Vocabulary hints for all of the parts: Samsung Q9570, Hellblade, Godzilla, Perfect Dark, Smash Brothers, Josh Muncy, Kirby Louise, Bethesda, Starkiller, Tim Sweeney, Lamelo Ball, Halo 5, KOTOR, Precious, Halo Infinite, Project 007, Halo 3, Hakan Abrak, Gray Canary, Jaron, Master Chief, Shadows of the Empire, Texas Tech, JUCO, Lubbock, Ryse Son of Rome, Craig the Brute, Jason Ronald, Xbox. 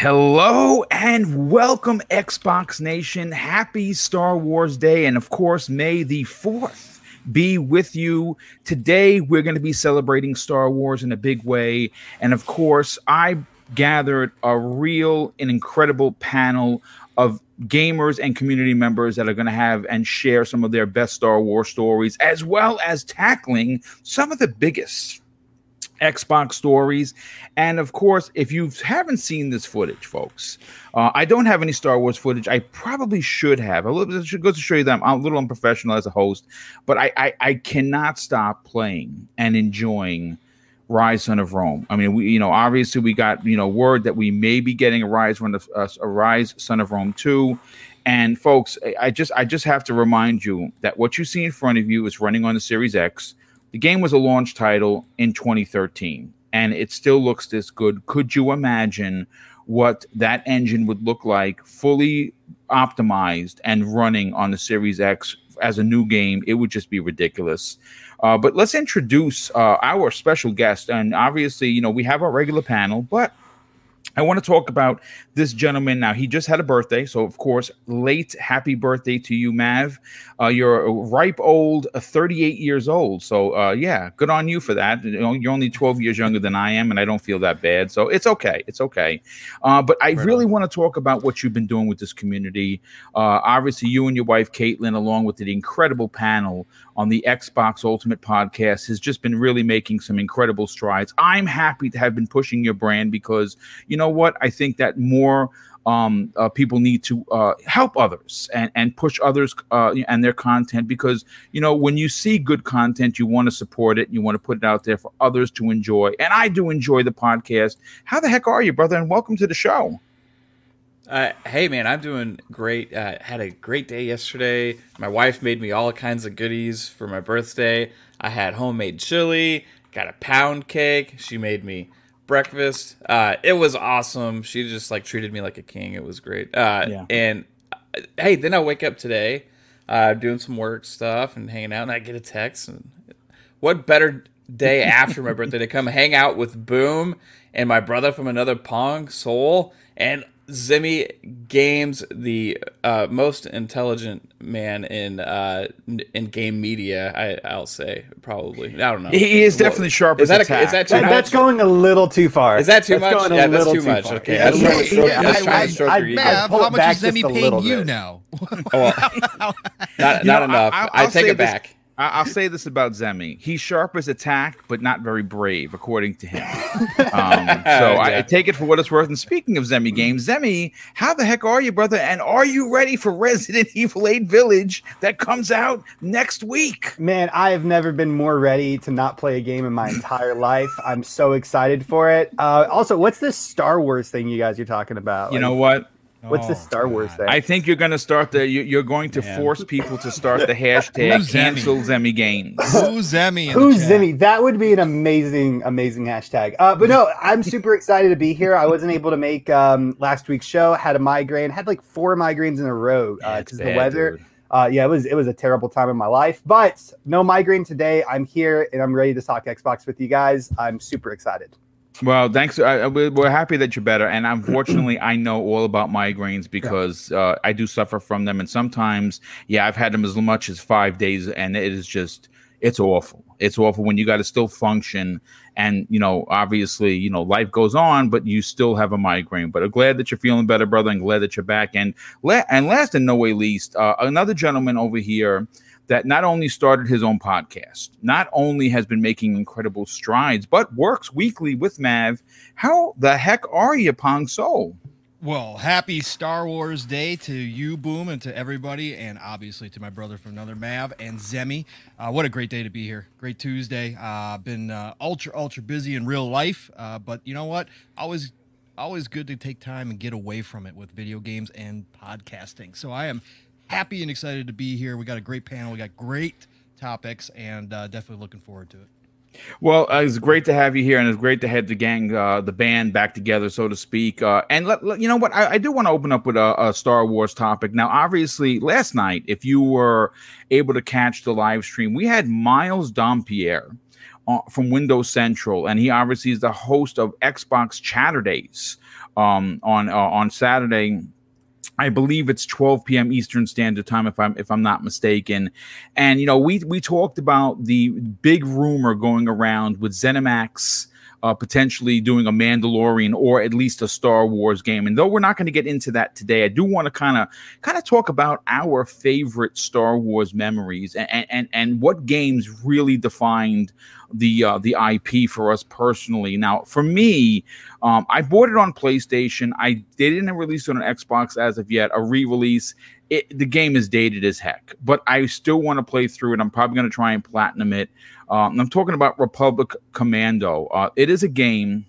Hello and welcome, Xbox Nation. Happy Star Wars Day, and of course, May the 4th be with you. Today, we're going to be celebrating Star Wars in a big way, and of course, I gathered a real and incredible panel of gamers and community members that are going to have and share some of their best Star Wars stories, as well as tackling some of the biggest Xbox stories. And of course, if you haven't seen this footage, folks, I don't have any Star Wars footage. I probably should have. It should go to show you that I'm a little unprofessional as a host, but I cannot stop playing and enjoying Ryse Son of Rome. I mean, obviously we got, word that we may be getting a Ryse Son of Rome 2. And folks, I just have to remind you that what you see in front of you is running on the Series X. The game was a launch title in 2013, and it still looks this good. Could you imagine what that engine would look like fully optimized and running on the Series X as a new game? It would just be ridiculous. But let's introduce our special guest. And obviously, we have our regular panel, but I want to talk about this gentleman now. He just had a birthday, so of course, late happy birthday to you, Mav. You're a ripe old 38 years old, so yeah, good on you for that. You're only 12 years younger than I am, and I don't feel that bad, so it's okay. It's okay. But I really want to talk about what you've been doing with this community. Obviously, you and your wife, Caitlin, along with the incredible panel on the Xbox Ultimate Podcast, has just been really making some incredible strides. I'm happy to have been pushing your brand because, you know what? I think that more people need to help others and push others and their content because, when you see good content, you want to support it. You want to put it out there for others to enjoy. And I do enjoy the podcast. How the heck are you, brother? And welcome to the show. Hey, man, I'm doing great. Had a great day yesterday. My wife made me all kinds of goodies for my birthday. I had homemade chili, got a pound cake. She made me breakfast. It was awesome. She just treated me like a king. It was great. And hey, then I wake up today, doing some work stuff and hanging out, and I get a text. And what better day after my birthday to come hang out with Boom and my brother from another Pong Soul and Zimmy Games, the most intelligent man in game media, I'll say, probably. I don't know. He is definitely sharp as a tack. Is that too much? That's going a little too far. Is that too much? Yeah, that's too much. Okay. Mav, how much is Zimmy paying you now? Not enough. I take it back. I'll say this about Zemi. He's sharp as a tack, but not very brave, according to him. I take it for what it's worth. And speaking of Zemi games, Zemi, how the heck are you, brother? And are you ready for Resident Evil 8 Village that comes out next week? Man, I have never been more ready to not play a game in my entire life. I'm so excited for it. Also, what's this Star Wars thing you guys are talking about? You know what? What's the Star Wars thing? I think you're going to start you're going to force people to start the hashtag cancel Zemi games. Who's Zemi? Who's Zemi? That would be an amazing, amazing hashtag. But no, I'm super excited to be here. I wasn't able to make last week's show. Had a migraine. Had like 4 migraines in a row because the weather. Dude. It was a terrible time in my life, but no migraine today. I'm here and I'm ready to talk Xbox with you guys. I'm super excited. Well, thanks. We're happy that you're better. And unfortunately, I know all about migraines because I do suffer from them. And sometimes, I've had them as much as 5 days. And it is just, it's awful. It's awful when you got to still function. And, obviously, life goes on, but you still have a migraine. But I'm glad that you're feeling better, brother, and glad that you're back. And last and no way least, another gentleman over here that not only started his own podcast, not only has been making incredible strides, but works weekly with Mav. How the heck are you, Pong Soul? Well, happy Star Wars Day to you, Boom, and to everybody, and obviously to my brother from another, Mav, and Zemi. What a great day to be here. Great Tuesday. Been ultra, ultra busy in real life, but you know what? Always good to take time and get away from it with video games and podcasting. So I am happy and excited to be here. We got a great panel. We got great topics, and definitely looking forward to it. Well, it's great to have you here, and it's great to have the gang, the band, back together, so to speak. You know what? I do want to open up with a Star Wars topic. Now, obviously, last night, if you were able to catch the live stream, we had Miles Dompierre from Windows Central, and he obviously is the host of Xbox Chatter Days on Saturday. I believe it's 12 p.m. Eastern Standard Time, if I'm not mistaken. And you know, we talked about the big rumor going around with Zenimax potentially doing a Mandalorian or at least a Star Wars game. And though we're not going to get into that today, I do want to kind of talk about our favorite Star Wars memories and what games really defined the IP for us personally. Now, for me, I bought it on PlayStation. They didn't release it on Xbox as of yet, a re-release. The game is dated as heck, but I still want to play through it. I'm probably going to try and platinum it. I'm talking about Republic Commando. It is a game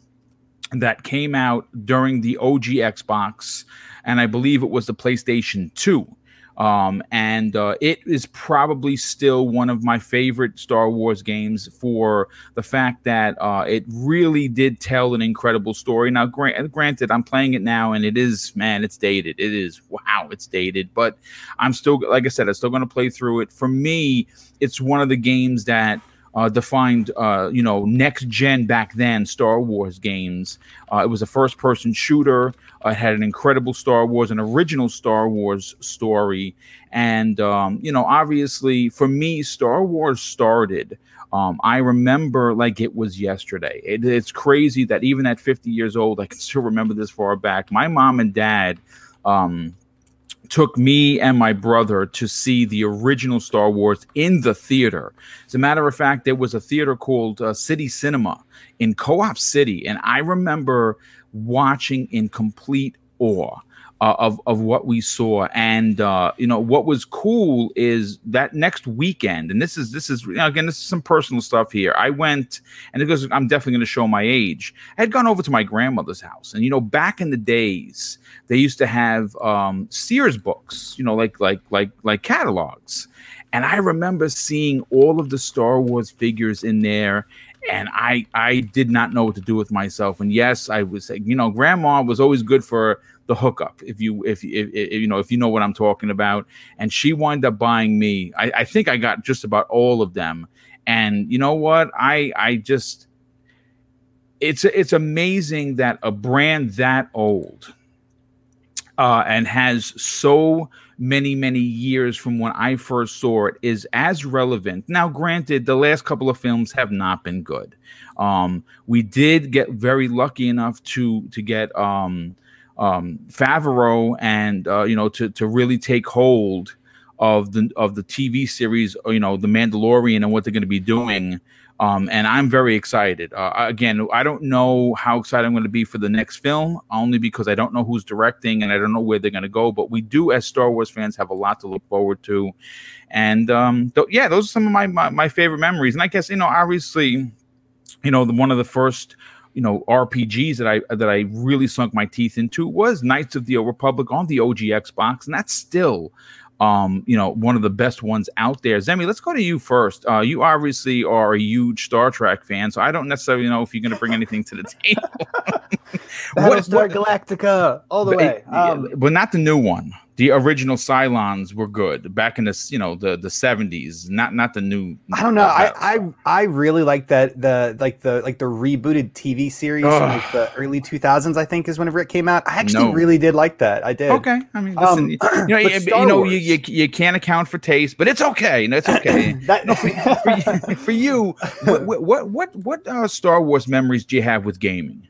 that came out during the OG Xbox, and I believe it was the PlayStation 2. And it is probably still one of my favorite Star Wars games for the fact that it really did tell an incredible story. Now, granted, I'm playing it now, and it is, man, it's dated. It is, wow, it's dated. But I'm still, like I said, I'm still going to play through it. For me, it's one of the games that defined, next gen back then Star Wars games. It was a first person shooter. It had an incredible Star Wars, an original Star Wars story. And, obviously for me, Star Wars started. I remember like it was yesterday. It's crazy that even at 50 years old, I can still remember this far back. My mom and dad, took me and my brother to see the original Star Wars in the theater. As a matter of fact, there was a theater called City Cinema in Co-op City, and I remember watching in complete awe of what we saw. And what was cool is that next weekend, and this is again, this is some personal stuff here. I went, and because I'm definitely going to show my age, I had gone over to my grandmother's house, and back in the days, they used to have Sears books, like catalogs. And I remember seeing all of the Star Wars figures in there, and I did not know what to do with myself. And yes, I was, grandma was always good for the hookup, if you know what I'm talking about. And she wound up buying me, I think I got just about all of them. And you know what? I just, it's amazing that a brand that old, and has so many years from when I first saw it, is as relevant. Now, granted, the last couple of films have not been good. We did get very lucky enough to get Favreau and to really take hold of the TV series, The Mandalorian, and what they're going to be doing. And I'm very excited. Again, I don't know how excited I'm going to be for the next film, only because I don't know who's directing and I don't know where they're going to go. But we do, as Star Wars fans, have a lot to look forward to. And those are some of my favorite memories. And I guess, obviously, one of the first RPGs that I really sunk my teeth into was Knights of the Old Republic on the OG Xbox, and that's still one of the best ones out there. Zemi, let's go to you first. You obviously are a huge Star Trek fan, so I don't necessarily know if you're going to bring anything to the table. Battlestar Galactica all the way. But not the new one. The original Cylons were good back in the 70s, not the new. I don't know. I really like that the rebooted TV series from the early 2000s. I think is whenever it came out. I actually really did like that. I did. Okay. I mean, listen, you can't account for taste, but it's okay. No, it's okay. For you, what Star Wars memories do you have with gaming?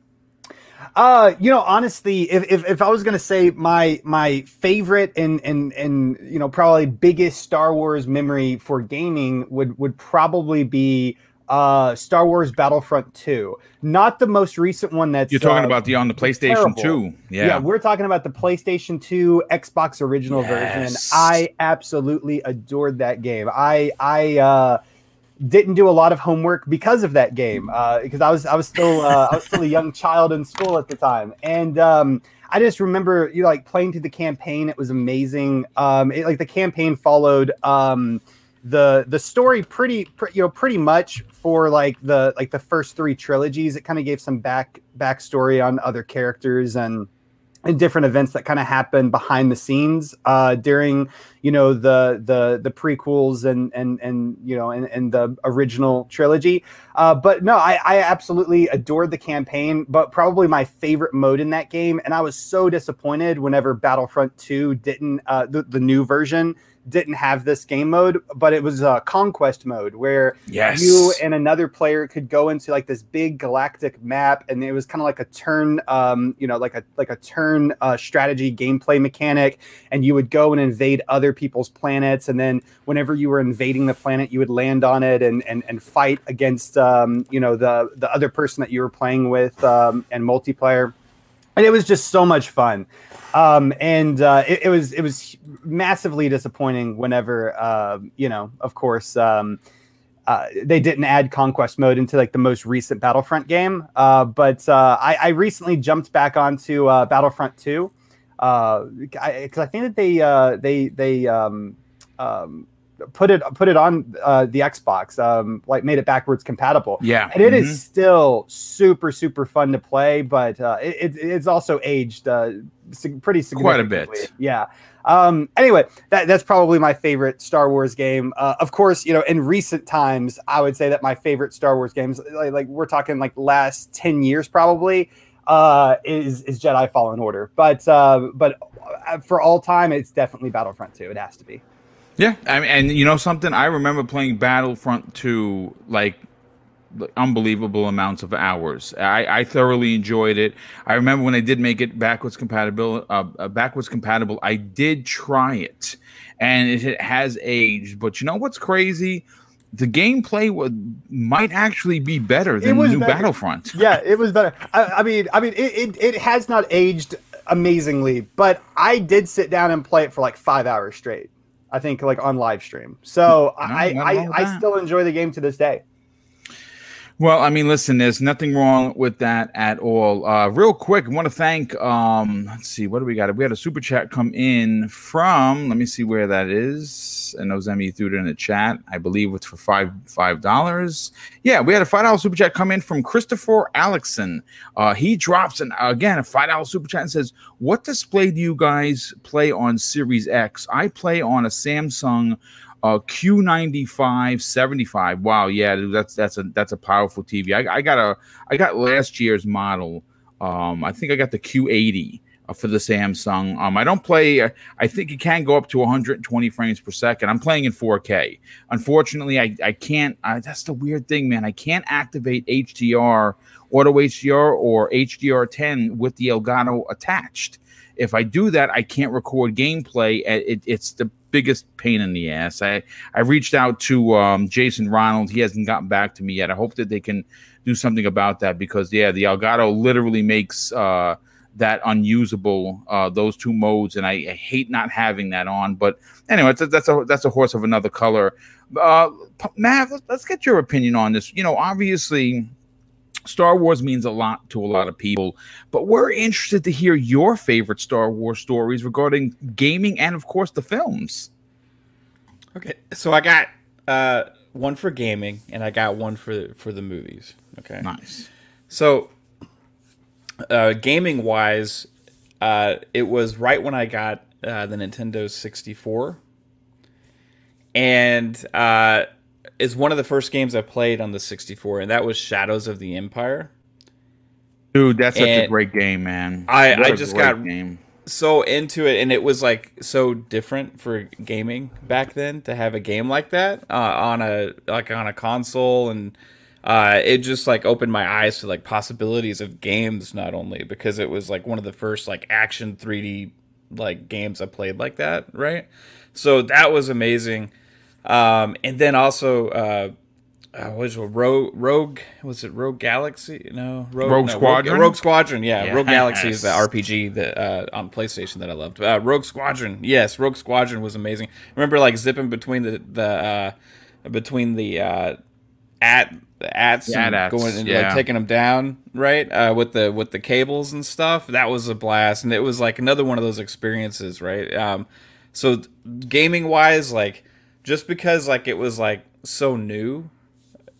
Honestly, if I was going to say my favorite and probably biggest Star Wars memory for gaming would probably be Star Wars Battlefront 2. Not the most recent one that's... You're talking about the PlayStation 2. Yeah, we're talking about the PlayStation 2 Xbox original version. I absolutely adored that game. I didn't do a lot of homework because of that game, because I was still a young child in school at the time, and I just remember playing through the campaign. It was amazing. The campaign followed the story pretty much for the first three trilogies. It kind of gave some backstory on other characters and different events that kind of happened behind the scenes during you know, the prequels and you know, and the original trilogy. But no, I absolutely adored the campaign, but probably my favorite mode in that game. And I was so disappointed whenever Battlefront 2 didn't, the new version didn't have this game mode, but it was a conquest mode where you and another player could go into like this big galactic map, and it was kind of like a turn, you know, like a turn strategy gameplay mechanic, and you would go and invade other people's planets, and then whenever you were invading the planet, you would land on it and fight against you know, the other person that you were playing with, and multiplayer. And it was just so much fun. And it was massively disappointing whenever, you know, of course, they didn't add conquest mode into like the most recent Battlefront game. But I recently jumped back onto Battlefront 2 because I think that they put it on the Xbox, like made it backwards compatible. Yeah, and it is still super fun to play, but it's also aged pretty significantly. Quite a bit. Yeah. Anyway, that's probably my favorite Star Wars game. Of course, you know, in recent times, I would say that my favorite Star Wars games, like we're talking like last 10 years probably, is Jedi Fallen Order. But for all time, it's definitely Battlefront 2. It has to be. Yeah, I mean, and you know something? I remember playing Battlefront 2 like unbelievable amounts of hours. I thoroughly enjoyed it. I remember when they did make it backwards compatible, I did try it, and it has aged. But you know what's crazy? The gameplay might actually be better than the new Battlefront. Yeah, it was better. I mean, it has not aged amazingly, but I did sit down and play it for like 5 hours straight. I think like on live stream. So I still enjoy the game to this day. Well, I mean, listen, there's nothing wrong with that at all. Real quick, I want to thank, let's see, what do we got? We had a super chat come in from, let me see where that is. I know Zemi threw it in the chat. I believe it's for $5. Yeah, we had a $5 super chat come in from Christopher Alexson. He drops, a $5 super chat and says, what display do you guys play on Series X? I play on a Samsung Q9570. Wow, yeah, dude, that's a powerful TV. I got last year's model. I think I got the Q80 for the Samsung. I don't play. I think it can go up to 120 frames per second. I'm playing in 4K. Unfortunately, I can't. That's the weird thing, man. I can't activate HDR, auto HDR, or HDR10 with the Elgato attached. If I do that, I can't record gameplay. It's the biggest pain in the ass. I reached out to Jason Ronald. He hasn't gotten back to me yet. I hope that they can do something about that because, yeah, the Elgato literally makes that unusable, those two modes, and I hate not having that on. But anyway, that's a horse of another color. Matt, let's get your opinion on this. You know, obviously, Star Wars means a lot to a lot of people, but we're interested to hear your favorite Star Wars stories regarding gaming and, of course, the films. Okay, so I got one for gaming, and I got one for the movies. Okay, nice. So, gaming-wise, it was right when I got the Nintendo 64, and is one of the first games I played on the 64, and that was Shadows of the Empire. Dude, that's such a great game, man. I just got so into it, and it was like so different for gaming back then to have a game like that on a console, and it just like opened my eyes to like possibilities of games, not only because it was like one of the first like action 3D like games I played like that, right? So that was amazing. And then also, was it Rogue? Was it Rogue Galaxy? No, Rogue Squadron. Rogue Squadron. Yeah, yes. Rogue Galaxy is the RPG that on PlayStation that I loved. Rogue Squadron. Yes, Rogue Squadron was amazing. I remember like zipping between the AT-ATs and going and like taking them down, right? With the cables and stuff. That was a blast, and it was like another one of those experiences, right? So gaming wise, like. Just because, like, it was, like, so new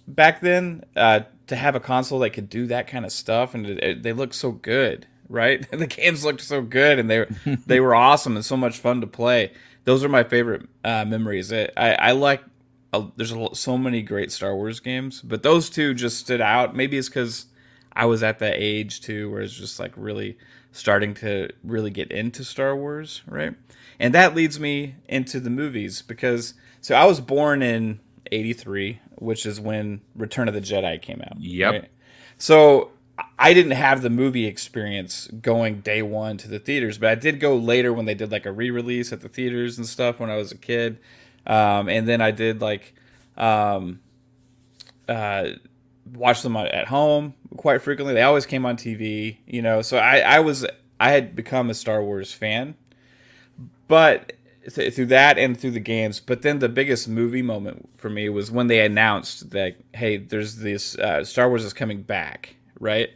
back then to have a console that could do that kind of stuff, and they looked so good, right? The games looked so good, and they were awesome and so much fun to play. Those are my favorite memories. There's so many great Star Wars games, but those two just stood out. Maybe it's because I was at that age too, where it's just like really starting to really get into Star Wars, right? And that leads me into the movies, because so I was born in 83, which is when Return of the Jedi came out. Yep. Right? So I didn't have the movie experience going day one to the theaters, but I did go later when they did like a re-release at the theaters and stuff when I was a kid. And then I did like watch them at home quite frequently. They always came on TV, you know. So I had become a Star Wars fan, but through that and through the games. But then the biggest movie moment for me was when they announced that, hey, there's this Star Wars is coming back, right?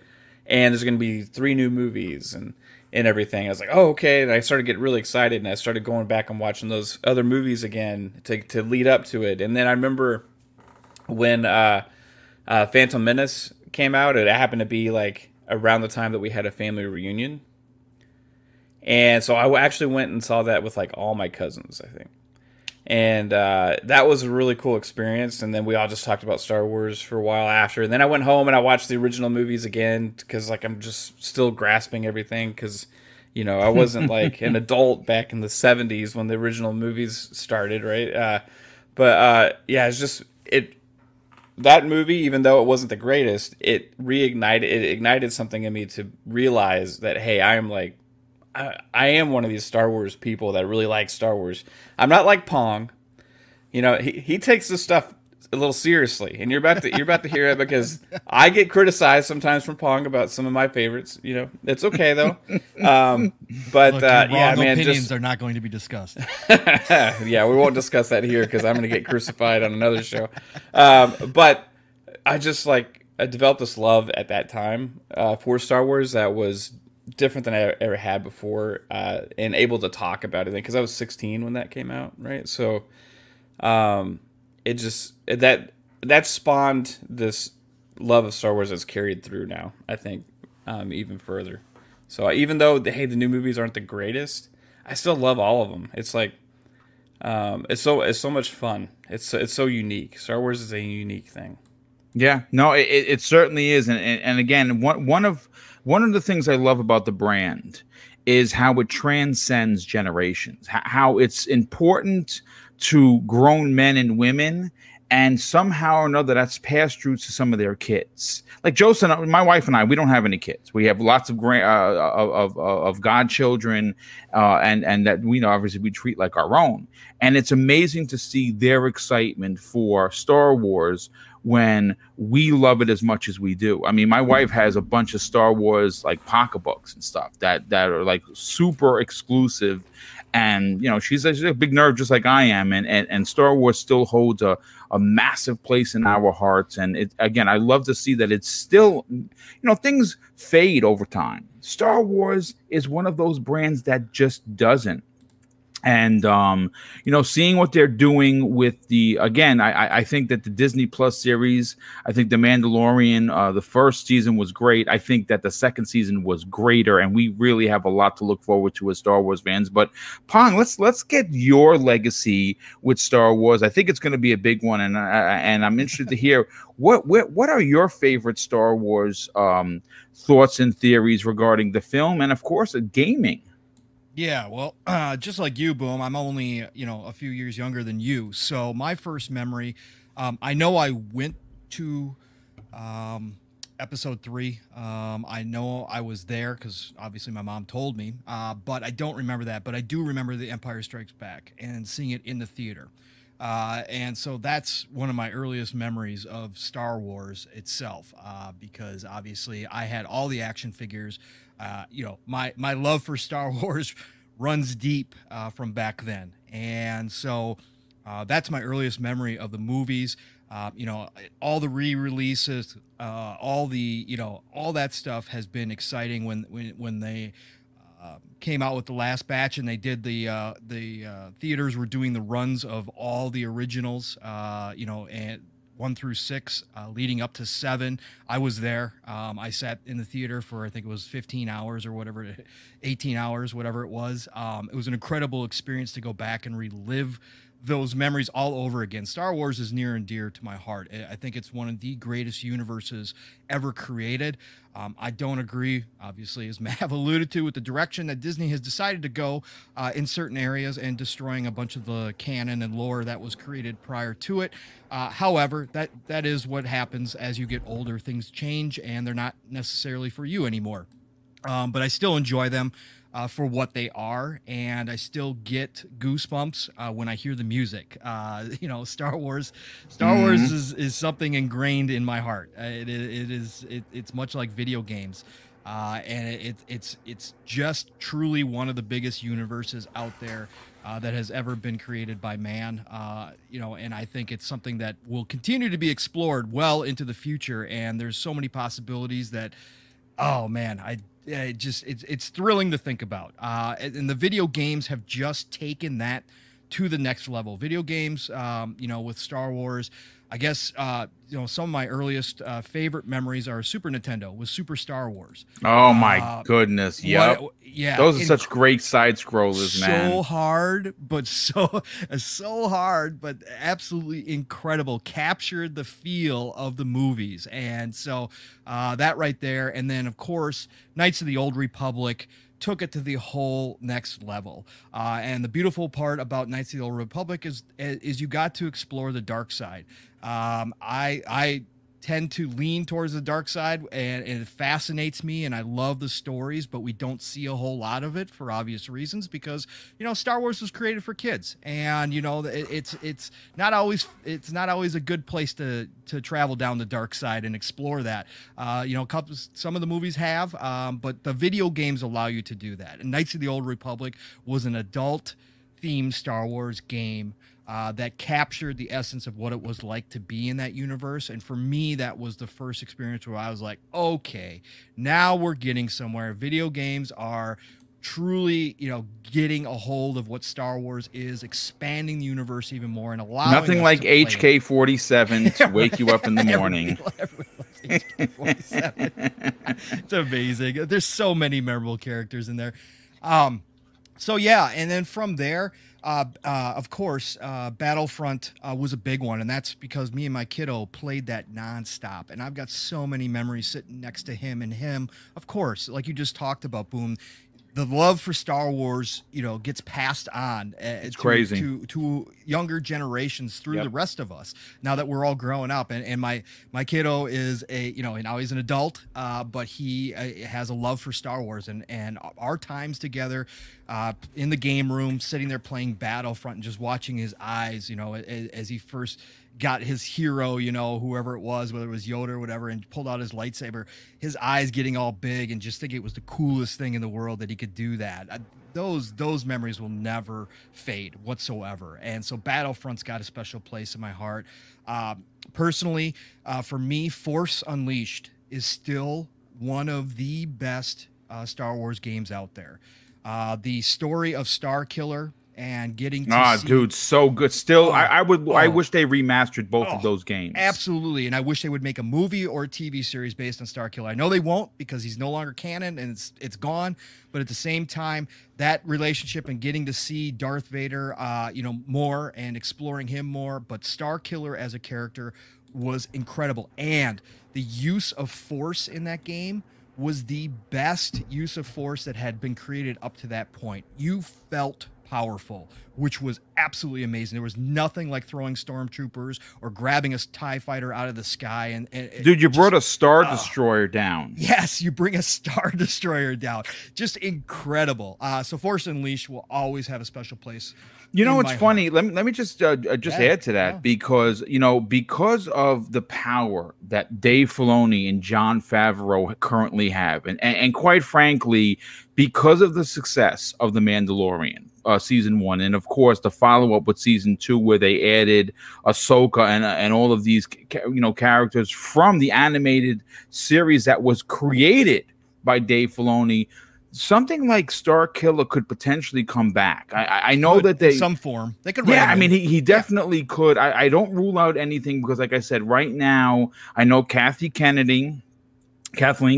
And there's going to be 3 new movies and everything. I was like, oh, okay. And I started to get really excited, and I started going back and watching those other movies again to lead up to it. And then I remember when Phantom Menace came out, it happened to be like around the time that we had a family reunion. And so I actually went and saw that with like all my cousins, I think. And that was a really cool experience. And then we all just talked about Star Wars for a while after. And then I went home and I watched the original movies again, because like I'm just still grasping everything, because, you know, I wasn't like an adult back in the 70s when the original movies started, right? Yeah, it's just that movie, even though it wasn't the greatest, it ignited something in me to realize that, hey, I am one of these Star Wars people that really like Star Wars. I'm not like Pong, you know. He takes this stuff a little seriously, and you're about to hear it, because I get criticized sometimes from Pong about some of my favorites. You know, it's okay though. Look, yeah, man, opinions are not going to be discussed. Yeah, we won't discuss that here because I'm going to get crucified on another show. But I developed this love at that time for Star Wars that was different than I ever had before, and able to talk about it, because I was 16 when that came out, right? So that spawned this love of Star Wars that's carried through now, I think, even further. So even though the new movies aren't the greatest, I still love all of them. It's like it's so much fun. It's so unique. Star Wars is a unique thing. Yeah, no, it certainly is, and again, one of the things I love about the brand is how it transcends generations, how it's important to grown men and women, and somehow or another that's passed through to some of their kids. Like Joseph, my wife and I, we don't have any kids. We have lots of godchildren, and that we know obviously we treat like our own. And it's amazing to see their excitement for Star Wars when we love it as much as we do. I mean, my wife has a bunch of Star Wars like pocketbooks and stuff that are like super exclusive, and you know, she's a big nerd just like I am, and Star Wars still holds a massive place in our hearts. And it, again, I love to see that it's still, you know, things fade over time. Star Wars is one of those brands that just doesn't. And, you know, seeing what they're doing with I think that the Disney Plus series, I think The Mandalorian, the first season was great. I think that the second season was greater, and we really have a lot to look forward to as Star Wars fans. But Pong, let's get your legacy with Star Wars. I think it's going to be a big one, and I'm interested to hear what are your favorite Star Wars thoughts and theories regarding the film, and of course, gaming. Yeah, well, just like you, Boom, I'm only, you know, a few years younger than you. So my first memory, I know I went to episode 3. I know I was there because obviously my mom told me, but I don't remember that. But I do remember The Empire Strikes Back and seeing it in the theater. And so that's one of my earliest memories of Star Wars itself, because obviously I had all the action figures. You know, my love for Star Wars runs deep from back then. And so that's my earliest memory of the movies. You know, all the re-releases, all the, you know, all that stuff has been exciting when they came out with the last batch, and they did the theaters were doing the runs of all the originals, you know, and 1 through 6, leading up to 7. I was there. I sat in the theater for, I think it was 15 hours or whatever, 18 hours, whatever it was. It was an incredible experience to go back and relive those memories all over again. Star Wars is near and dear to my heart. I think it's one of the greatest universes ever created. I don't agree, obviously, as Mav alluded to, with the direction that Disney has decided to go in certain areas and destroying a bunch of the canon and lore that was created prior to it. However, that is what happens as you get older. Things change, and they're not necessarily for you anymore. But I still enjoy them for what they are, and I still get goosebumps when I hear the music. You know, Star Wars is something ingrained in my heart. It's much like video games, and it's just truly one of the biggest universes out there that has ever been created by man. You know, and I think it's something that will continue to be explored well into the future. And there's so many possibilities that, oh man, it's thrilling to think about. And the video games have just taken that to the next level. Video games, you know, with Star Wars, I guess, you know, some of my earliest favorite memories are Super Nintendo with Super Star Wars. Oh my goodness. Yep. Yeah. Those are such great side scrollers, man. So hard, but absolutely incredible. Captured the feel of the movies. And so that right there. And then, of course, Knights of the Old Republic took it to the whole next level. And the beautiful part about Knights of the Old Republic is you got to explore the dark side. I tend to lean towards the dark side, and it fascinates me, and I love the stories, but we don't see a whole lot of it for obvious reasons, because, you know, Star Wars was created for kids, and, you know, it's not always a good place to travel down the dark side and explore that. You know, some of the movies have, but the video games allow you to do that. And Knights of the Old Republic was an adult themed Star Wars game that captured the essence of what it was like to be in that universe. And for me, that was the first experience where I was like, okay, now we're getting somewhere. Video games are truly, you know, getting a hold of what Star Wars is, expanding the universe even more, and allowing nothing like HK-47 to wake you up in the morning. It's amazing. There's so many memorable characters in there. So yeah, and then from there, of course, Battlefront was a big one, and that's because me and my kiddo played that nonstop, and I've got so many memories sitting next to him, and him, of course, like you just talked about, Boom, the love for Star Wars, you know, gets passed on to younger generations through the rest of us, now that we're all growing up. And my kiddo is now he's an adult, but he has a love for Star Wars, and our times together in the game room, sitting there playing Battlefront and just watching his eyes, you know, as he first got his hero, you know, whoever it was, whether it was Yoda or whatever, and pulled out his lightsaber, his eyes getting all big, and just think it was the coolest thing in the world that he could do that. Those memories will never fade whatsoever. And so Battlefront's got a special place in my heart. Personally, for me, Force Unleashed is still one of the best Star Wars games out there. The story of Starkiller, and getting to see, dude, so good. Still, I wish they remastered both of those games. Absolutely, and I wish they would make a movie or a TV series based on Starkiller. I know they won't, because he's no longer canon and it's gone. But at the same time, that relationship and getting to see Darth Vader, you know, more and exploring him more. But Starkiller as a character was incredible, and the use of force in that game was the best use of force that had been created up to that point. You felt powerful, which was absolutely amazing. There was nothing like throwing stormtroopers or grabbing a TIE fighter out of the sky. Dude, you brought a Star Destroyer down. Yes, you bring a Star Destroyer down. Just incredible. So Force Unleashed will always have a special place. You know, it's funny. Let me just add to that, because, you know, because of the power that Dave Filoni and Jon Favreau currently have, and quite frankly, because of the success of The Mandalorian, season 1, and of course the follow-up with season 2, where they added Ahsoka and all of these, you know, characters from the animated series that was created by Dave Filoni. something like Starkiller could potentially come back. I know that they... some form. They could... Yeah, I mean, he definitely could. I don't rule out anything because, like I said, right now, I know Kathleen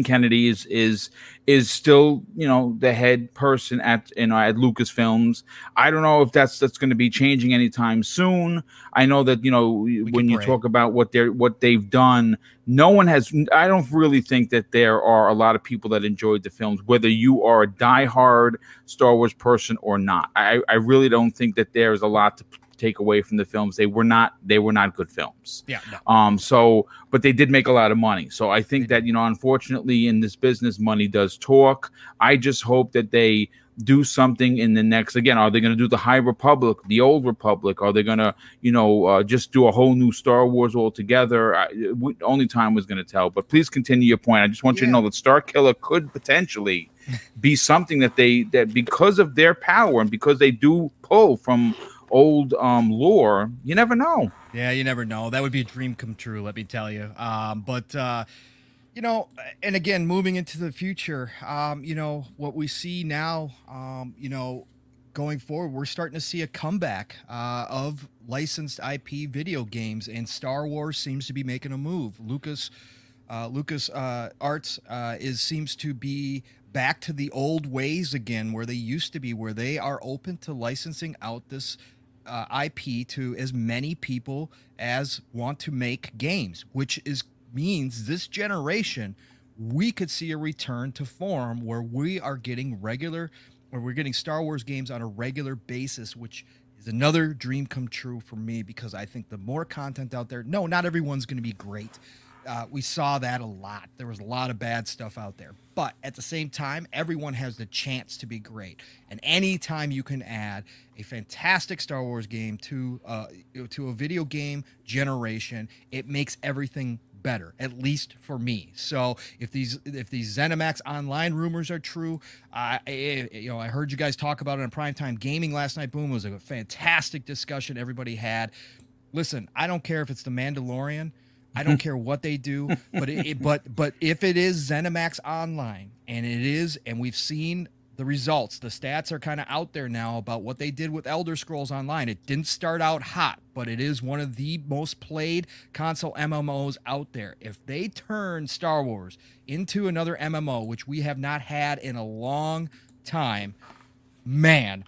Kennedy is still, you know, the head person at Lucasfilms. I don't know if that's going to be changing anytime soon. I know that, you know, when you talk about what they've done, no one has... I don't really think that there are a lot of people that enjoyed the films, whether you are a diehard Star Wars person or not. I really don't think that there is a lot to take away from the films. They were not good films. Yeah. No. But they did make a lot of money. So I think that, you know, unfortunately in this business, money does talk. I just hope that they do something in the next... again, are they going to do the High Republic, the Old Republic? Are they going to, you know, just do a whole new Star Wars altogether? Only time was going to tell. But please continue your point. I just want you to know that Starkiller could potentially be something that because of their power and because they do pull from old lore, you never know. Yeah, you never know. That would be a dream come true, let me tell you. You know, and again, moving into the future, you know, what we see now, you know, going forward, we're starting to see a comeback of licensed IP video games, and Star Wars seems to be making a move. Lucas Arts seems to be back to the old ways again, where they used to be, where they are open to licensing out this IP to as many people as want to make games, which means this generation, we could see a return to form where we are getting we're getting Star Wars games on a regular basis, which is another dream come true for me, because I think the more content out there... no, not everyone's going to be great. We saw that a lot. There was a lot of bad stuff out there. But at the same time, everyone has the chance to be great. And anytime you can add a fantastic Star Wars game to a video game generation, it makes everything better, at least for me. So if these Zenimax Online rumors are true, I heard you guys talk about it on Primetime Gaming last night. Boom, it was a fantastic discussion everybody had. Listen, I don't care if it's The Mandalorian. I don't care what they do, but if it is ZeniMax Online, and it is, and we've seen the results, the stats are kind of out there now about what they did with Elder Scrolls Online. It didn't start out hot, but it is one of the most played console MMOs out there. If they turn Star Wars into another MMO, which we have not had in a long time, man...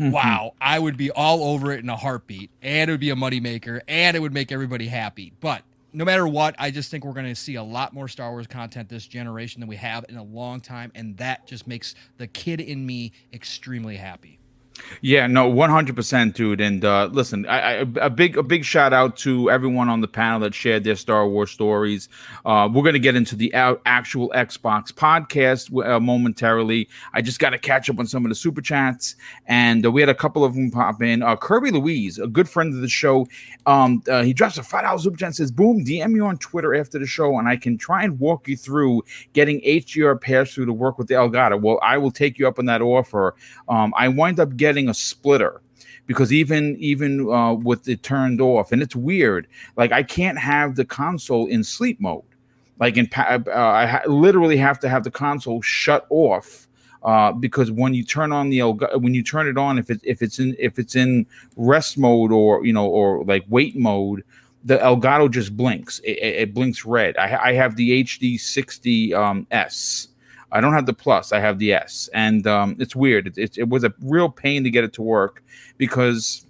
wow, I would be all over it in a heartbeat, and it would be a moneymaker, and it would make everybody happy. But no matter what, I just think we're going to see a lot more Star Wars content this generation than we have in a long time, and that just makes the kid in me extremely happy. Yeah, no, 100%, dude. And listen, a big shout out to everyone on the panel that shared their Star Wars stories. We're going to get into the actual Xbox podcast momentarily. I just got to catch up on some of the super chats, and we had a couple of them pop in. Kirby Louise, a good friend of the show, he drops a $5 super chat and says, "Boom, DM you on Twitter after the show, and I can try and walk you through getting HDR pass through to work with the Elgato." Well, I will take you up on that offer. I wind up getting a splitter, because even with it turned off, and it's weird, like I can't have the console in sleep mode. Like I literally have to have the console shut off, because when you turn on the when you turn it on, if it's in rest mode, or you know, or like wait mode, the Elgato just blinks. It blinks red. I have the HD60 S. I don't have the Plus. I have the S, and it's weird. It was a real pain to get it to work, because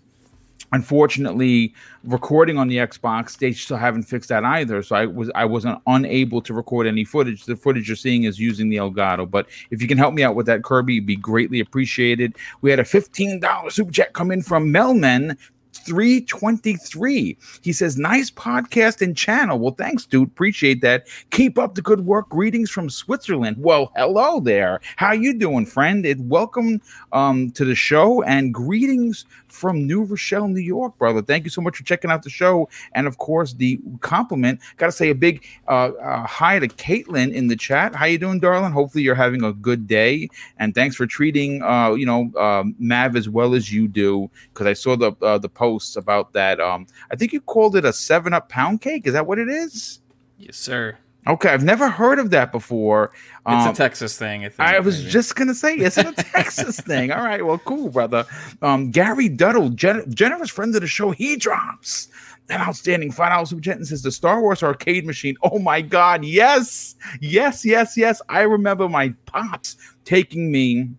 unfortunately, recording on the Xbox, they still haven't fixed that either. So I wasn't unable to record any footage. The footage you're seeing is using the Elgato. But if you can help me out with that, Kirby, it'd be greatly appreciated. We had a $15 super chat come in from Melman 323. He says, "Nice podcast and channel." Well, thanks, dude. Appreciate that. "Keep up the good work. Greetings from Switzerland." Well, hello there. How you doing, friend? Welcome to the show, and greetings from New Rochelle, New York, brother. Thank you so much for checking out the show, and of course the compliment. Got to say a big hi to Caitlin in the chat. How you doing, darling? Hopefully you're having a good day, and thanks for treating Mav as well as you do, because I saw the post about that. I think you called it a 7-Up pound cake. Is that what it is? Yes, sir. Okay, I've never heard of that before. It's a Texas thing, I think. I was just going to say, it's a Texas thing. All right, well, cool, brother. Gary Duddle, generous friend of the show, he drops an outstanding $5 super chat and says, the Star Wars arcade machine. Oh, my God, yes. Yes, yes, yes. I remember my pops taking me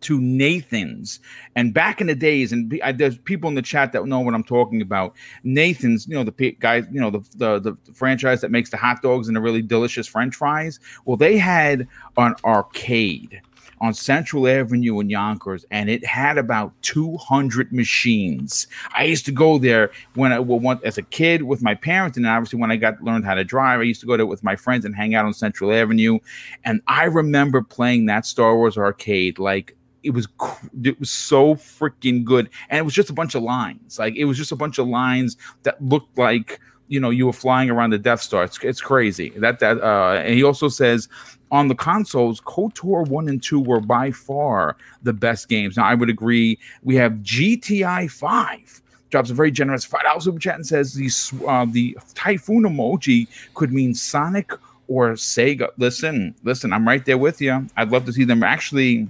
to Nathan's, and back in the days, and there's people in the chat that know what I'm talking about. Nathan's, you know, the guys, you know, the franchise that makes the hot dogs and the really delicious French fries. Well, they had an arcade on Central Avenue in Yonkers, and it had about 200 machines. I used to go there when I went as a kid with my parents, and obviously when I learned how to drive, I used to go there with my friends and hang out on Central Avenue. And I remember playing that Star Wars arcade like. It was so freaking good, and it was just a bunch of lines. Like, it was just a bunch of lines that looked like, you know, you were flying around the Death Star. It's crazy. And he also says, on the consoles, KOTOR 1 and 2 were by far the best games. Now, I would agree. We have GTI 5. Drops a very generous $5 super chat and says the typhoon emoji could mean Sonic or Sega. Listen, I'm right there with you. I'd love to see them actually.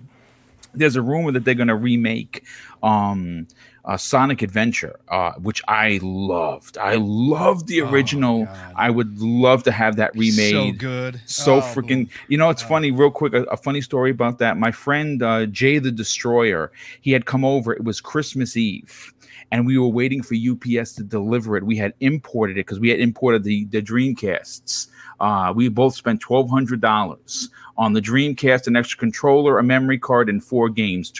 There's a rumor that they're going to remake Sonic Adventure, which I loved. I loved the original. Oh, I would love to have that remade. So good. So freaking. You know, it's funny, real quick, a funny story about that. My friend Jay the Destroyer, he had come over. It was Christmas Eve, and we were waiting for UPS to deliver it. We had imported it because we had imported the Dreamcasts. We both spent $1,200 on the Dreamcast, an extra controller, a memory card, and 4 games.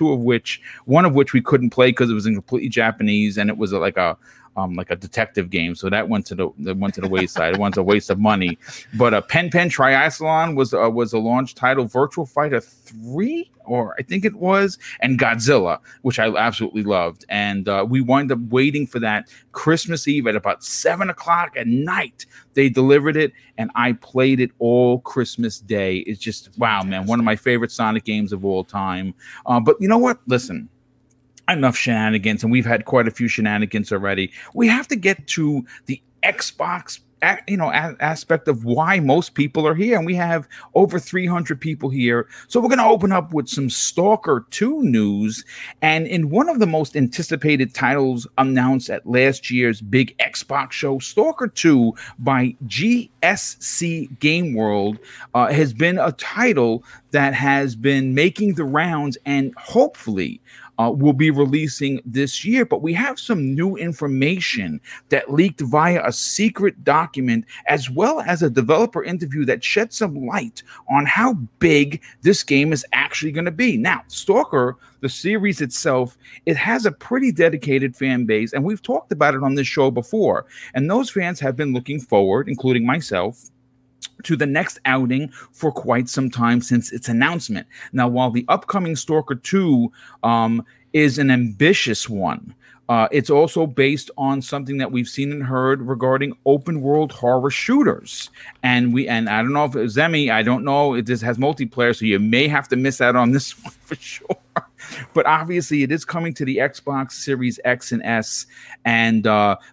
One of which we couldn't play because it was in completely Japanese, and it was like a detective game. So that went to the wayside. It was a waste of money. But a Pen Triathlon was a launch title. Virtual Fighter 3, or I think it was, and Godzilla, which I absolutely loved. And we wound up waiting for that Christmas Eve at about 7:00 at night. They delivered it, and I played it all Christmas Day. It's just, wow, man, one of my favorite Sonic games of all time. But you know what? Listen. Enough shenanigans, and we've had quite a few shenanigans already. We have to get to the Xbox, aspect of why most people are here, and we have over 300 people here. So we're going to open up with some Stalker 2 news, and in one of the most anticipated titles announced at last year's big Xbox show, Stalker 2 by GSC Game World has been a title that has been making the rounds, and hopefully. Will be releasing this year, but we have some new information that leaked via a secret document, as well as a developer interview that shed some light on how big this game is actually going to be. Now, Stalker, the series itself, it has a pretty dedicated fan base, and we've talked about it on this show before, and those fans have been looking forward, including myself, to the next outing for quite some time since its announcement. Now, while the upcoming Stalker 2 is an ambitious one, it's also based on something that we've seen and heard regarding open-world horror shooters. And I don't know if Zemi, I don't know if this has multiplayer, so you may have to miss out on this one for sure. But obviously, it is coming to the Xbox Series X and S. And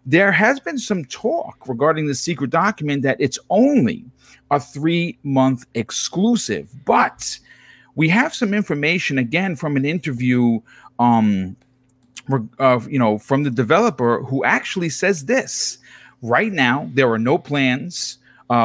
there has been some talk regarding the secret document that it's only a 3-month exclusive. But we have some information, again, from an interview from the developer, who actually says this. Right now, there are no plans.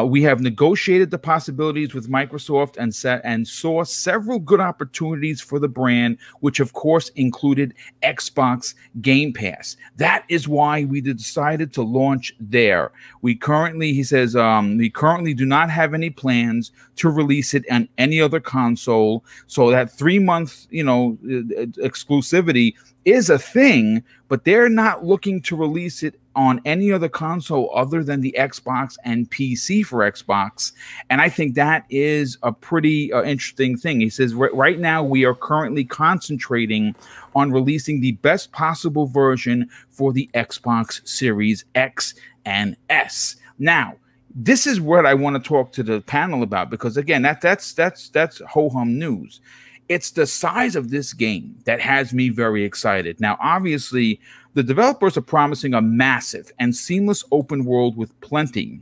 We have negotiated the possibilities with Microsoft and saw several good opportunities for the brand, which, of course, included Xbox Game Pass. That is why we decided to launch there. We currently do not have any plans to release it on any other console. So that 3-month, exclusivity is a thing, but they're not looking to release it on any other console other than the Xbox and PC for Xbox. And I think that is a pretty interesting thing. He says, right now we are currently concentrating on releasing the best possible version for the Xbox Series X and S. Now, this is what I want to talk to the panel about, because again, that's ho-hum news. It's the size of this game that has me very excited. Now, obviously, the developers are promising a massive and seamless open world with plenty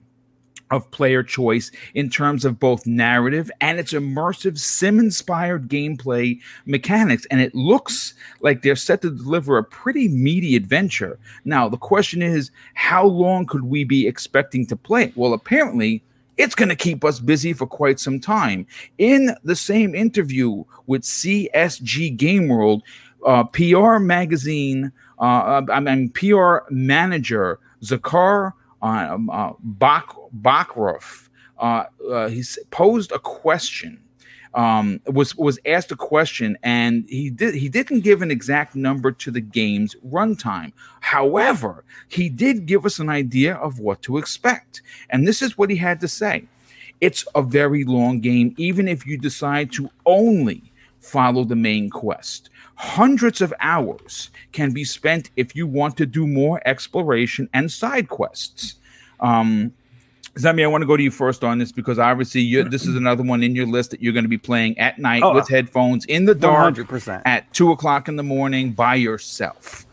of player choice in terms of both narrative and its immersive sim-inspired gameplay mechanics. And it looks like they're set to deliver a pretty meaty adventure. Now, the question is, how long could we be expecting to play it? Well, apparently, it's going to keep us busy for quite some time. In the same interview with CSG Game World, PR manager Zakar Bakruf, he posed a question. Was asked a question, and he didn't give an exact number to the game's runtime. However, he did give us an idea of what to expect, and this is what he had to say. It's a very long game, even if you decide to only follow the main quest. Hundreds of hours can be spent if you want to do more exploration and side quests. Zemi, I want to go to you first on this because obviously this is another one in your list that you're going to be playing at night with headphones in the dark 100%. At 2:00 in the morning by yourself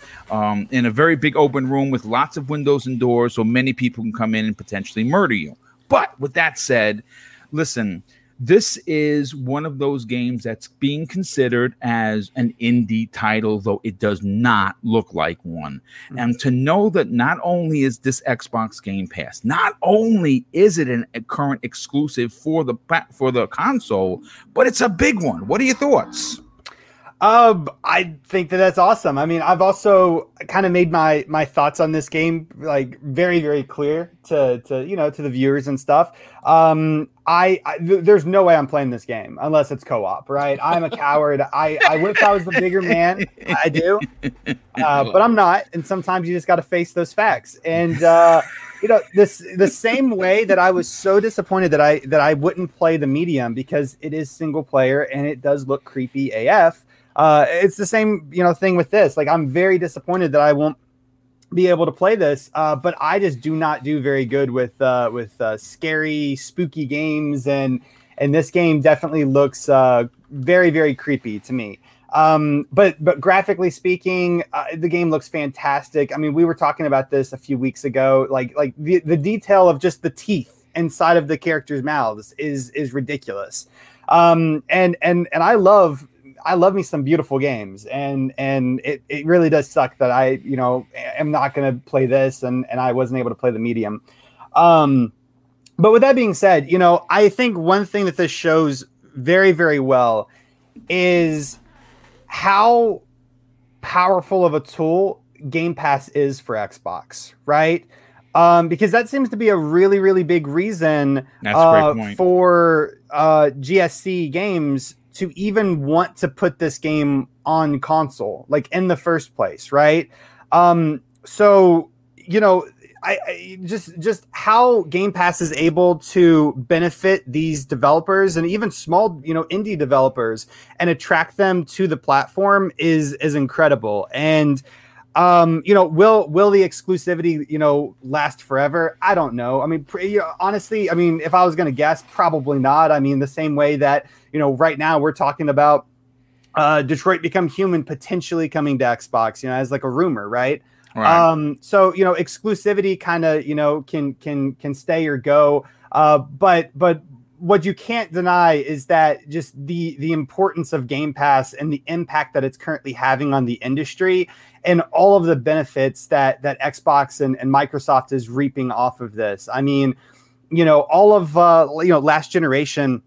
in a very big open room with lots of windows and doors, so many people can come in and potentially murder you. But with that said, listen, this is one of those games that's being considered as an indie title, though it does not look like one. Mm-hmm. And to know that not only is this Xbox Game Pass, not only is it a current exclusive for the console, but it's a big one. What are your thoughts? I think that that's awesome. I mean, I've also kind of made my thoughts on this game like very, very clear to the viewers and stuff. There's no way I'm playing this game unless it's co-op, right? I'm a coward. I wish I was the bigger man. I do, but I'm not. And sometimes you just got to face those facts. And the same way that I was so disappointed that I wouldn't play The Medium because it is single player and it does look creepy AF. It's the same, thing with this. Like, I'm very disappointed that I won't be able to play this, but I just do not do very good with scary, spooky games, and this game definitely looks very, very creepy to me. But graphically speaking, the game looks fantastic. I mean, we were talking about this a few weeks ago. Like the detail of just the teeth inside of the characters' mouths is ridiculous. And I love me some beautiful games, and it really does suck that I, am not going to play this and I wasn't able to play The Medium. But with that being said, I think one thing that this shows very, very well is how powerful of a tool Game Pass is for Xbox, right? Because that seems to be a really, really big reason for GSC games to even want to put this game on console, like in the first place, right? I just how Game Pass is able to benefit these developers and even small, indie developers and attract them to the platform is incredible. And will the exclusivity, last forever? I don't know. I mean, honestly, I mean, if I was going to guess, probably not. I mean, the same way that, right now we're talking about Detroit Become Human potentially coming to Xbox, as like a rumor, right? Right. So exclusivity kind of, can stay or go. But what you can't deny is that just the importance of Game Pass and the impact that it's currently having on the industry and all of the benefits that Xbox and Microsoft is reaping off of this. I mean, all of last generation,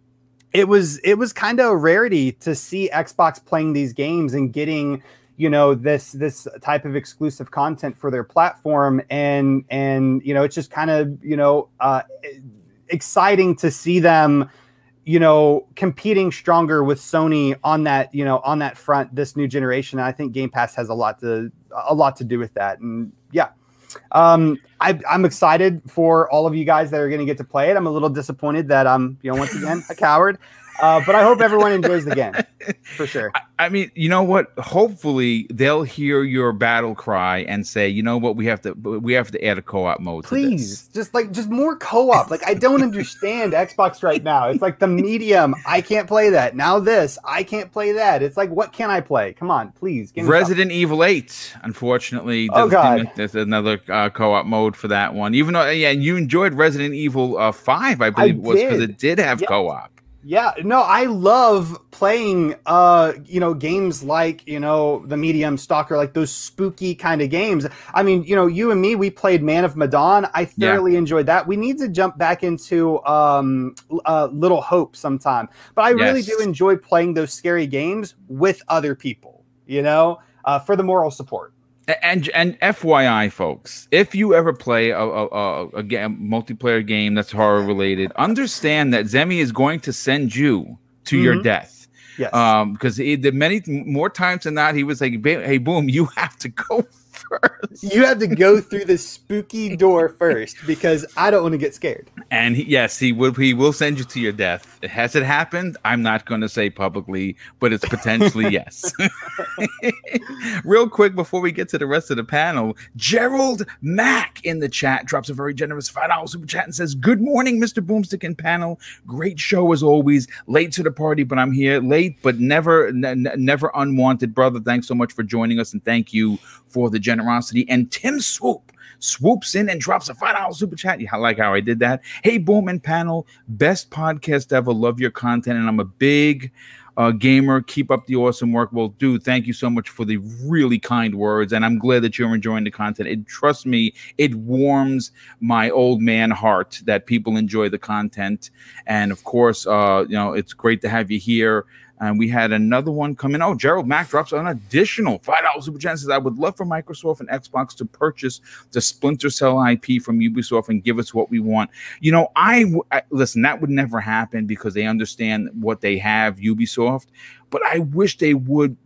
it was kind of a rarity to see Xbox playing these games and getting this type of exclusive content for their platform, and it's just kind of exciting to see them, competing stronger with Sony on that, on that front this new generation. And I think Game Pass has a lot to do with that. And yeah, I'm excited for all of you guys that are going to get to play it. I'm a little disappointed that I'm, once again, a coward. But I hope everyone enjoys the game for sure. I mean, you know what? Hopefully they'll hear your battle cry and say, you know what? We have to add a co-op mode. Please, to this. just more co-op. Like, I don't understand Xbox right now. It's like the medium. I can't play that. Now this, I can't play that. It's like, what can I play? Come on, please. Resident Evil 8. Unfortunately, there's another co-op mode for that one. Even though, yeah, you enjoyed Resident Evil 5, I believe it was, because it did have co-op. Yeah, no, I love playing, games like, the Medium, Stalker, like those spooky kind of games. I mean, you and me, we played Man of Medan. I thoroughly enjoyed that. We need to jump back into Little Hope sometime. But I really do enjoy playing those scary games with other people, for the moral support. And FYI, folks, if you ever play a multiplayer game that's horror-related, understand that Zemi is going to send you to your death. Yes. Because many more times than not, he was like, hey, boom, you have to go first. You have to go through the spooky door first, because I don't want to get scared. And he will send you to your death. Has it happened? I'm not going to say publicly, but it's potentially yes. Real quick, before we get to the rest of the panel, Gerald Mack in the chat drops a very generous $5 super chat and says, good morning, Mr. Boomstick and panel. Great show as always. Late to the party, but I'm here. Late, but never unwanted, brother. Thanks so much for joining us, and thank you for the generosity. And Tim swoops in and drops a $5 super chat. I like how I did that. Hey, Boom and panel, best podcast ever. Love your content, and I'm a big gamer. Keep up the awesome work. Well, dude, thank you so much for the really kind words, and I'm glad that you're enjoying the content. And trust me, it warms my old man heart that people enjoy the content. And of course, it's great to have you here. And we had another one come in. Oh, Gerald Mack drops an additional $5 super chat. I would love for Microsoft and Xbox to purchase the Splinter Cell IP from Ubisoft and give us what we want. I listen, that would never happen because they understand what they have, Ubisoft. But I wish they would,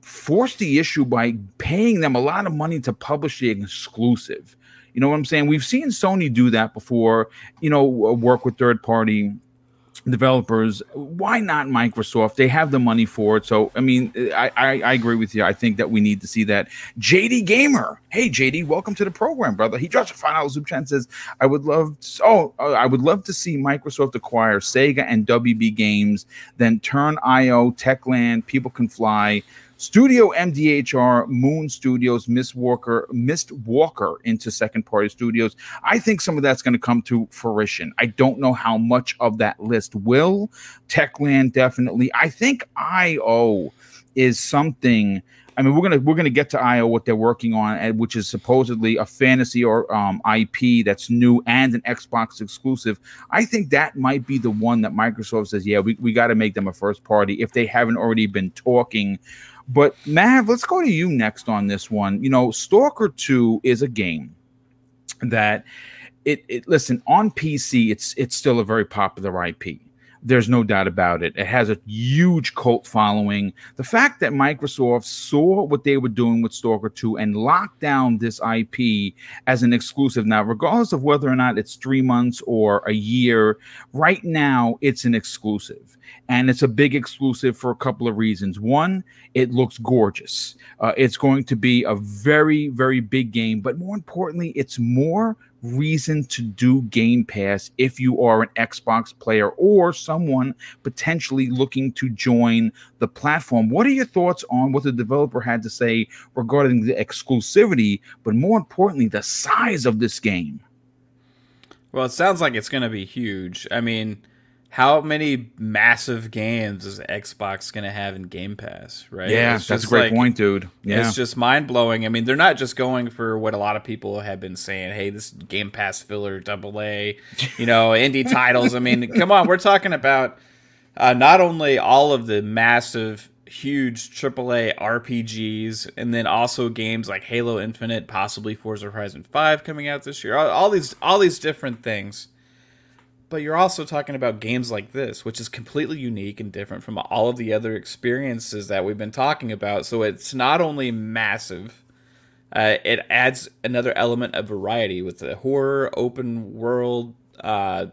force the issue by paying them a lot of money to publish the exclusive. You know what I'm saying? We've seen Sony do that before, work with third-party developers. Why not Microsoft? They have the money for it. So, I mean, I agree with you. I think that we need to see that. JD Gamer. Hey, JD, welcome to the program, brother. He drops a $5 super chat and says, I would love to see Microsoft acquire Sega and WB Games, then turn IO, Techland, People Can Fly, Studio MDHR, Moon Studios, Mist Walker into second-party studios. I think some of that's going to come to fruition. I don't know how much of that list will. Techland, definitely. I think IO is something. I mean, we're gonna get to IO, what they're working on, which is supposedly a fantasy or IP that's new and an Xbox exclusive. I think that might be the one that Microsoft says, yeah, we got to make them a first party if they haven't already been talking. But Mav, let's go to you next on this one. Stalker 2 is a game that listen, on PC, it's still a very popular IP. There's no doubt about it. It has a huge cult following. The fact that Microsoft saw what they were doing with Stalker 2 and locked down this IP as an exclusive now, regardless of whether or not it's 3 months or a year, right now it's an exclusive. And it's a big exclusive for a couple of reasons. One, it looks gorgeous. It's going to be a very, very big game. But more importantly, it's more reason to do Game Pass if you are an Xbox player or someone potentially looking to join the platform. What are your thoughts on what the developer had to say regarding the exclusivity, but more importantly, the size of this game? Well, it sounds like it's going to be huge. I mean, how many massive games is Xbox going to have in Game Pass, right? Yeah, that's a great point, dude. Yeah. It's just mind-blowing. I mean, they're not just going for what a lot of people have been saying, hey, this Game Pass filler, AA, indie titles. I mean, come on, we're talking about not only all of the massive, huge AAA RPGs, and then also games like Halo Infinite, possibly Forza Horizon 5 coming out this year, all these different things. But you're also talking about games like this, which is completely unique and different from all of the other experiences that we've been talking about. So it's not only massive, it adds another element of variety with the horror, open world,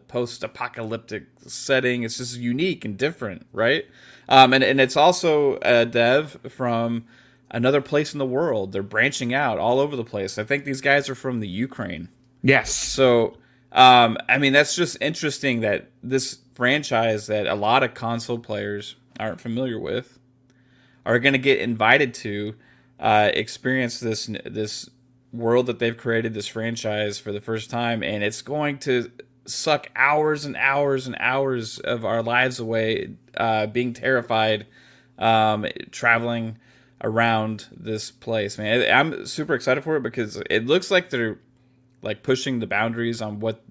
post-apocalyptic setting. It's just unique and different, right? And it's also a dev from another place in the world. They're branching out all over the place. I think these guys are from the Ukraine. Yes. So, I mean, that's just interesting that this franchise that a lot of console players aren't familiar with are going to get invited to experience this world that they've created, this franchise, for the first time, and it's going to suck hours and hours and hours of our lives away, being terrified, traveling around this place. Man, I'm super excited for it because it looks like they're like pushing the boundaries on what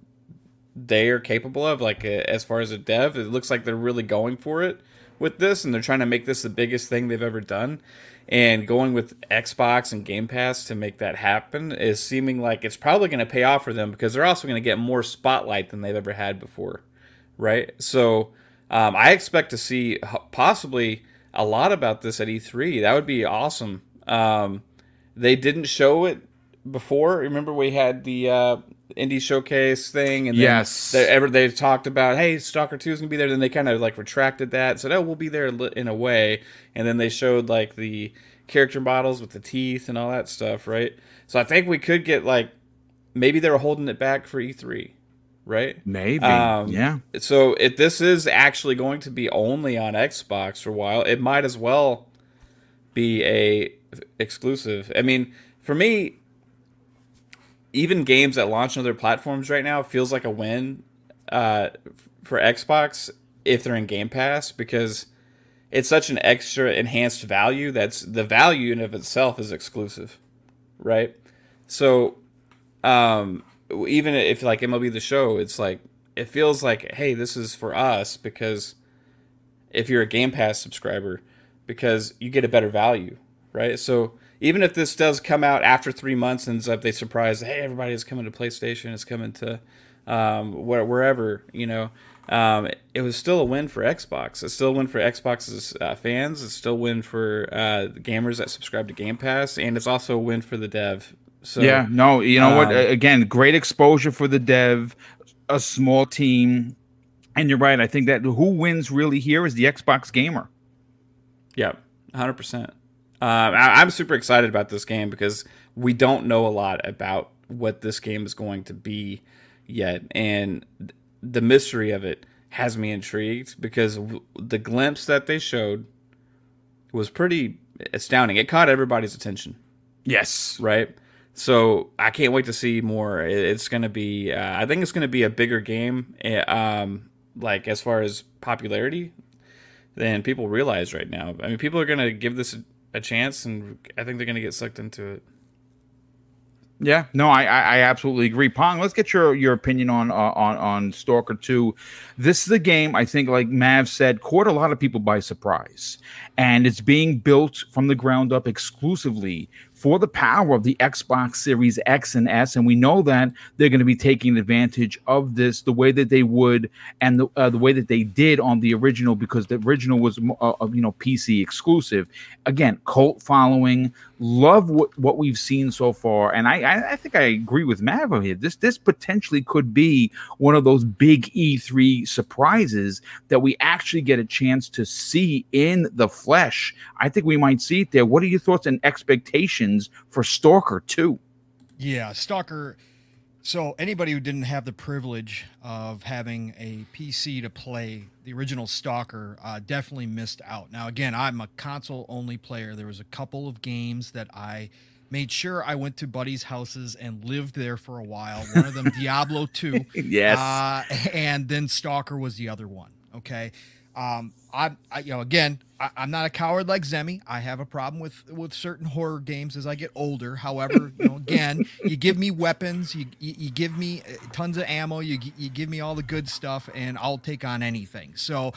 they are capable of. Like as far as a dev, it looks like they're really going for it with this, and they're trying to make this the biggest thing they've ever done. And going with Xbox and Game Pass to make that happen is seeming like it's probably going to pay off for them, because they're also going to get more spotlight than they've ever had before, right? So I expect to see possibly a lot about this at E3. That would be awesome. They didn't show it before. Remember we had the indie showcase thing, and then yes, they've talked about, hey, Stalker 2 is gonna be there. Then they kind of like retracted that, so that will be there in a way. And then they showed like the character models with the teeth and all that stuff, right? So I think we could get like, maybe they were holding it back for E3, right? Maybe, yeah. So if this is actually going to be only on Xbox for a while, it might as well be a exclusive. I mean, for me, even games that launch on other platforms right now feels like a win for Xbox if they're in Game Pass, because it's such an extra enhanced value. That's the value in of itself is exclusive, right? So even if like MLB The Show, it's like it feels like, hey, this is for us, because if you're a Game Pass subscriber, because you get a better value, right? So even if this does come out after 3 months and they surprise, hey, everybody is coming to PlayStation, it's coming to wherever, you know, it was still a win for Xbox. It's still a win for Xbox's fans. It's still a win for gamers that subscribe to Game Pass, and it's also a win for the dev. So yeah, no, you know what? Again, great exposure for the dev, a small team, and you're right. I think that who wins really here is the Xbox gamer. Yeah, 100%. I'm super excited about this game because we don't know a lot about what this game is going to be yet. And the mystery of it has me intrigued, because the glimpse that they showed was pretty astounding. It caught everybody's attention. Yes. Right? So I can't wait to see more. It's going to be, I think it's going to be a bigger game, like as far as popularity, than people realize right now. I mean, people are going to give this a chance, and I think they're going to get sucked into it. Yeah, no, I absolutely agree. Pong, let's get your opinion on Stalker 2. This is the game, I think, like Mav said, caught a lot of people by surprise, and it's being built from the ground up exclusively for the power of the Xbox Series X and S, and we know that they're going to be taking advantage of this the way that they would, and the way that they did on the original, because the original was PC exclusive. Again, cult following, love what we've seen so far, and I think I agree with Mav here. This potentially could be one of those big E3 surprises that we actually get a chance to see in the flesh. I think we might see it there. What are your thoughts and expectations for Stalker 2? Yeah, Stalker. So anybody who didn't have the privilege of having a PC to play the original Stalker definitely missed out. Now, again, I'm a console-only player. There was a couple of games that I made sure I went to buddies' houses and lived there for a while. One of them, Diablo 2. Yes. And then Stalker was the other one, okay? I'm not a coward like Zemi. I have a problem with certain horror games as I get older. However, again, you give me weapons, you give me tons of ammo, you give me all the good stuff, and I'll take on anything. So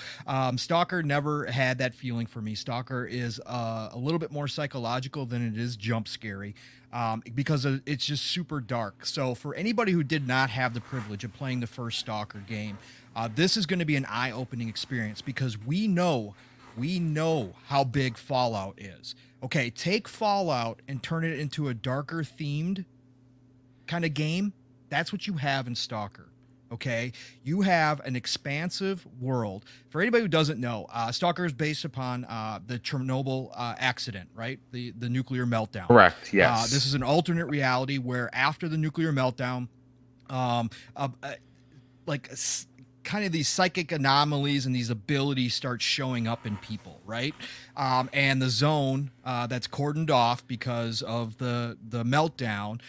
Stalker never had that feeling for me. Stalker is a little bit more psychological than it is jump scary, because it's just super dark. So for anybody who did not have the privilege of playing the first Stalker game, this is going to be an eye-opening experience, because we know how big Fallout is. Okay, take Fallout and turn it into a darker-themed kind of game. That's what you have in Stalker. Okay, you have an expansive world. For anybody who doesn't know, Stalker is based upon the Chernobyl accident, right? The nuclear meltdown. Correct. Yes. This is an alternate reality where after the nuclear meltdown, kind of these psychic anomalies and these abilities start showing up in people, right? And the zone that's cordoned off because of the meltdown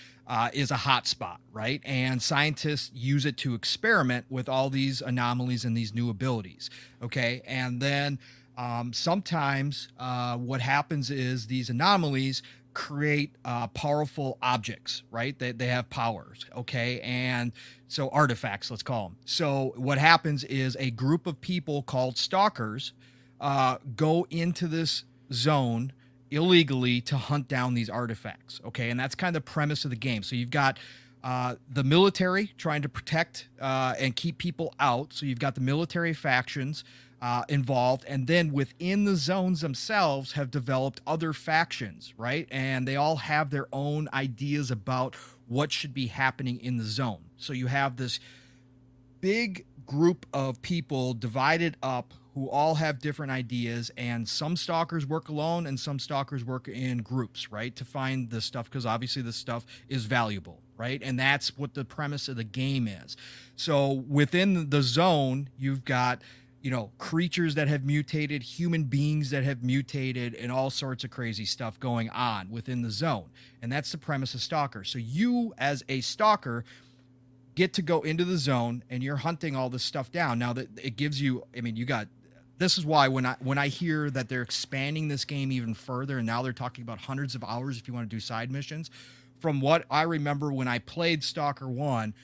is a hot spot, right? And scientists use it to experiment with all these anomalies and these new abilities, okay? And then sometimes what happens is these anomalies create powerful objects, right? They have powers, okay? And so artifacts, let's call them. So what happens is a group of people called stalkers go into this zone illegally to hunt down these artifacts, okay? And that's kind of the premise of the game. So you've got the military trying to protect and keep people out. So you've got the military factions involved, and then within the zones themselves have developed other factions, right? And they all have their own ideas about what should be happening in the zone. So you have this big group of people divided up who all have different ideas, and some stalkers work alone and some stalkers work in groups, right, to find this stuff, because obviously this stuff is valuable, right? And that's what the premise of the game is. So within the zone, you've got, you know, creatures that have mutated, human beings that have mutated, and all sorts of crazy stuff going on within the zone. And that's the premise of Stalker. So you, as a stalker, get to go into the zone and you're hunting all this stuff down. Now that it gives you, I mean, you got, this is why when I hear that they're expanding this game even further, and now they're talking about hundreds of hours if you want to do side missions. From what I remember when I played Stalker 1,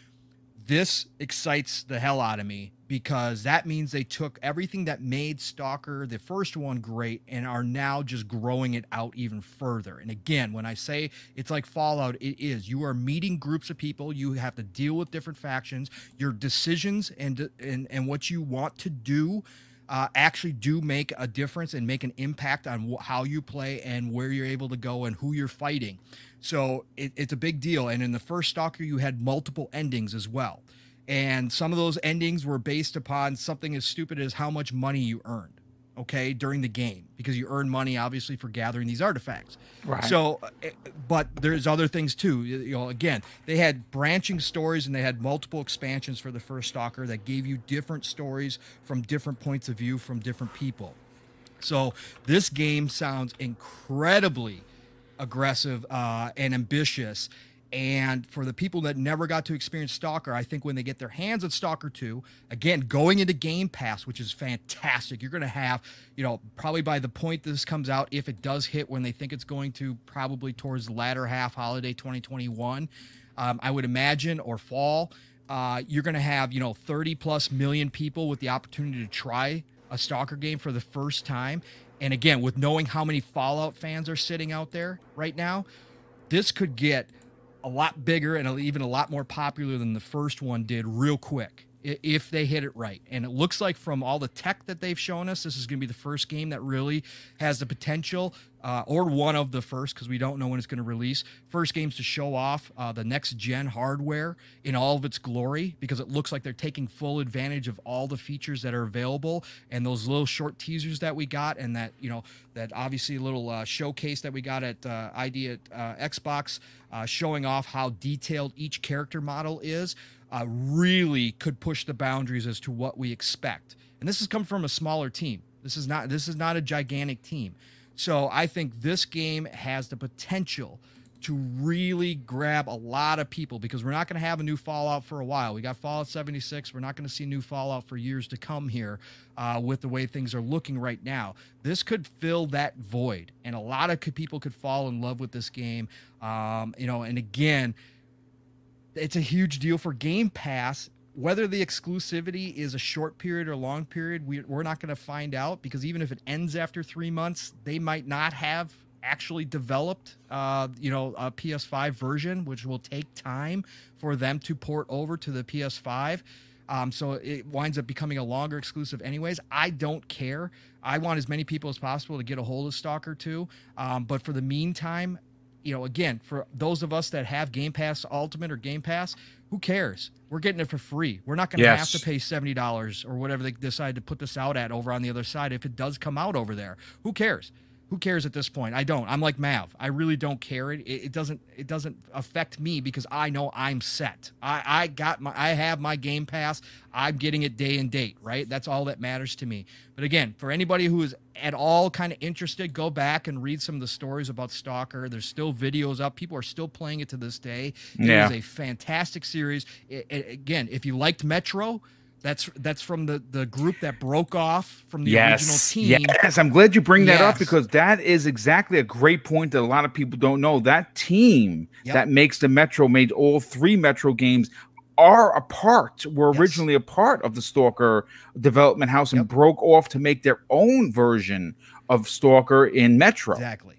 this excites the hell out of me, because that means they took everything that made Stalker, the first one, great, and are now just growing it out even further. And again, when I say it's like Fallout, it is. You are meeting groups of people. You have to deal with different factions. Your decisions and what you want to do actually do make a difference and make an impact on how you play and where you're able to go and who you're fighting. So it's a big deal. And in the first Stalker, you had multiple endings as well. And some of those endings were based upon something as stupid as how much money you earned, okay, during the game, because you earn money, obviously, for gathering these artifacts. Right. So, but there's other things, too. You know, again, they had branching stories and they had multiple expansions for the first Stalker that gave you different stories from different points of view from different people. So this game sounds incredibly aggressive and ambitious. And for the people that never got to experience Stalker, I think when they get their hands on Stalker 2, again, going into Game Pass, which is fantastic, you're going to have, you know, probably by the point this comes out, if it does hit when they think it's going to, probably towards the latter half, holiday 2021, I would imagine, or fall, you're going to have, you know, 30+ million people with the opportunity to try a Stalker game for the first time. And again, with knowing how many Fallout fans are sitting out there right now, this could get a lot bigger and even a lot more popular than the first one did real quick if they hit it right. And it looks like from all the tech that they've shown us, this is going to be the first game that really has the potential, or one of the first, because we don't know when it's going to release, first games to show off the next-gen hardware in all of its glory, because it looks like they're taking full advantage of all the features that are available. And those little short teasers that we got, and that, you know, that obviously little showcase that we got at ID at Xbox, showing off how detailed each character model is, really could push the boundaries as to what we expect. And this has come from a smaller team. This is not a gigantic team. So I think this game has the potential to really grab a lot of people, because we're not going to have a new Fallout for a while. We got Fallout 76. We're not going to see new Fallout for years to come here with the way things are looking right now. This could fill that void, and a lot of people could fall in love with this game. You know, and again, it's a huge deal for Game Pass. Whether the exclusivity is a short period or long period, we're not going to find out, because even if it ends after 3 months, they might not have actually developed, you know, a PS5 version, which will take time for them to port over to the PS5. So it winds up becoming a longer exclusive anyways. I don't care. I want as many people as possible to get a hold of Stalker 2. But for the meantime, you know, again, for those of us that have Game Pass Ultimate or Game Pass, who cares? We're getting it for free. We're not going to have to pay $70 or whatever they decide to put this out at over on the other side if it does come out over there. Who cares? Who cares at this point? I don't. I'm like Mav. I really don't care. It doesn't affect me because I know I'm set. I have my Game Pass. I'm getting it day and date, right? That's all that matters to me. But again, for anybody who is at all kind of interested, go back and read some of the stories about Stalker. There's still videos up. People are still playing it to this day. It is a fantastic series. Again, if you liked Metro, that's from the group that broke off from the original team. Yes, I'm glad you bring that up because that is exactly a great point that a lot of people don't know. That team that makes the Metro, made all three Metro games, were originally a part of the Stalker development house and broke off to make their own version of Stalker in Metro.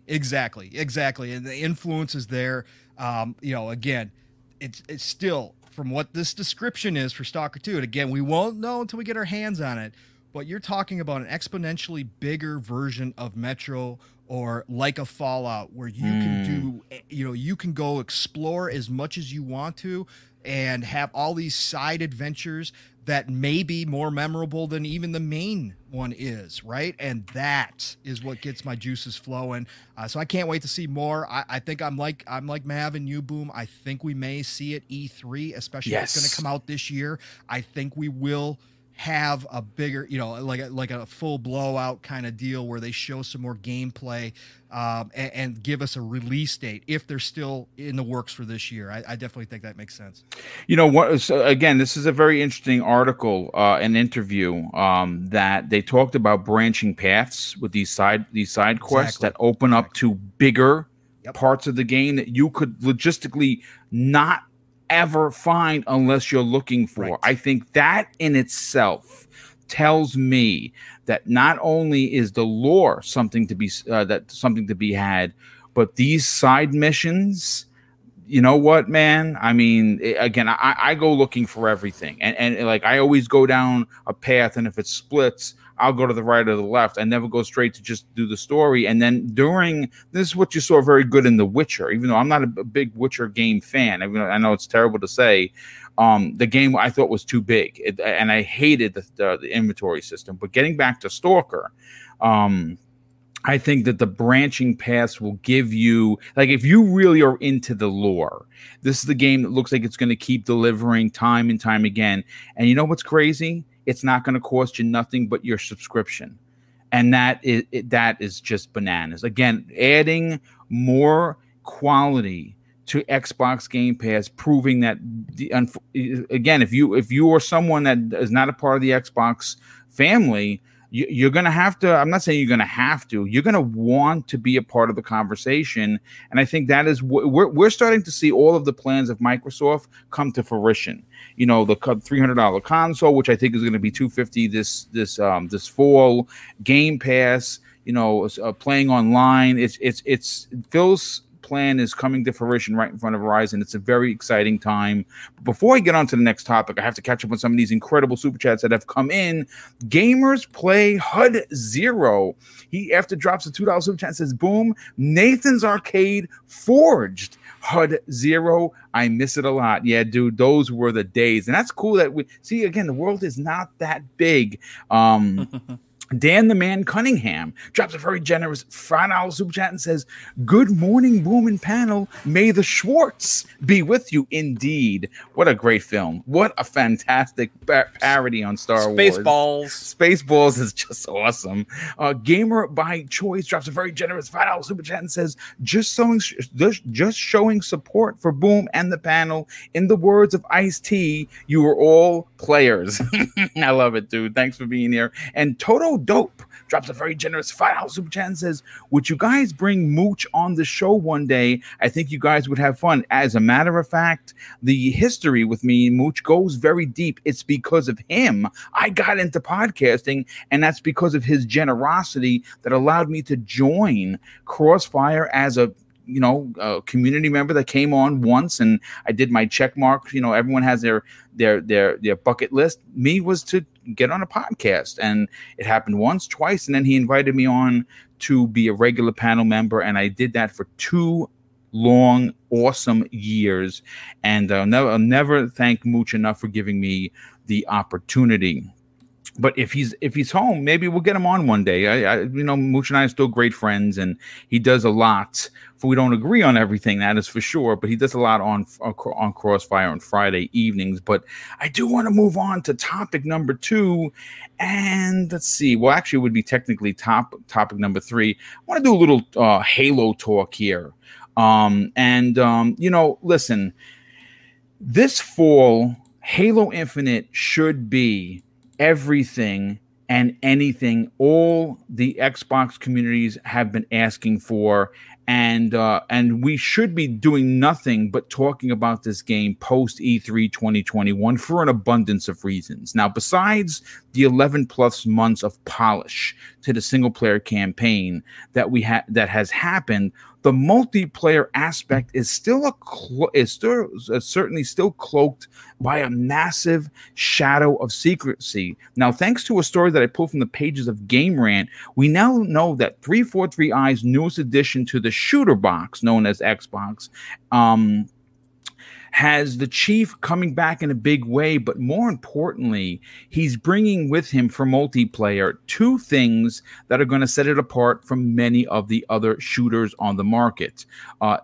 Exactly. And the influence is there. You know, again, it's still... From what this description is for Stalker 2, and again, we won't know until we get our hands on it, but you're talking about an exponentially bigger version of Metro or like a Fallout where you can do, you know, you can go explore as much as you want to and have all these side adventures that may be more memorable than even the main one is, right? And that is what gets my juices flowing. So I can't wait to see more. I think I'm like Mav and you, Boom. I think we may see it E3, especially if it's going to come out this year. I think we will have a bigger, you know, like a full blowout kind of deal where they show some more gameplay and give us a release date if they're still in the works for this year. I definitely think that makes sense. You know what? So again, this is a very interesting article, an interview that they talked about branching paths with these side quests that open up to bigger parts of the game that you could logistically not ever find unless you're looking for. I think that in itself tells me that not only is the lore something to be had, but these side missions, you know what, man? I mean, again, I go looking for everything, and like I always go down a path, and if it splits, I'll go to the right or the left. I never go straight to just do the story. And then this is what you saw very good in The Witcher, even though I'm not a big Witcher game fan. I know it's terrible to say. The game I thought was too big, and I hated the inventory system. But getting back to Stalker, I think that the branching paths will give you, like, if you really are into the lore, this is the game that looks like it's going to keep delivering time and time again. And you know what's crazy? It's not going to cost you nothing but your subscription. And that is just bananas. Again, adding more quality to Xbox Game Pass, proving that, again, if you are someone that is not a part of the Xbox family, you're going to have to, I'm not saying you're going to have to, you're going to want to be a part of the conversation. And I think that is, we're starting to see all of the plans of Microsoft come to fruition. You know, the $300 console, which I think is going to be $250 this fall, Game Pass, you know, playing online. It's Phil's plan is coming to fruition right in front of our eyes, and it's a very exciting time. Before I get on to the next topic, I have to catch up on some of these incredible super chats that have come in. Gamers Play HUD Zero, he after drops a $2 super chat, says, Boom, Nathan's Arcade forged HUD Zero. I miss it a lot. Yeah, dude, those were the days. And that's cool that we see, again, the world is not that big. Dan the Man Cunningham drops a very generous $5 super chat and says, Good morning, Boom and panel. May the Schwartz be with you indeed. What a great film. What a fantastic parody on Star Wars. Spaceballs is just awesome. Gamer by Choice drops a very generous $5 super chat and says, just showing support for Boom and the panel. In the words of Ice-T, you are all players. I love it, dude. Thanks for being here. And Toto Dope drops a very generous $5 super chat and says, Would you guys bring Mooch on the show one day? I think you guys would have fun. As a matter of fact, the history with me and Mooch goes very deep. It's because of him I got into podcasting, and that's because of his generosity that allowed me to join Crossfire as a community member that came on once, and I did my check mark. You know, everyone has their bucket list. Me was to get on a podcast, and it happened once, twice, and then he invited me on to be a regular panel member, and I did that for two long, awesome years, and I'll never thank Mooch enough for giving me the opportunity. But if he's home, maybe we'll get him on one day. Mooch and I are still great friends, and he does a lot. We don't agree on everything, that is for sure, but he does a lot on Crossfire on Friday evenings. But I do want to move on to topic number 2, and let's see. Well, actually, it would be technically topic number 3. I want to do a little Halo talk here, listen, this fall, Halo Infinite should be everything and anything all the Xbox communities have been asking for, and we should be doing nothing but talking about this game post E3 2021 for an abundance of reasons. Now, besides the 11 plus months of polish to the single player campaign that has happened, the multiplayer aspect is certainly still cloaked by a massive shadow of secrecy. Now, thanks to a story that I pulled from the pages of Game Rant, we now know that 343i's newest addition to the shooter box, known as Xbox, has the Chief coming back in a big way, but more importantly, he's bringing with him for multiplayer 2 things that are going to set it apart from many of the other shooters on the market.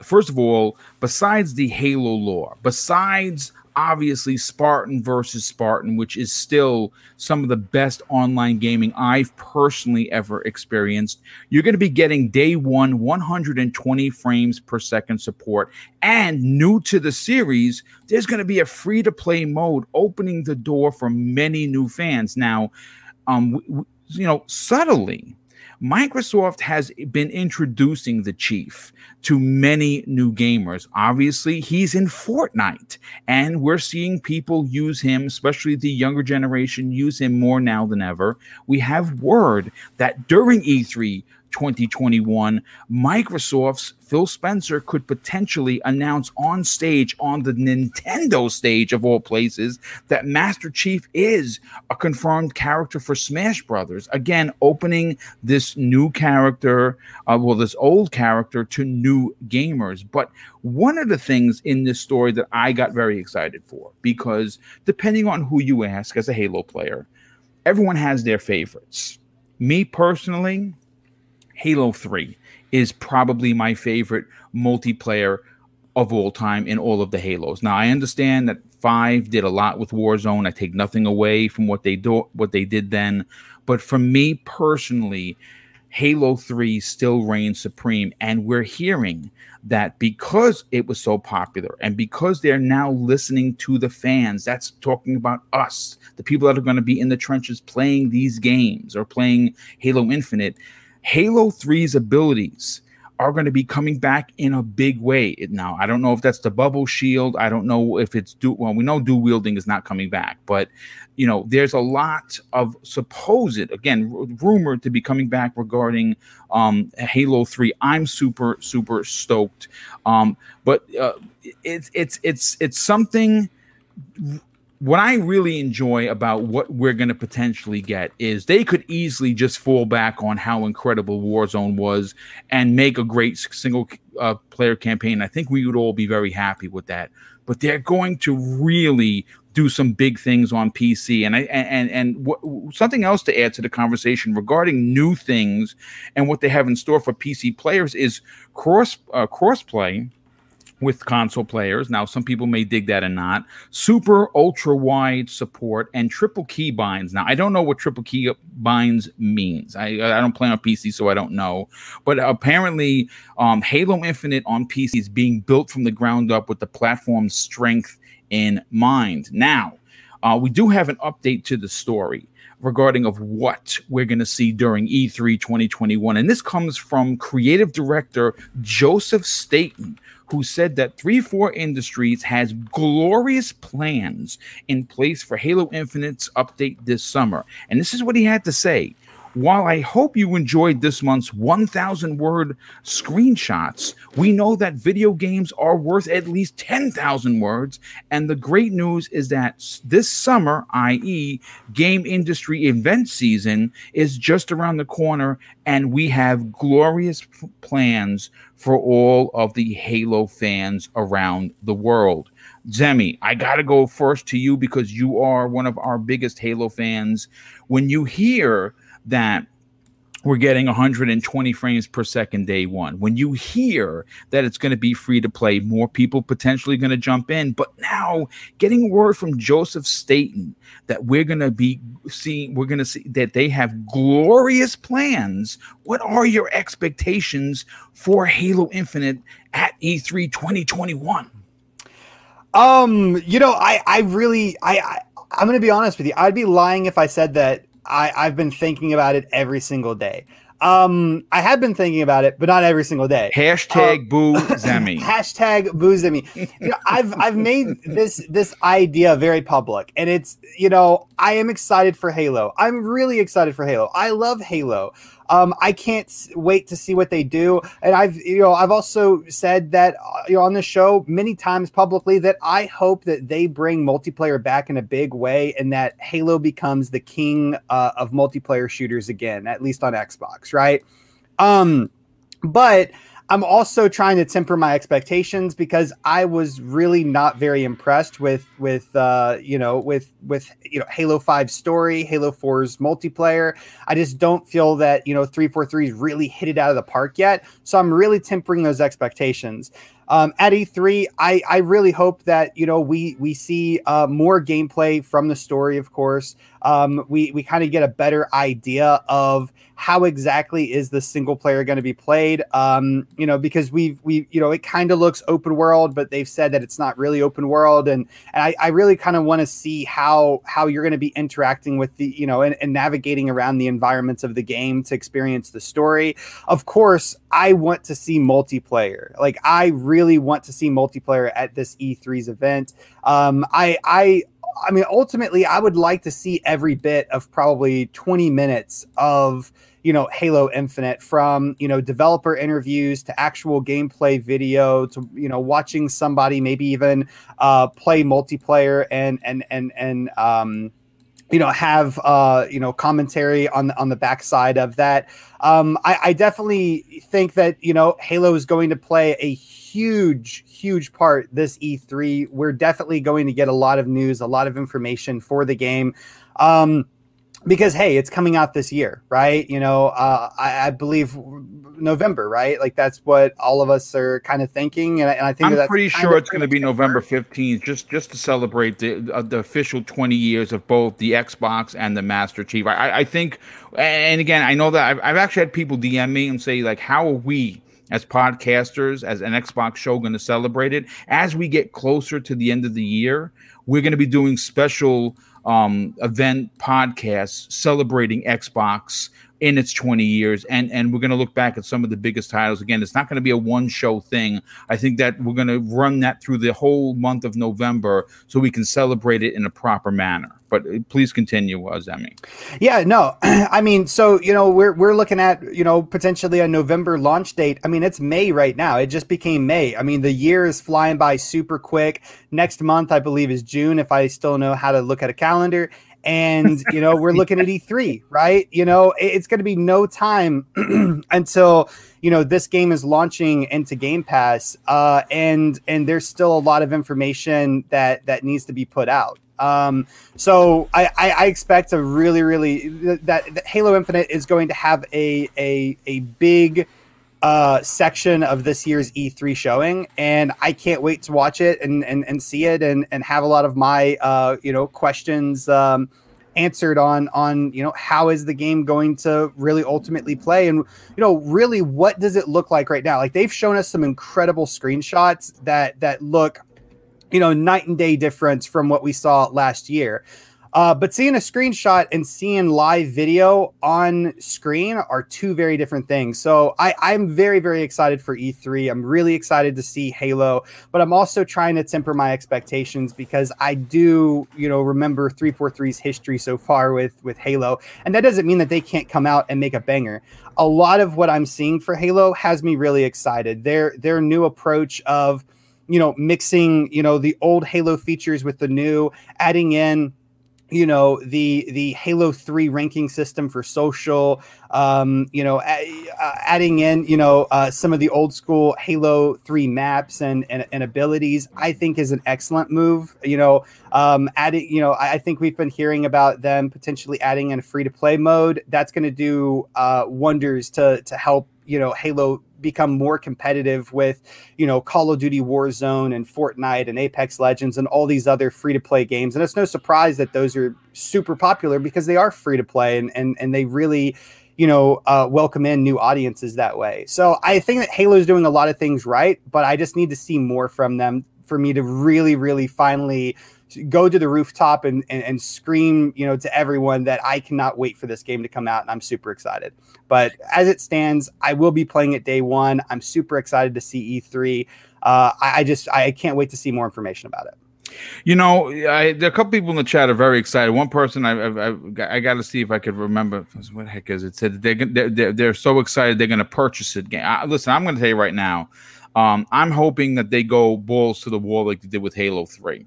First of all, besides the Halo lore, besides obviously Spartan versus Spartan, which is still some of the best online gaming I've personally ever experienced, you're going to be getting day one 120 frames per second support, and new to the series, there's going to be a free-to-play mode, opening the door for many new fans. Now, subtly, Microsoft has been introducing the Chief to many new gamers. Obviously, he's in Fortnite, and we're seeing people use him, especially the younger generation, use him more now than ever. We have word that during E3 2021, Microsoft's Phil Spencer could potentially announce on stage, on the Nintendo stage of all places, that Master Chief is a confirmed character for Smash Brothers. Again, opening this old character to new gamers. But one of the things in this story that I got very excited for, because depending on who you ask as a Halo player, everyone has their favorites. Me personally, Halo 3 is probably my favorite multiplayer of all time in all of the Halos. Now, I understand that 5 did a lot with Warzone. I take nothing away from what they did then. But for me personally, Halo 3 still reigns supreme. And we're hearing that because it was so popular and because they're now listening to the fans, that's talking about us, the people that are going to be in the trenches playing these games or playing Halo Infinite, Halo 3's abilities are going to be coming back in a big way. Now, I don't know if that's the bubble shield. I don't know if it's we know dual wielding is not coming back, but there's a lot of supposed, again, rumored to be coming back regarding Halo 3. I'm super, super stoked. But it's something. What I really enjoy about what we're going to potentially get is they could easily just fall back on how incredible Warzone was and make a great single player campaign. I think we would all be very happy with that. But they're going to really do some big things on PC. And something else to add to the conversation regarding new things and what they have in store for PC players is crossplay with console players. Now, some people may dig that or not. Super ultra wide support and triple key binds. Now, I don't know what triple key binds means. I don't play on PC, so I don't know. But apparently, Halo Infinite on PC is being built from the ground up with the platform's strength in mind. Now, we do have an update to the story regarding of what we're going to see during E3 2021. And this comes from creative director Joseph Staten, who said that 343 Industries has glorious plans in place for Halo Infinite's update this summer. And this is what he had to say. While I hope you enjoyed this month's 1,000-word screenshots, we know that video games are worth at least 10,000 words, and the great news is that this summer, i.e. game industry event season, is just around the corner, and we have glorious plans for all of the Halo fans around the world. Zemi, I got to go first to you because you are one of our biggest Halo fans. When you hear that we're getting 120 frames per second day one, when you hear that it's going to be free to play, more people potentially going to jump in. But now getting word from Joseph Staten that we're going to see that they have glorious plans. What are your expectations for Halo Infinite at E3 2021? I'm going to be honest with you. I'd be lying if I said that I've been thinking about it every single day. I have been thinking about it, but not every single day. Hashtag boo Zemi. Hashtag boo Zemi. You know, I've made this idea very public, and it's, you know, I am excited for Halo. I'm really excited for Halo. I love Halo. I can't wait to see what they do. And I've also said that on the show many times publicly that I hope that they bring multiplayer back in a big way and that Halo becomes the king of multiplayer shooters again, at least on Xbox, right? But I'm also trying to temper my expectations because I was really not very impressed with Halo 5's story, Halo 4's multiplayer. I just don't feel that 343's really hit it out of the park yet. So I'm really tempering those expectations. At E3, I really hope that we see more gameplay from the story. Of course, we kind of get a better idea of how exactly is the single player going to be played. Because we it kind of looks open world, but they've said that it's not really open world, and I really kind of want to see how you're going to be interacting with the and navigating around the environments of the game to experience the story. Of course, I want to see multiplayer. Like I really want to see multiplayer at this E3's event. I mean, ultimately, I would like to see every bit of probably 20 minutes of Halo Infinite, from developer interviews to actual gameplay video to watching somebody maybe even play multiplayer and have commentary on the backside of that. I definitely think that Halo is going to play a huge part this E3. We're definitely going to get a lot of news, a lot of information for the game. Because, hey, it's coming out this year, right? I believe November, right? Like, that's what all of us are kind of thinking. And I think I'm pretty sure it's going to be November 15th, just to celebrate the official 20 years of both the Xbox and the Master Chief. I think, and again, I know that I've actually had people DM me and say, like, how are we as podcasters, as an Xbox show, going to celebrate it? As we get closer to the end of the year, we're going to be doing special event podcasts celebrating Xbox in its 20 years. And we're going to look back at some of the biggest titles. Again, it's not going to be a one-show thing. I think that we're going to run that through the whole month of November so we can celebrate it in a proper manner. But please continue, Zemi. Yeah, no, I mean, so, we're looking at, potentially a November launch date. I mean, it's May right now. It just became May. I mean, the year is flying by super quick. Next month, I believe, is June, if I still know how to look at a calendar. And, we're looking at E3, right? It's going to be no time until, this game is launching into Game Pass. And there's still a lot of information that needs to be put out. So I expect a really that Halo Infinite is going to have a big section of this year's E3 showing, and I can't wait to watch it and see it and have a lot of my questions answered on how is the game going to really ultimately play, and really what does it look like right now? Like, they've shown us some incredible screenshots that look night and day difference from what we saw last year. But seeing a screenshot and seeing live video on screen are two very different things. So I'm very, very excited for E3. I'm really excited to see Halo, but I'm also trying to temper my expectations because I do, you know, remember 343's history so far with Halo. And that doesn't mean that they can't come out and make a banger. A lot of what I'm seeing for Halo has me really excited. Their new approach of, you know, mixing, you know, the old Halo features with the new, adding in, you know, the Halo 3 ranking system for social, you know, adding in, you know, some of the old school Halo 3 maps and abilities, I think is an excellent move. You know, adding, you know, I think we've been hearing about them potentially adding in a free to play mode. That's going to do wonders to help, you know, Halo become more competitive with, you know, Call of Duty Warzone and Fortnite and Apex Legends and all these other free-to-play games. And it's no surprise that those are super popular because they are free-to-play and they really, you know, welcome in new audiences that way. So I think that Halo's doing a lot of things right, but I just need to see more from them for me to really, really finally go to the rooftop and scream, you know, to everyone that I cannot wait for this game to come out. And I'm super excited. But as it stands, I will be playing it day one. I'm super excited to see E3. I can't wait to see more information about it. You know, there are a couple people in the chat are very excited. One person I got to see if I could remember what the heck is it said. They're so excited they're going to purchase it. Listen, I'm going to tell you right now. I'm hoping that they go balls to the wall like they did with Halo 3.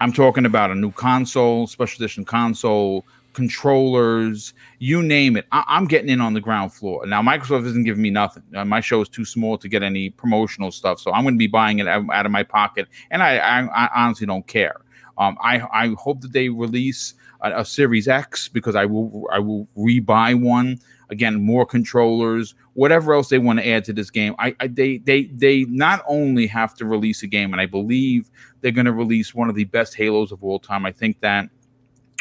I'm talking about a new console, special edition console, controllers, you name it. I'm getting in on the ground floor. Now, Microsoft isn't giving me nothing. My show is too small to get any promotional stuff, so I'm going to be buying it out of my pocket, and I honestly don't care. I hope that they release a Series X because I will rebuy one. Again, more controllers, whatever else they want to add to this game. They not only have to release a game, and I believe they're going to release one of the best Halos of all time. I think that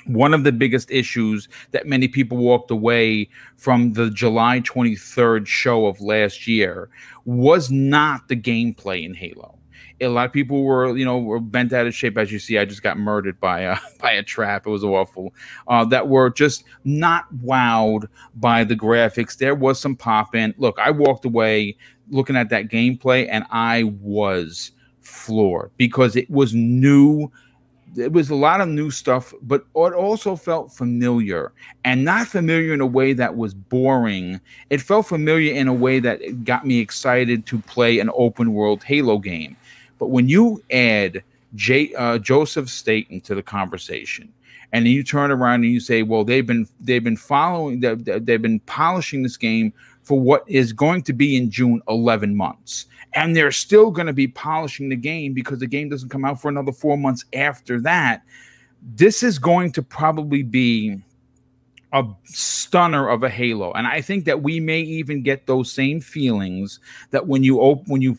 one of the biggest issues that many people walked away from the July 23rd show of last year was not the gameplay in Halo. A lot of people were, you know, bent out of shape. As you see, I just got murdered by a trap. It was awful. That were just not wowed by the graphics. There was some pop in. Look, I walked away looking at that gameplay, and I was floored because it was new. It was a lot of new stuff, but it also felt familiar, and not familiar in a way that was boring. It felt familiar in a way that got me excited to play an open-world Halo game. But when you add Joseph Staten to the conversation, and then you turn around and you say, "Well, they've been following, they've been polishing this game for what is going to be in June 11 months, and they're still going to be polishing the game because the game doesn't come out for another 4 months after that." This is going to probably be a stunner of a Halo, and I think that we may even get those same feelings that when you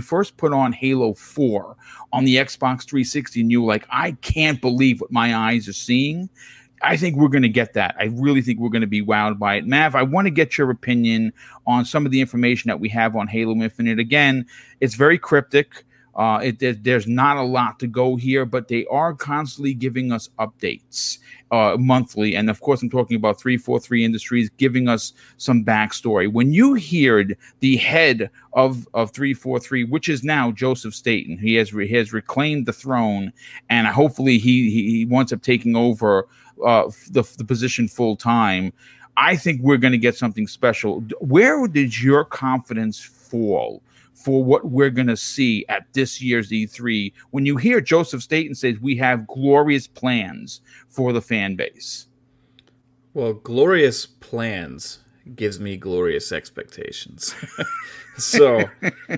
first put on Halo 4 on the Xbox 360, and you were like, I can't believe what my eyes are seeing. I think we're going to get that. I really think we're going to be wowed by it. Mav, I want to get your opinion on some of the information that we have on Halo Infinite. Again, it's very cryptic. There's not a lot to go here, but they are constantly giving us updates monthly. And, of course, I'm talking about 343 Industries giving us some backstory. When you heard the head of 343, which is now Joseph Staten, he has reclaimed the throne, and hopefully he winds up taking over the position full-time. I think we're going to get something special. Where did your confidence fall for what we're going to see at this year's E3 when you hear Joseph Staten says we have glorious plans for the fan base? Well, glorious plans gives me glorious expectations. So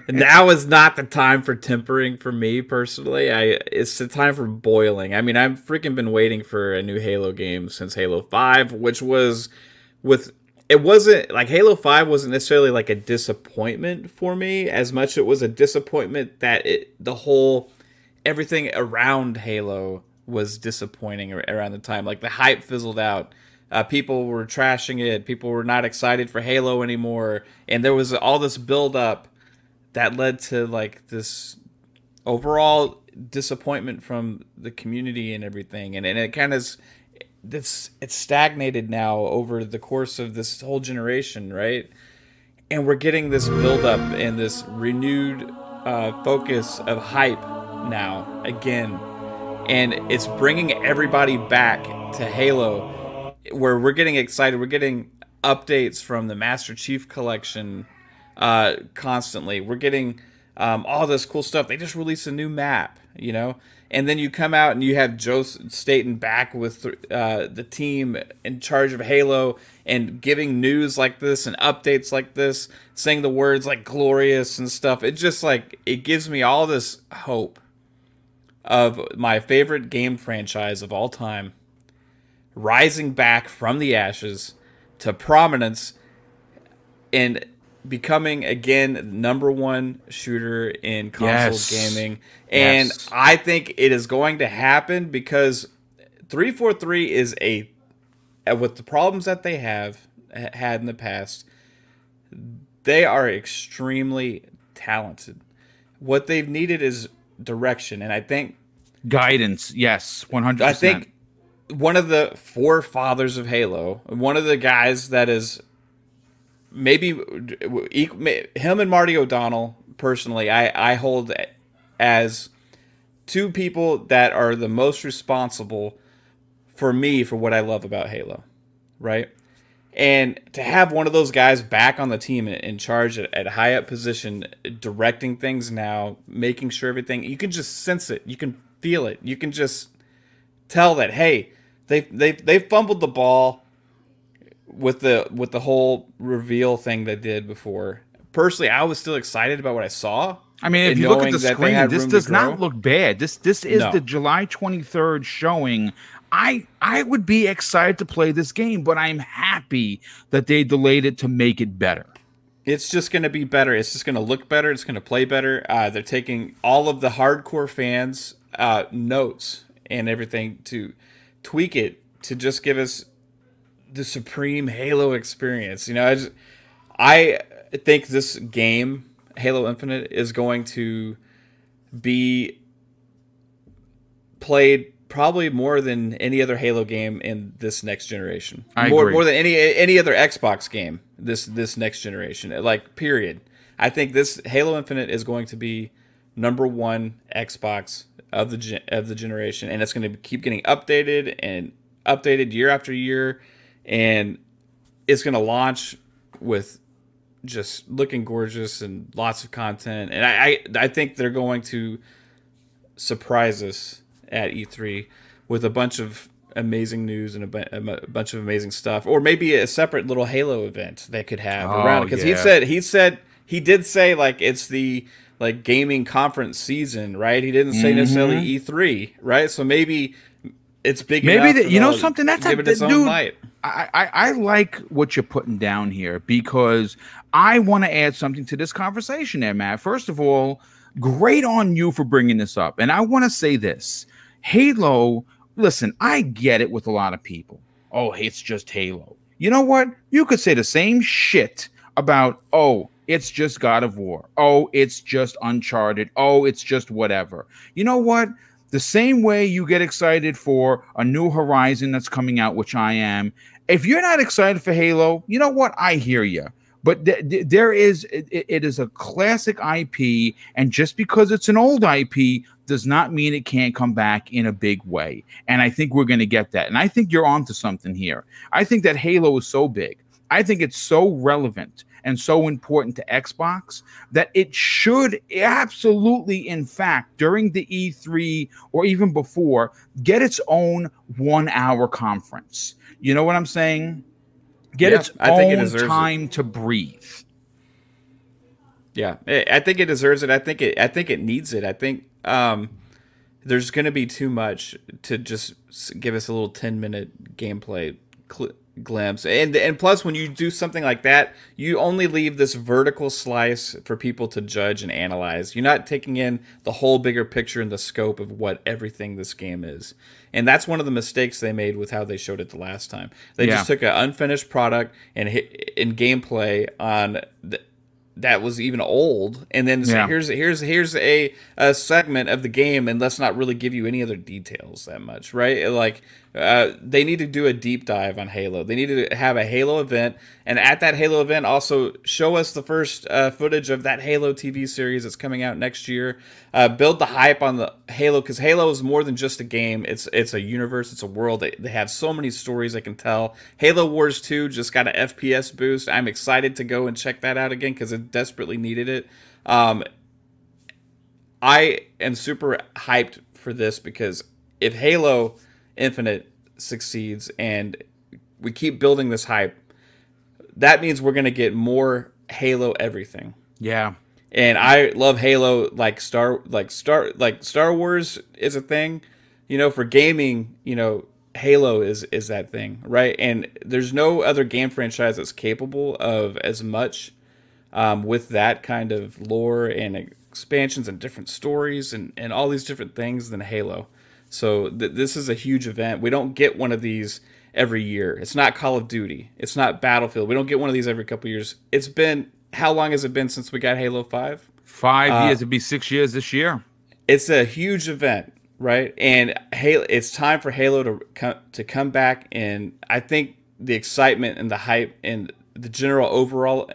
now is not the time for tempering for me personally. It's the time for boiling. I mean, I've freaking been waiting for a new Halo game since Halo 5, which was with... It wasn't like Halo 5 wasn't necessarily like a disappointment for me as much. It was a disappointment that everything around Halo was disappointing around the time. Like the hype fizzled out. People were trashing it. People were not excited for Halo anymore. And there was all this build up that led to like this overall disappointment from the community and everything, and it kind of it's stagnated now over the course of this whole generation, right? And we're getting this buildup and this renewed focus of hype now again, and it's bringing everybody back to Halo, where we're getting excited. We're getting updates from the Master Chief collection constantly. We're getting all this cool stuff. They just released a new map, you know, and then you come out and you have Joseph Staten back with the team in charge of Halo and giving news like this and updates like this, saying the words like glorious and stuff. It just like, it gives me all this hope of my favorite game franchise of all time rising back from the ashes to prominence and becoming again number one shooter in console gaming. And I think it is going to happen, because 343 is a, with the problems that they have had in the past, they are extremely talented. What they've needed is direction, and I think guidance. Yes, 100%. I think one of the forefathers of Halo, one of the guys that is maybe him and Marty O'Donnell, personally, I hold as two people that are the most responsible for me for what I love about Halo, right? And to have one of those guys back on the team in charge at high up position, directing things now, making sure everything, you can just sense it, you can feel it, you can just tell that, hey, they fumbled the ball with the whole reveal thing they did before. Personally, I was still excited about what I saw. I mean, if you look at the screen, this does not look bad. This is the July 23rd showing. I would be excited to play this game, but I'm happy that they delayed it to make it better. It's just going to be better. It's just going to look better. It's going to play better. They're taking all of the hardcore fans' notes and everything to tweak it to just give us the supreme Halo experience. You know, I think this game, Halo Infinite, is going to be played probably more than any other Halo game in this next generation. I agree. More than any other Xbox game this next generation. Like, period. I think this Halo Infinite is going to be number one Xbox of the generation, and it's going to keep getting updated and updated year after year. And it's going to launch with just looking gorgeous and lots of content. And I think they're going to surprise us at E3 with a bunch of amazing news and a bunch of amazing stuff. Or maybe a separate little Halo event they could have around. Because he did say like it's the like gaming conference season, right? He didn't say necessarily E3, right? So maybe it's big enough. Maybe you know something? That's give it its own light. I like what you're putting down here, because I want to add something to this conversation there, Matt. First of all, great on you for bringing this up. And I want to say this. Halo, listen, I get it with a lot of people. Oh, it's just Halo. You know what? You could say the same shit about, oh, it's just God of War. Oh, it's just Uncharted. Oh, it's just whatever. You know what? The same way you get excited for a new Horizon that's coming out, which I am, if you're not excited for Halo, you know what? I hear you. But it is a classic IP, and just because it's an old IP does not mean it can't come back in a big way. And I think we're going to get that. And I think you're onto something here. I think that Halo is so big. I think it's so relevant and so important to Xbox that it should absolutely, in fact, during the E3 or even before, get its own 1 hour conference. You know what I'm saying? Get its own time to breathe. Yeah, I think it deserves it. I think it needs it. I think there's going to be too much to just give us a little 10-minute gameplay glimpse. And plus, when you do something like that, you only leave this vertical slice for people to judge and analyze. You're not taking in the whole bigger picture and the scope of what everything this game is. And that's one of the mistakes they made with how they showed it the last time. They just took an unfinished product and hit in gameplay on that was even old. And then so here's a segment of the game, and let's not really give you any other details that much, right? Like, they need to do a deep dive on Halo. They need to have a Halo event, and at that Halo event, also show us the first footage of that Halo TV series that's coming out next year. Build the hype on the Halo, because Halo is more than just a game. It's a universe. It's a world. They have so many stories they can tell. Halo Wars 2 just got an FPS boost. I'm excited to go and check that out again because it desperately needed it. I am super hyped for this because if Halo Infinite succeeds and we keep building this hype, that means we're going to get more Halo everything. Yeah. And I love Halo like Star Wars is a thing, you know, for gaming, you know, Halo is that thing, right? And there's no other game franchise that's capable of as much with that kind of lore and expansions and different stories and all these different things than Halo. So this is a huge event. We don't get one of these every year. It's not Call of Duty. It's not Battlefield. We don't get one of these every couple of years. It's been, how long has it been since we got Halo 5? 5 years. It'd be 6 years this year. It's a huge event. Right, and Halo, it's time for Halo to come back, and I think the excitement and the hype and the general overall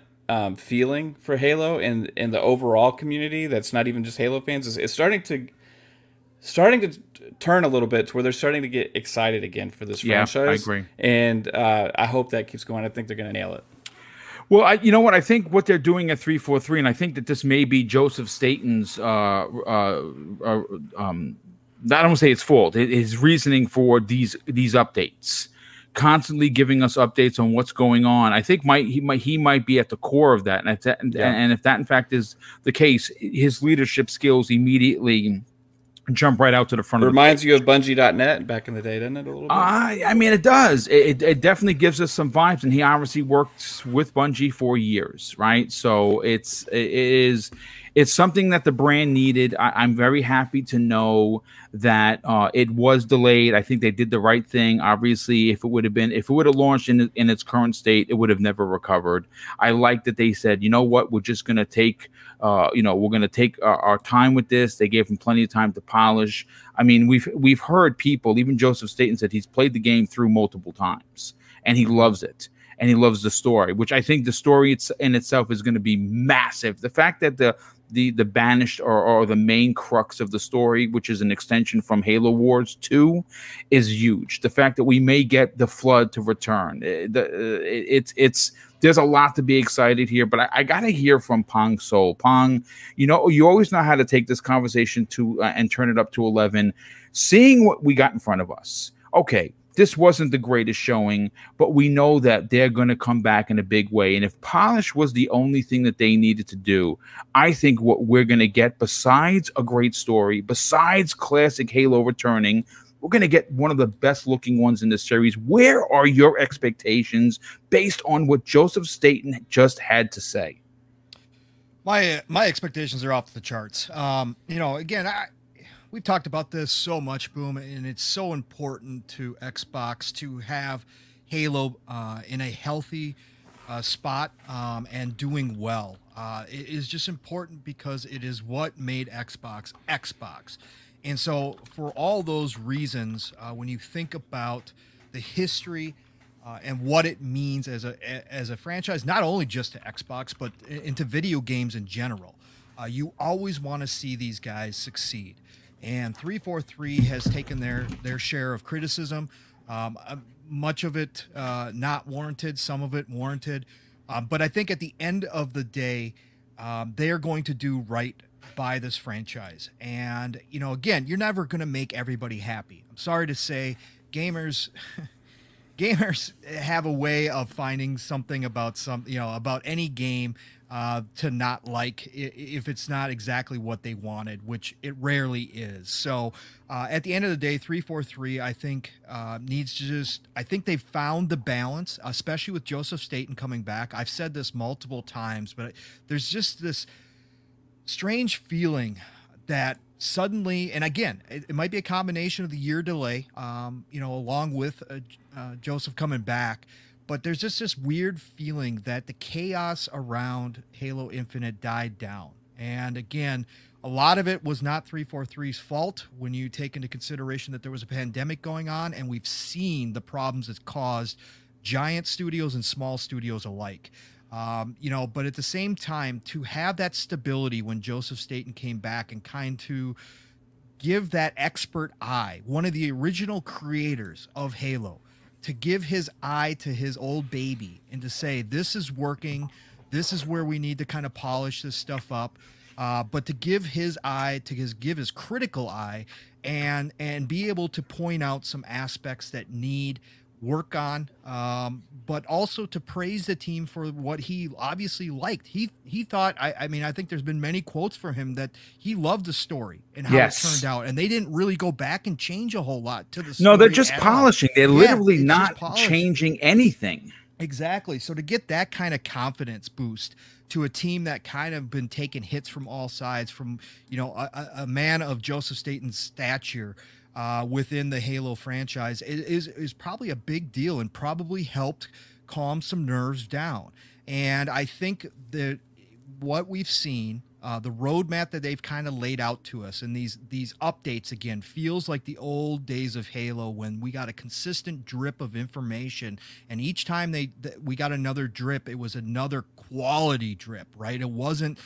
feeling for Halo and the overall community that's not even just Halo fans is starting to turn a little bit to where they're starting to get excited again for this franchise. Yeah, I agree, and I hope that keeps going. I think they're going to nail it. Well, you know what? I think what they're doing at 343, and I think that this may be Joseph Staten's. I don't say it's fault. His reasoning for these updates, constantly giving us updates on what's going on, I think he might be at the core of that. And if that in fact is the case, his leadership skills immediately jump right out to the front. It reminds you of Bungie.net back in the day, doesn't it? A little bit. I mean, it does. It definitely gives us some vibes, and he obviously worked with Bungie for years, right? So it's something that the brand needed. I'm very happy to know that it was delayed. I think they did the right thing. Obviously, if it would have launched in its current state, it would have never recovered. I like that they said, you know what, we're just going to take, we're going to take our time with this. They gave him plenty of time to polish. I mean, we've heard people, even Joseph Staten said he's played the game through multiple times and he loves it. And he loves the story, which I think the story in itself is going to be massive. The fact that the banished or the main crux of the story, which is an extension from Halo Wars 2, is huge. The fact that we may get the Flood to return, there's a lot to be excited here. But I got to hear from Pong Soul. Pong, you know, you always know how to take this conversation to and turn it up to 11. Seeing what we got in front of us, okay. This wasn't the greatest showing, but we know that they're going to come back in a big way. And if polish was the only thing that they needed to do, I think what we're going to get, besides a great story, besides classic Halo returning, we're going to get one of the best looking ones in the series. Where are your expectations based on what Joseph Staten just had to say? My expectations are off the charts. We've talked about this so much, Boom, and it's so important to Xbox to have Halo in a healthy spot and doing well. It is just important because it is what made Xbox. And so for all those reasons, when you think about the history and what it means as a franchise, not only just to Xbox, but into video games in general, you always want to see these guys succeed. And 343 has taken their share of criticism, much of it not warranted, some of it warranted. But I think at the end of the day, they are going to do right by this franchise. And, you know, again, you're never going to make everybody happy. I'm sorry to say, gamers have a way of finding something about any game to not like if it's not exactly what they wanted, which it rarely is. So at the end of the day, 343, I think I think they've found the balance, especially with Joseph Staten coming back. I've said this multiple times, but there's just this strange feeling that suddenly, and again, it might be a combination of the year delay, along with Joseph coming back, But there's just this weird feeling that the chaos around Halo Infinite died down. And again, a lot of it was not 343's fault when you take into consideration that there was a pandemic going on, and we've seen the problems it's caused giant studios and small studios alike. You know, but at the same time, to have that stability when Joseph Staten came back and kind to give that expert eye, one of the original creators of Halo, to give his eye to his old baby and to say, this is working, this is where we need to kind of polish this stuff up. But to give his eye, to give his critical eye, and be able to point out some aspects that need work on, but also to praise the team for what he obviously liked. He thought, I mean, I think there's been many quotes from him that he loved the story and how it turned out, and they didn't really go back and change a whole lot to the story. No, they're just polishing. They're literally not changing anything. Exactly. So to get that kind of confidence boost to a team that kind of been taking hits from all sides, from, you know, a man of Joseph Staten's stature within the Halo franchise, is probably a big deal and probably helped calm some nerves down. And I think that what we've seen, the roadmap that they've kind of laid out to us, and these updates again feels like the old days of Halo when we got a consistent drip of information, and each time we got another drip, it was another quality drip, right? It wasn't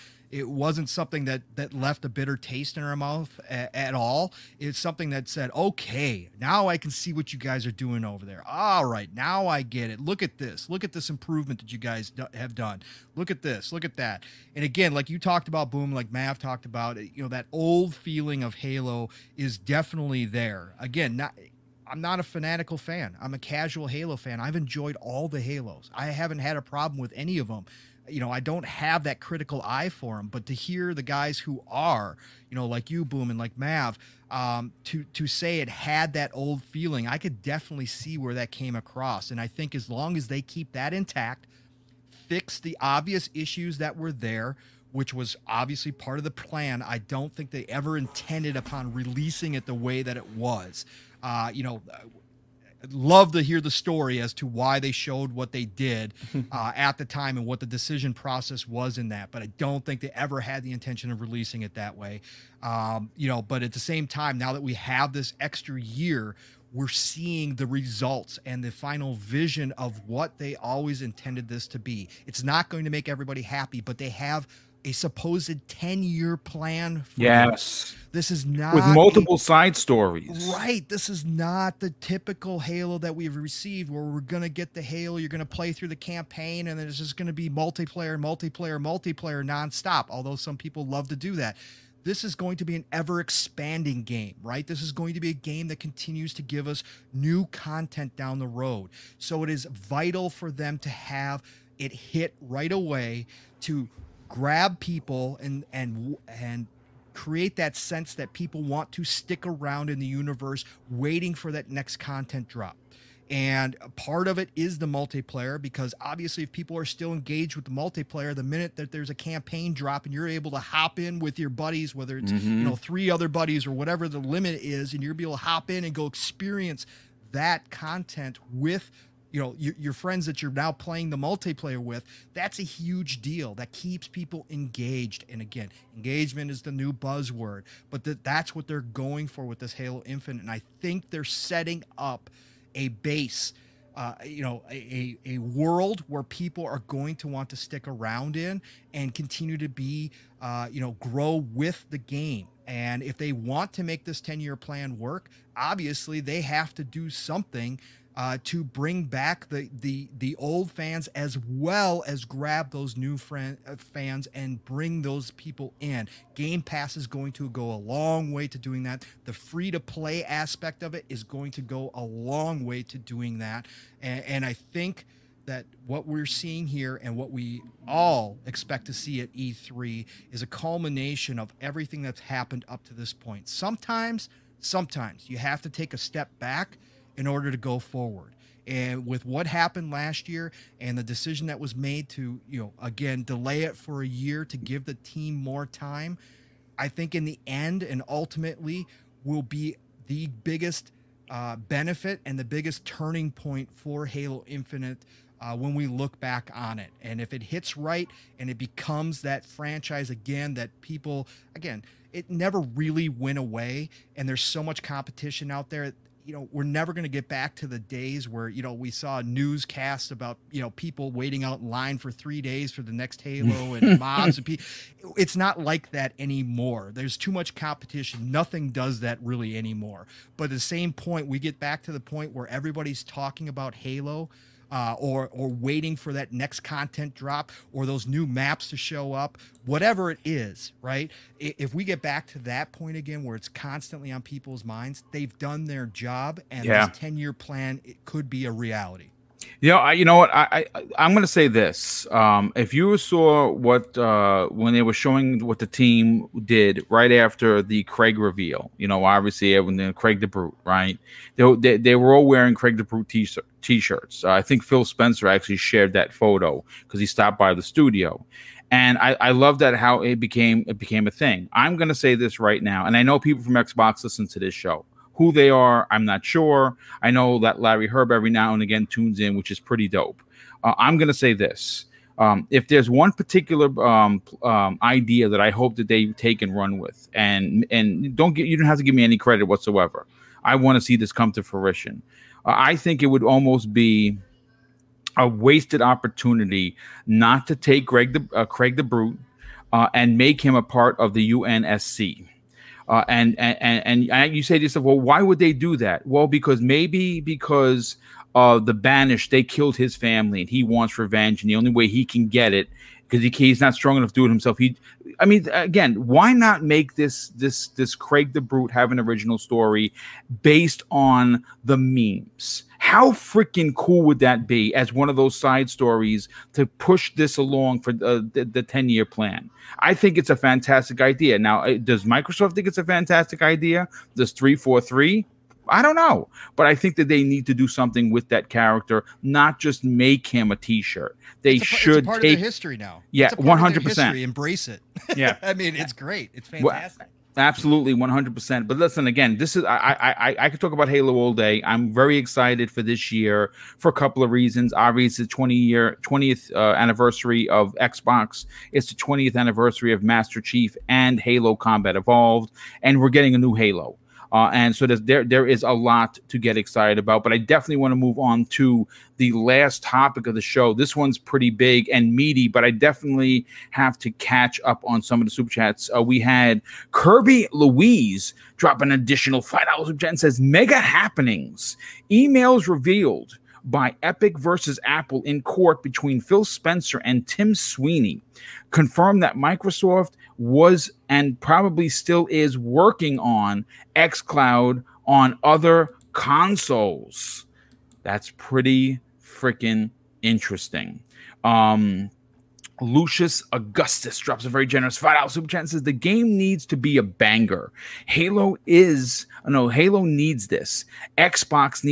something that left a bitter taste in our mouth at all. It's something that said, okay, now I can see what you guys are doing over there. All right, now I get it. Look at this improvement that you guys have done. Look at this, look at that. And again, like you talked about, Boom, like Mav talked about, you know, that old feeling of Halo is definitely there. Again, I'm not a fanatical fan. I'm a casual Halo fan. I've enjoyed all the Halos. I haven't had a problem with any of them. You know, I don't have that critical eye for them, but to hear the guys who are, you know, like you, Boom, and like Mav, to say it had that old feeling, I could definitely see where that came across. And I think as long as they keep that intact, fix the obvious issues that were there, which was obviously part of the plan. I don't think they ever intended upon releasing it the way that it was. You know, I'd love to hear the story as to why they showed what they did at the time and what the decision process was in that. But I don't think they ever had the intention of releasing it that way. You know, but at the same time, now that we have this extra year, we're seeing the results and the final vision of what they always intended this to be. It's not going to make everybody happy, but they have a supposed 10-year plan for yes this is not with multiple side stories, right? This is not the typical Halo that we've received, where we're gonna get the Halo, you're gonna play through the campaign, and then it's just gonna be multiplayer nonstop. Although some people love to do that, this is going to be an ever-expanding game, right? This is going to be a game that continues to give us new content down the road. So it is vital for them to have it hit right away to grab people and create that sense that people want to stick around in the universe waiting for that next content drop. And part of it is the multiplayer, because obviously if people are still engaged with the multiplayer, the minute that there's a campaign drop and you're able to hop in with your buddies, whether it's you know, 3 other buddies or whatever the limit is, and you're able to hop in and go experience that content with, you know, your friends that you're now playing the multiplayer with, that's a huge deal. That keeps people engaged. And again, engagement is the new buzzword, but that's what they're going for with this Halo Infinite. And I think they're setting up a base, you know, a world where people are going to want to stick around in and continue to be, you know, grow with the game. And if they want to make this 10-year plan work, obviously they have to do something to bring back the old fans, as well as grab those new fans and bring those people in. Game Pass is going to go a long way to doing that. The free-to-play aspect of it is going to go a long way to doing that. And I think that what we're seeing here and what we all expect to see at E3 is a culmination of everything that's happened up to this point. Sometimes you have to take a step back in order to go forward. And with what happened last year and the decision that was made to, you know, again, delay it for a year to give the team more time, I think in the end and ultimately will be the biggest benefit and the biggest turning point for Halo Infinite when we look back on it. And if it hits right and it becomes that franchise again that people, again, it never really went away, and there's so much competition out there. You know, we're never going to get back to the days where, you know, we saw newscasts about, you know, people waiting out in line for 3 days for the next Halo and mobs. And it's not like that anymore. There's too much competition. Nothing does that really anymore. But at the same point, we get back to the point where everybody's talking about Halo or waiting for that next content drop or those new maps to show up, whatever it is, right? If we get back to that point again where it's constantly on people's minds, they've done their job, and this 10-year plan, it could be a reality. Yeah, you know what? I'm going to say this. If you saw what when they were showing what the team did right after the Craig reveal, you know, obviously everyone, Craig the Brute, right? They were all wearing Craig the Brute t-shirts. I think Phil Spencer actually shared that photo because he stopped by the studio. And I love that how it became a thing. I'm going to say this right now, and I know people from Xbox listen to this show. Who they are, I'm not sure. I know that Larry Herb every now and again tunes in, which is pretty dope. I'm going to say this. If there's one particular idea that I hope that they take and run with, and you don't have to give me any credit whatsoever. I want to see this come to fruition. I think it would almost be a wasted opportunity not to take Craig the Brute and make him a part of the UNSC. And you say to yourself, well, why would they do that? Well, because of the Banished, they killed his family, and he wants revenge, and the only way he can get it, because he's not strong enough to do it himself. Again, why not make this Craig the Brute have an original story based on the memes? How freaking cool would that be as one of those side stories to push this along for the 10-year plan? I think it's a fantastic idea. Now, does Microsoft think it's a fantastic idea? Does 343? I don't know. But I think that they need to do something with that character, not just make him a T-shirt. It's part of the history now. Yeah, 100%. Embrace it. Yeah. I mean, it's great. It's fantastic. Well, absolutely, 100%. But listen, again, this is I could talk about Halo all day. I'm very excited for this year for a couple of reasons. Obviously, it's the 20th anniversary of Xbox. It's the 20th anniversary of Master Chief and Halo Combat Evolved, and we're getting a new Halo. And so there is a lot to get excited about. But I definitely want to move on to the last topic of the show. This one's pretty big and meaty, but I definitely have to catch up on some of the Super Chats. We had Kirby Louise drop an additional $5 Super Chat and says, mega happenings. Emails revealed by Epic versus Apple in court between Phil Spencer and Tim Sweeney confirmed that Microsoft was and probably still is working on xCloud on other consoles. That's pretty freaking interesting. Lucius Augustus drops a very generous $5 Super Chat and says, the game needs to be a banger. Halo needs this. Xbox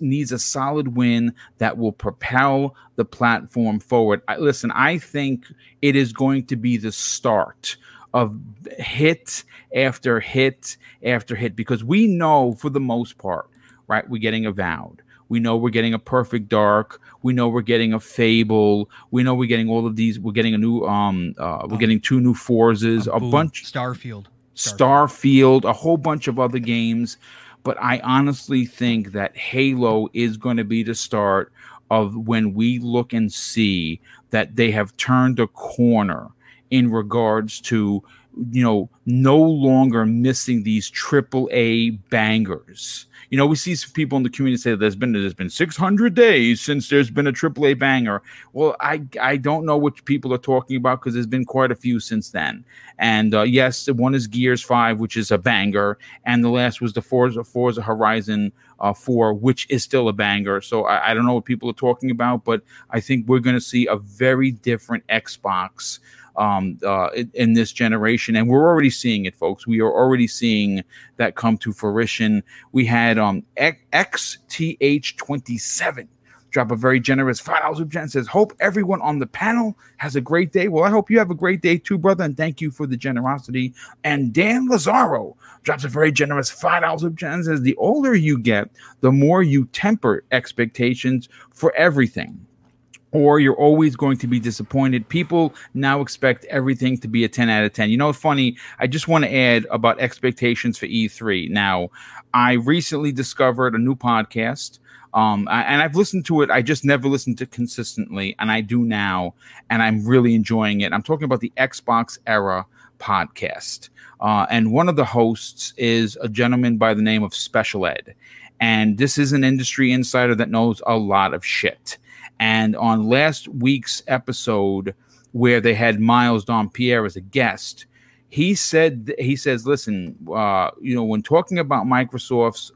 needs a solid win that will propel the platform forward. Listen, I think it is going to be the start of hit after hit after hit, because we know for the most part, right, we're getting Avowed. We know we're getting a Perfect Dark. We know we're getting a Fable. We know we're getting all of these. We're getting a new. We're getting two new Forzas. A bunch. Starfield. A whole bunch of other games. But I honestly think that Halo is going to be the start of when we look and see that they have turned a corner in regards to, you know, no longer missing these AAA bangers. You know, we see some people in the community say there's been 600 days since there's been a AAA banger. Well, I don't know what people are talking about, because there's been quite a few since then. And yes, one is Gears 5, which is a banger, and the last was the Forza Horizon 4, which is still a banger. So I don't know what people are talking about, but I think we're going to see a very different Xbox in this generation, and we're already seeing it, folks. We are already seeing that come to fruition. We had XTH27 drop a very generous $5 Super Chat and says, hope everyone on the panel has a great day. Well, I hope you have a great day too, brother, and thank you for the generosity. And Dan Lazaro drops a very generous $5 Super Chat and says, the older you get, the more you temper expectations for everything. or you're always going to be disappointed. People now expect everything to be a 10 out of 10. You know, funny, I just want to add about expectations for E3. Now, I recently discovered a new podcast, and I've listened to it. I just never listened to it consistently, and I do now, and I'm really enjoying it. I'm talking about the Xbox Era podcast, and one of the hosts is a gentleman by the name of Special Ed, and this is an industry insider that knows a lot of shit. And on last week's episode, where they had Miles Dompierre as a guest, he says, "Listen, when talking about Microsoft's,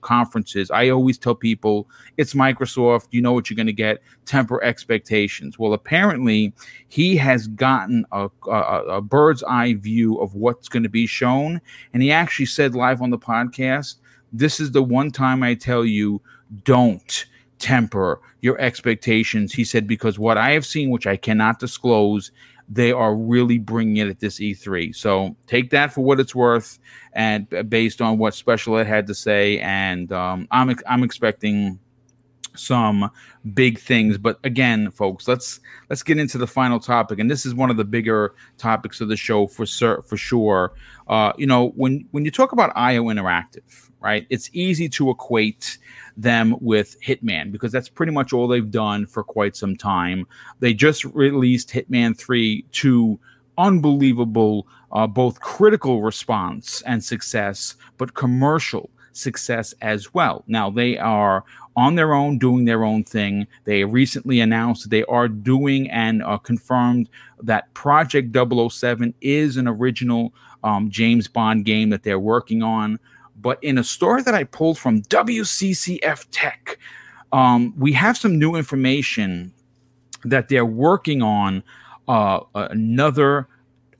conferences, I always tell people it's Microsoft. You know what you're going to get. Temper expectations." Well, apparently, he has gotten a bird's eye view of what's going to be shown, and he actually said live on the podcast, "This is the one time I tell you, don't temper your expectations." He said, "Because what I have seen, which I cannot disclose, they are really bringing it at this E3." So take that for what it's worth, and based on what Special Ed had to say. And I'm expecting some big things. But again, folks, let's get into the final topic, and this is one of the bigger topics of the show for sure. When you talk about IO Interactive, right, it's easy to equate them with Hitman, because that's pretty much all they've done for quite some time. They just released Hitman 3 to unbelievable, both critical response and success, but commercial success as well. Now, they are on their own, doing their own thing. They recently announced that they are doing and confirmed that Project 007 is an original James Bond game that they're working on. But in a story that I pulled from WCCF Tech, we have some new information that they're working on another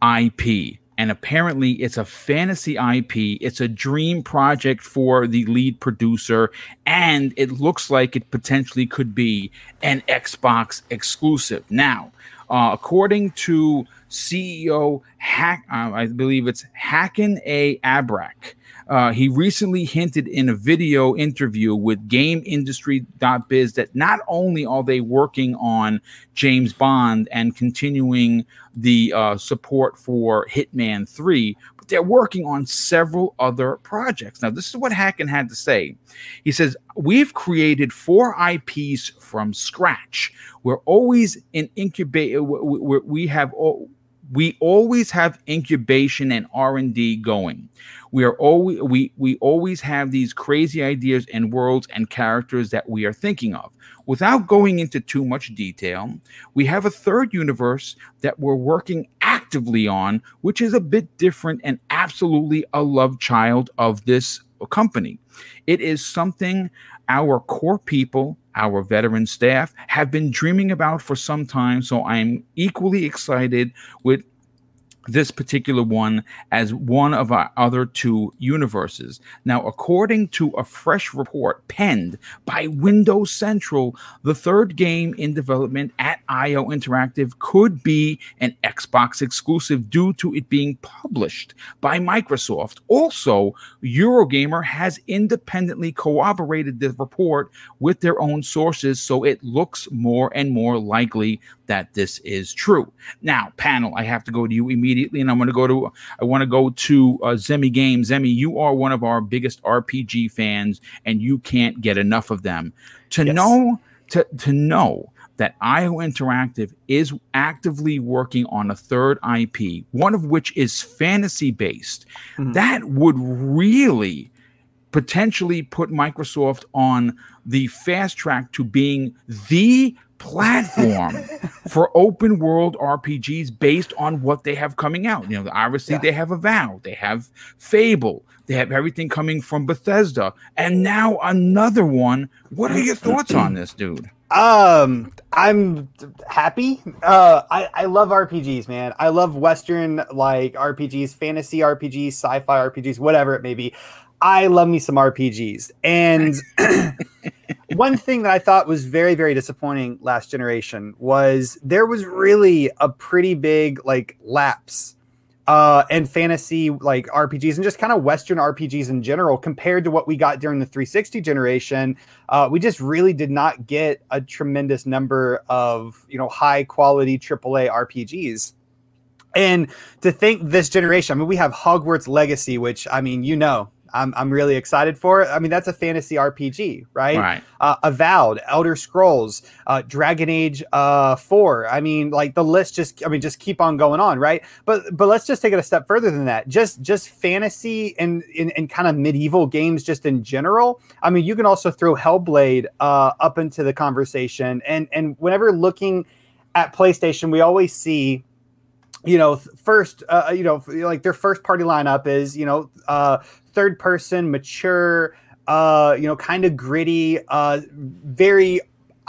IP. And apparently it's a fantasy IP. It's a dream project for the lead producer, and it looks like it potentially could be an Xbox exclusive. Now, according to CEO I believe it's Hakan A. Abrak, he recently hinted in a video interview with GameIndustry.biz that not only are they working on James Bond and continuing the support for Hitman 3, but they're working on several other projects. Now, this is what Hakan had to say. He says, "We've created 4 IPs from scratch. We're always in incubate. We always have incubation and R&D going. We always have these crazy ideas and worlds and characters that we are thinking of. Without going into too much detail, we have a third universe that we're working actively on, which is a bit different and absolutely a love child of this company. It is something our core people, our veteran staff, have been dreaming about for some time, so I'm equally excited with this particular one as one of our other 2 universes." Now, according to a fresh report penned by Windows Central, the third game in development at IO Interactive could be an Xbox exclusive due to it being published by Microsoft. Also, Eurogamer has independently corroborated the report with their own sources, so it looks more and more likely that this is true. Now, panel, I have to go to you immediately, and I want to go to Zemi Games. Zemi, you are one of our biggest RPG fans, and you can't get enough of them. To know that IO Interactive is actively working on a third IP, one of which is fantasy based, that would really potentially put Microsoft on the fast track to being the platform for open world RPGs based on what they have coming out. You know, obviously they have Avowed, they have Fable, they have everything coming from Bethesda, and now another one. What are your thoughts on this, dude? I'm happy. I love RPGs, man. I love Western like RPGs, fantasy RPGs, sci-fi RPGs, whatever it may be. I love me some RPGs. And one thing that I thought was very, very disappointing last generation was there was really a pretty big like lapse and fantasy like RPGs and just kind of Western RPGs in general compared to what we got during the 360 generation. We just really did not get a tremendous number of, you know, high quality AAA RPGs. And to think this generation, I mean, we have Hogwarts Legacy, which, I mean, you know, I'm really excited for it. I mean, that's a fantasy RPG, right? Right. Avowed, Elder Scrolls, Dragon Age 4. I mean, like the list just, I mean, just keep on going on, right? But let's just take it a step further than that. Just fantasy and kind of medieval games just in general. I mean, you can also throw Hellblade up into the conversation. And whenever looking at PlayStation, we always see, you know, first, you know, like their first party lineup is, you know, third person, mature, you know, kind of gritty, very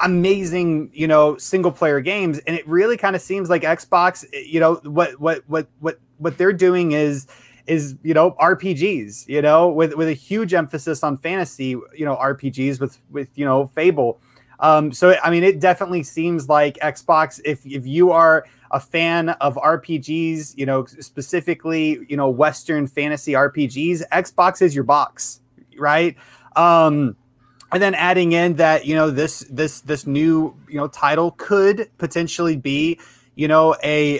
amazing, you know, single player games. And it really kind of seems like Xbox, you know, what they're doing is, you know, RPGs, you know, with a huge emphasis on fantasy, you know, RPGs with, you know, Fable. So, I mean, it definitely seems like Xbox, if you are a fan of RPGs, you know, specifically, you know, Western fantasy RPGs, Xbox is your box, right? And then adding in that, you know, this new, you know, title could potentially be, you know, a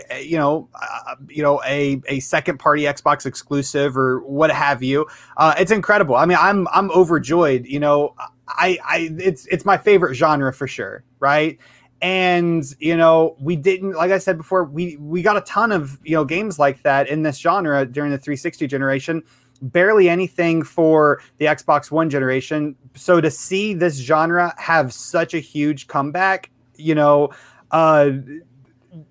second party Xbox exclusive or what have you. It's incredible. I mean, I'm overjoyed, you know, it's my favorite genre for sure. Right. And, you know, we didn't, like I said before, we got a ton of, you know, games like that in this genre during the 360 generation, barely anything for the Xbox One generation. So to see this genre have such a huge comeback, you know,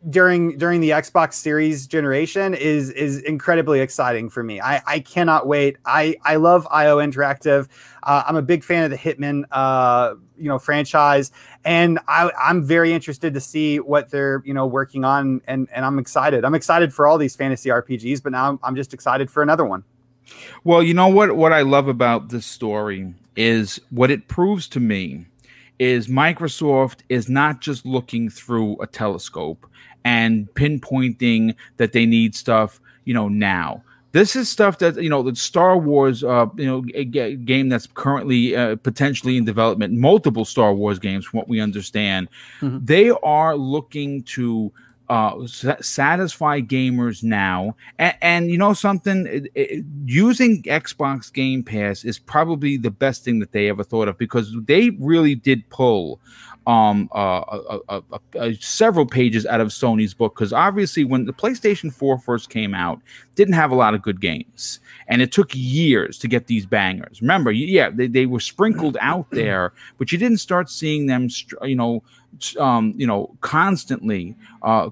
during the Xbox Series generation is incredibly exciting for me. I cannot wait. I love IO Interactive. I'm a big fan of the Hitman, you know, franchise, and I'm very interested to see what they're, you know, working on. And I'm excited. I'm excited for all these fantasy RPGs, but now I'm just excited for another one. Well, you know what I love about this story is what it proves to me is Microsoft is not just looking through a telescope and pinpointing that they need stuff, you know, now. This is stuff that, you know, the Star Wars, you know, game that's currently potentially in development, multiple Star Wars games, from what we understand. Mm-hmm. They are looking to satisfy gamers now, and you know something, using Xbox Game Pass is probably the best thing that they ever thought of, because they really did pull several pages out of Sony's book, because obviously when the PlayStation 4 first came out, didn't have a lot of good games, and it took years to get these bangers. Remember, they were sprinkled out there, but you didn't start seeing them, you know, constantly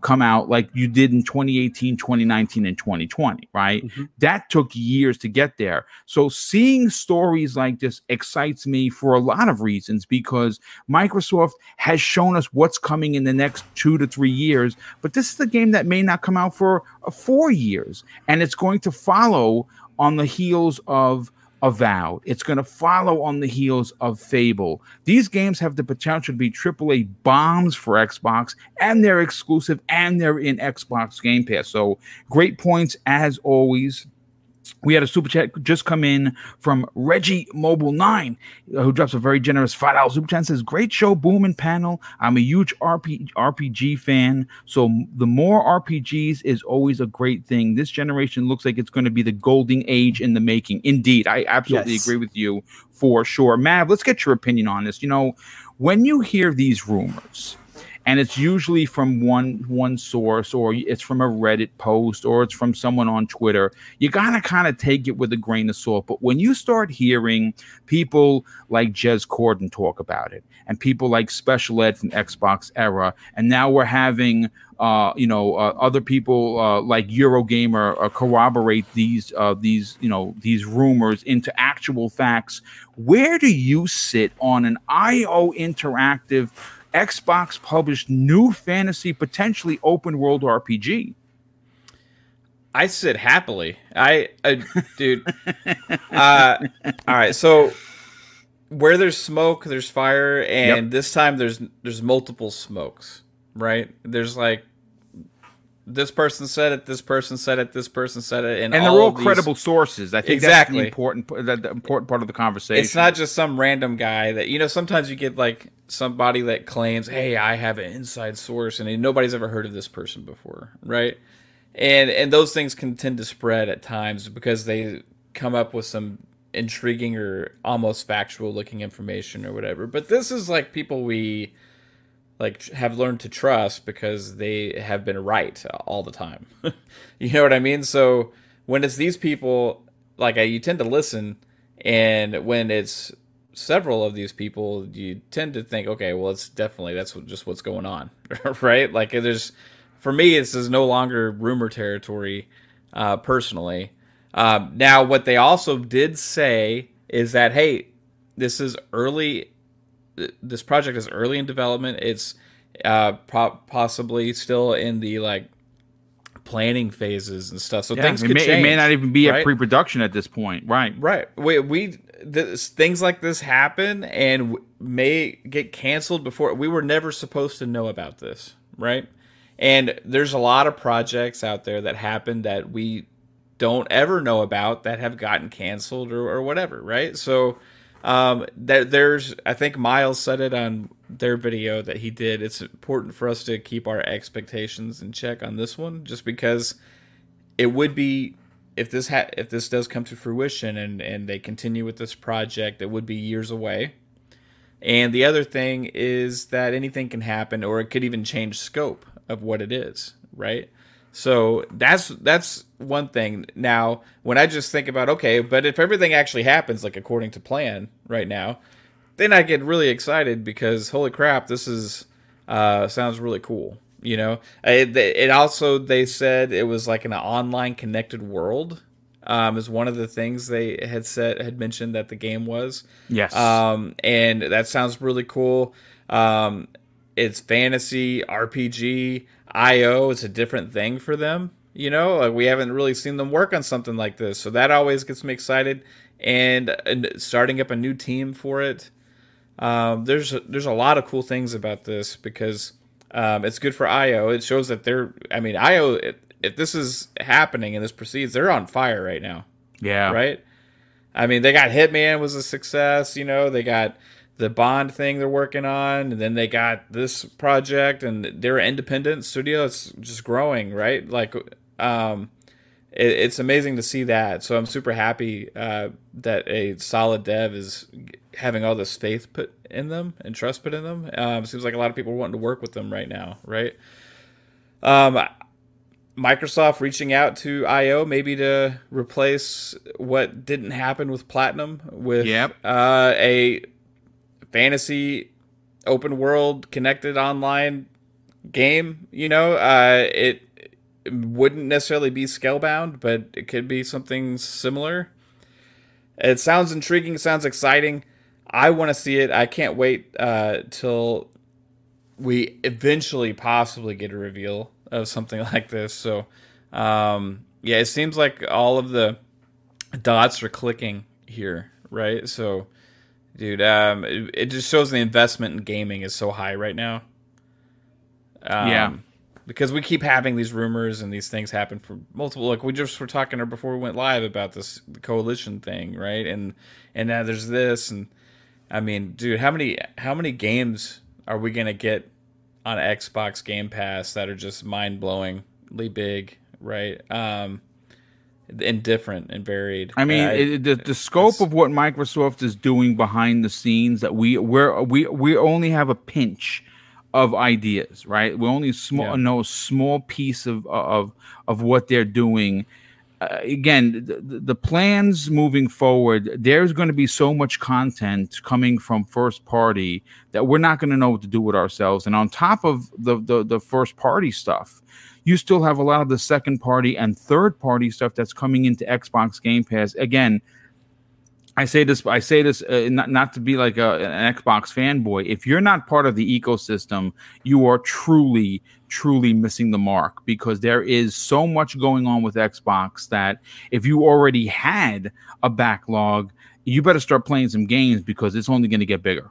come out like you did in 2018, 2019, and 2020, right? Mm-hmm. That took years to get there. So seeing stories like this excites me for a lot of reasons, because Microsoft has shown us what's coming in the next 2 to 3 years, but this is a game that may not come out for 4 years, and it's going to follow on the heels of Avowed. It's going to follow on the heels of Fable. These games have the potential to be AAA bombs for Xbox, and they're exclusive, and they're in Xbox Game Pass. So great points as always. We had a super chat just come in from Reggie Mobile 9, who drops a very generous $5 super chat and says, "Great show, Boom and panel. I'm a huge RPG fan, so the more RPGs is always a great thing. This generation looks like it's going to be the golden age in the making." Indeed, I absolutely agree with you for sure. Mav, let's get your opinion on this. You know, when you hear these rumors, and it's usually from one source, or it's from a Reddit post, or it's from someone on Twitter, you got to kind of take it with a grain of salt. But when you start hearing people like Jez Corden talk about it, and people like Special Ed from Xbox Era, and now we're having other people like Eurogamer corroborate these rumors into actual facts, where do you sit on an IO Interactive Xbox published new fantasy, potentially open world RPG? I sit happily. I dude. All right. So where there's smoke, there's fire. And This time there's multiple smokes, right? There's like This person said it, and they're all credible sources. I think exactly. That's the important part of the conversation. It's not just some random guy that, you know, sometimes you get like somebody that claims, hey, I have an inside source, and nobody's ever heard of this person before, right? And those things can tend to spread at times because they come up with some intriguing or almost factual looking information or whatever. But this is like people we have learned to trust because they have been right all the time. You know what I mean? So when it's these people, you tend to listen, and when it's several of these people, you tend to think, okay, well, it's definitely, that's just what's going on, right? For me, this is no longer rumor territory, personally. Now, what they also did say is that, hey, this is early. This project is early in development. It's possibly still in the planning phases and stuff. So things could change. It may not even be a pre-production at this point. Right. Things like this happen and may get canceled before. We were never supposed to know about this, right? And there's a lot of projects out there that happen that we don't ever know about that have gotten canceled or whatever, right? So. I think Miles said it on their video that he did. It's important for us to keep our expectations in check on this one, just because it would be, if this does come to fruition and they continue with this project, it would be years away. And the other thing is that anything can happen, or it could even change scope of what it is, right? So that's one thing. Now, when I just think about, okay, but if everything actually happens according to plan right now, then I get really excited because holy crap, this is sounds really cool. You know, it also, they said it was an online connected world is one of the things they had mentioned that the game was. Yes. And that sounds really cool. It's fantasy, RPG, IO. It's a different thing for them. You know, we haven't really seen them work on something like this. So that always gets me excited. And starting up a new team for it. There's a lot of cool things about this because it's good for IO. It shows that IO, if this is happening and this proceeds, they're on fire right now. Yeah. Right? They got Hitman was a success. You know, they got the Bond thing they're working on, and then they got this project, and they're an independent studio. It's just growing, right? It's amazing to see that. So I'm super happy that a solid dev is having all this faith put in them and trust put in them. Seems like a lot of people are wanting to work with them right now, right? Microsoft reaching out to IO maybe to replace what didn't happen with Platinum with a fantasy, open world, connected online game. You know, it wouldn't necessarily be Scalebound, but it could be something similar. It sounds intriguing. Sounds exciting. I want to see it. I can't wait till we eventually possibly get a reveal of something like this. So, it seems like all of the dots are clicking here, right? So. Dude, it just shows the investment in gaming is so high right now. Because we keep having these rumors and these things happen for multiple. We just were talking before we went live about this coalition thing, right? And now there's this, and dude, how many games are we gonna get on Xbox Game Pass that are just mind-blowingly big, right? And different and varied. The scope of what Microsoft is doing behind the scenes, that we only have a pinch of ideas, right? We only small piece of what they're doing. Again, the plans moving forward, there's going to be so much content coming from first party that we're not going to know what to do with ourselves. And on top of the first party stuff, you still have a lot of the second party and third party stuff that's coming into Xbox Game Pass. Again, I say this not to be like an Xbox fanboy. If you're not part of the ecosystem, you are truly, truly missing the mark, because there is so much going on with Xbox that if you already had a backlog, you better start playing some games because it's only going to get bigger.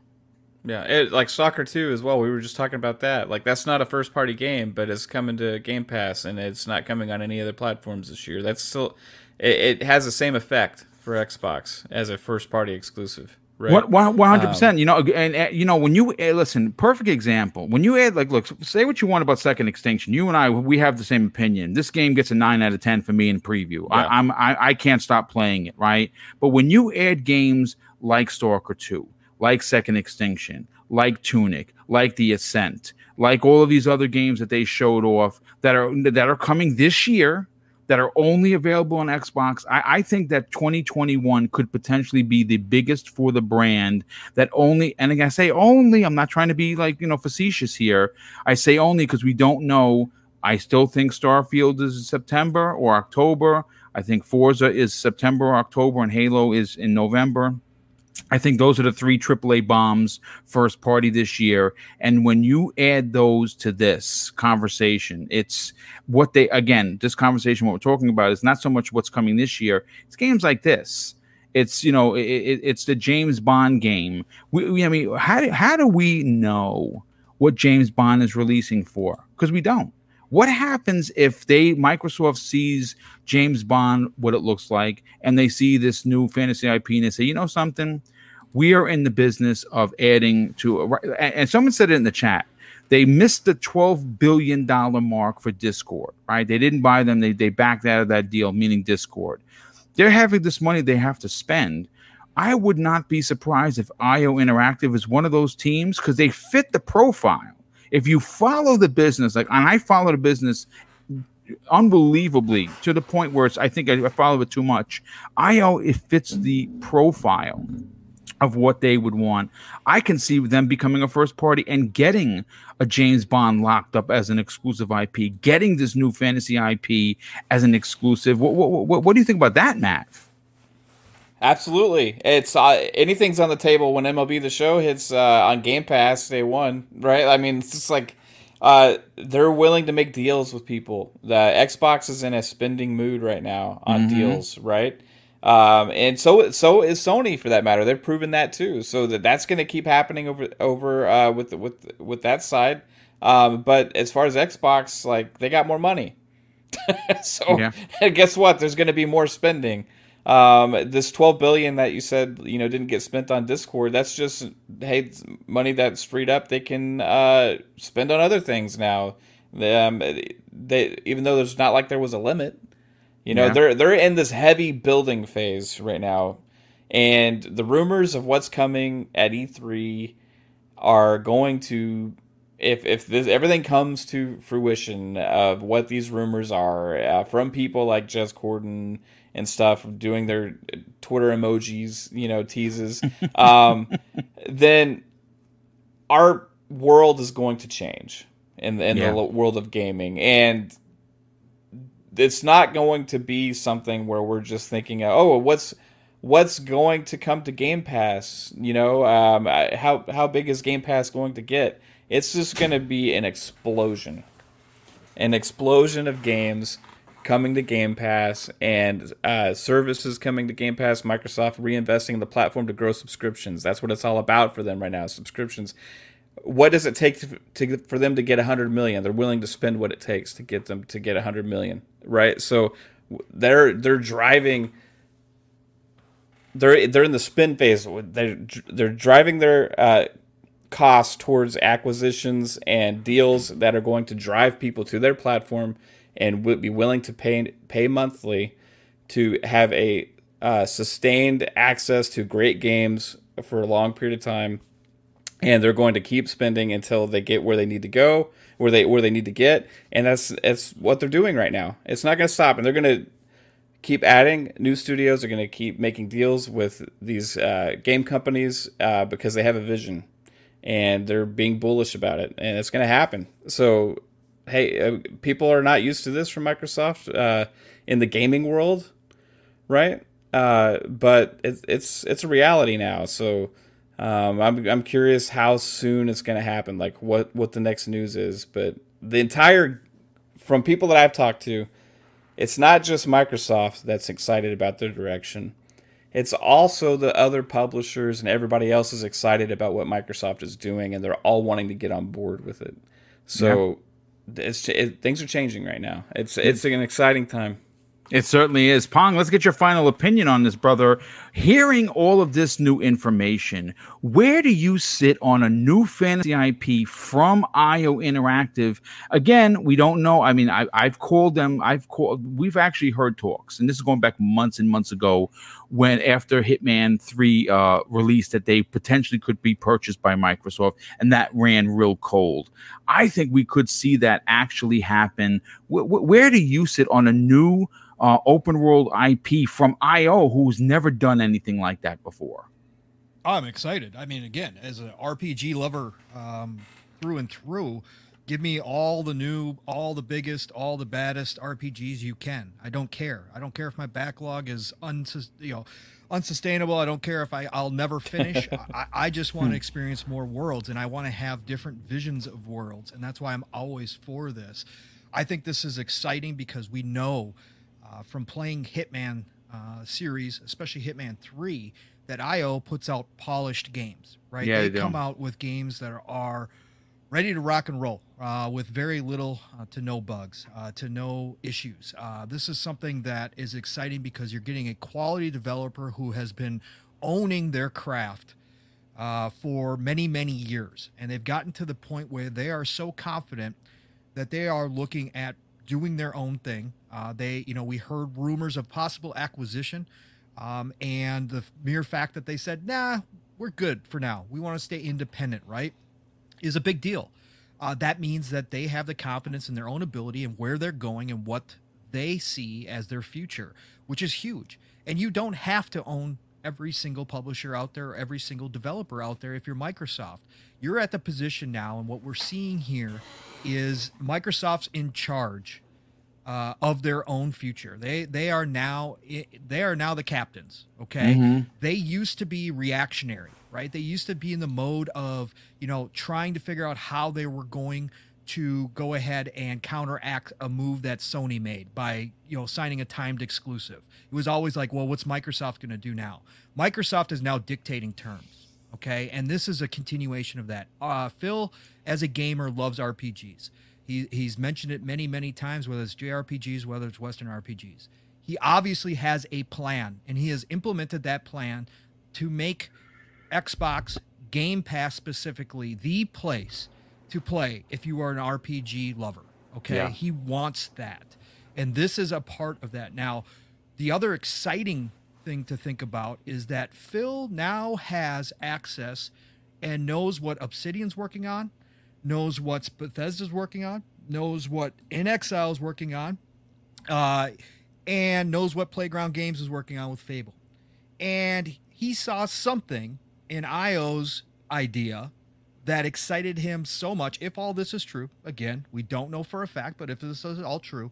Yeah, it, like Stalker 2 as well. We were just talking about that. Like, that's not a first-party game, but it's coming to Game Pass, and it's not coming on any other platforms this year. That's still, it has the same effect for Xbox as a first-party exclusive. Right? 100%. You know, and you know, when you listen, perfect example. When you add, like, look, say what you want about Second Extinction. You and I, we have the same opinion. This game gets a 9 out of 10 for me in preview. Yeah. I can't stop playing it. Right, but when you add games like Stalker 2. Like Second Extinction, like Tunic, like The Ascent, like all of these other games that they showed off that are coming this year, that are only available on Xbox. I think that 2021 could potentially be the biggest for the brand. That only, and again, I say only, I'm not trying to be, like, you know, facetious here. I say only because we don't know. I still think Starfield is in September or October. I think Forza is September or October, and Halo is in November. I think those are the 3 AAA bombs first party this year. And when you add those to this conversation, it's what they, again, this conversation, what we're talking about is not so much what's coming this year. It's games like this. It's, you know, it's the James Bond game. I mean, how do we know what James Bond is releasing for? Because we don't. What happens if Microsoft sees James Bond, what it looks like, and they see this new fantasy IP and they say, you know something, we are in the business of adding to – and someone said it in the chat. They missed the $12 billion mark for Discord, right? They didn't buy them. They backed out of that deal, meaning Discord. They're having this money they have to spend. I would not be surprised if IO Interactive is one of those teams because they fit the profile. If you follow the business, like, and I follow the business unbelievably to the point where it's, I think I follow it too much. IO, it fits the profile of what they would want. I can see them becoming a first party and getting a James Bond locked up as an exclusive IP, getting this new fantasy IP as an exclusive. What do you think about that, Matt? Absolutely. It's anything's on the table when MLB The Show hits on Game Pass day one, right? I mean, it's just like they're willing to make deals with people. The Xbox is in a spending mood right now on deals, right? And so is Sony, for that matter. They've proven that too. So that's going to keep happening over with that side. But as far as Xbox, like, they got more money. So guess what? There's going to be more spending. This $12 billion that you said, you know, didn't get spent on Discord, that's just, hey, money that's freed up they can spend on other things now. They, even though there's not like there was a limit, you know, they're in this heavy building phase right now, and the rumors of what's coming at E3 are going to, if this everything comes to fruition of what these rumors are from people like Jez Corden and stuff, doing their Twitter emojis, you know, teases, then our world is going to change in the world of gaming. And it's not going to be something where we're just thinking, oh, what's going to come to Game Pass? You know, how big is Game Pass going to get? It's just going to be an explosion of games coming to Game Pass, and services coming to Game Pass, Microsoft reinvesting in the platform to grow subscriptions. That's what it's all about for them right now, subscriptions. What does it take for them to get 100 million? They're willing to spend what it takes to get them to get 100 million, right? So they're driving, they're in the spend phase. They're driving their costs towards acquisitions and deals that are going to drive people to their platform and would be willing to pay monthly to have a sustained access to great games for a long period of time. And they're going to keep spending until they get where they need to go, where they need to get. And that's what they're doing right now. It's not going to stop. And they're going to keep adding new studios. They're going to keep making deals with these game companies because they have a vision. And they're being bullish about it. And it's going to happen. So hey, people are not used to this from Microsoft in the gaming world, right? But it's a reality now. So I'm curious how soon it's going to happen, like what the next news is. But from people that I've talked to, it's not just Microsoft that's excited about their direction. It's also the other publishers and everybody else is excited about what Microsoft is doing, and they're all wanting to get on board with it. So yeah. Things are changing right now. It's an exciting time. It certainly is. Pong, let's get your final opinion on this, brother. Hearing all of this new information, where do you sit on a new fantasy IP from IO Interactive? Again, we don't know. I mean, I've called them. We've actually heard talks, and this is going back months and months ago, when after Hitman 3 released, that they potentially could be purchased by Microsoft, and that ran real cold. I think we could see that actually happen. Where do you sit on a new open world IP from IO, who's never done anything like that before? I'm excited. I mean, again, as an RPG lover through and through, give me all the new, all the biggest, all the baddest RPGs you can. I don't care. I don't care if my backlog is unsustainable. I don't care if I'll never finish. I just want to experience more worlds, and I want to have different visions of worlds, and that's why I'm always for this. I think this is exciting because we know from playing Hitman series, especially Hitman 3, that IO puts out polished games, right? Yeah, they come out with games that are ready to rock and roll with very little to no bugs, to no issues. This is something that is exciting because you're getting a quality developer who has been owning their craft for many, many years. And they've gotten to the point where they are so confident that they are looking at doing their own thing. We heard rumors of possible acquisition, and the mere fact that they said, nah, we're good for now, we want to stay independent, right, is a big deal. That means that they have the confidence in their own ability and where they're going and what they see as their future, which is huge. And you don't have to own every single publisher out there, or every single developer out there. If you're Microsoft, you're at the position now, and what we're seeing here is Microsoft's in charge of their own future. They are now the captains. Okay, They used to be reactionary, right? They used to be in the mode of trying to figure out how they were going to go ahead and counteract a move that Sony made by signing a timed exclusive. It was always like, well, what's Microsoft going to do now? Microsoft is now dictating terms, okay? And this is a continuation of that. Phil, as a gamer, loves RPGs. He's mentioned it many, many times, whether it's JRPGs, whether it's Western RPGs. He obviously has a plan, and he has implemented that plan to make Xbox Game Pass specifically the place to play if you are an RPG lover, okay? Yeah. He wants that, and this is a part of that. Now, the other exciting thing to think about is that Phil now has access and knows what Obsidian's working on, knows what Bethesda's working on, knows what NXL's working on, and knows what Playground Games is working on with Fable. And he saw something in IO's idea that excited him so much. If all this is true, again, we don't know for a fact, but if this is all true,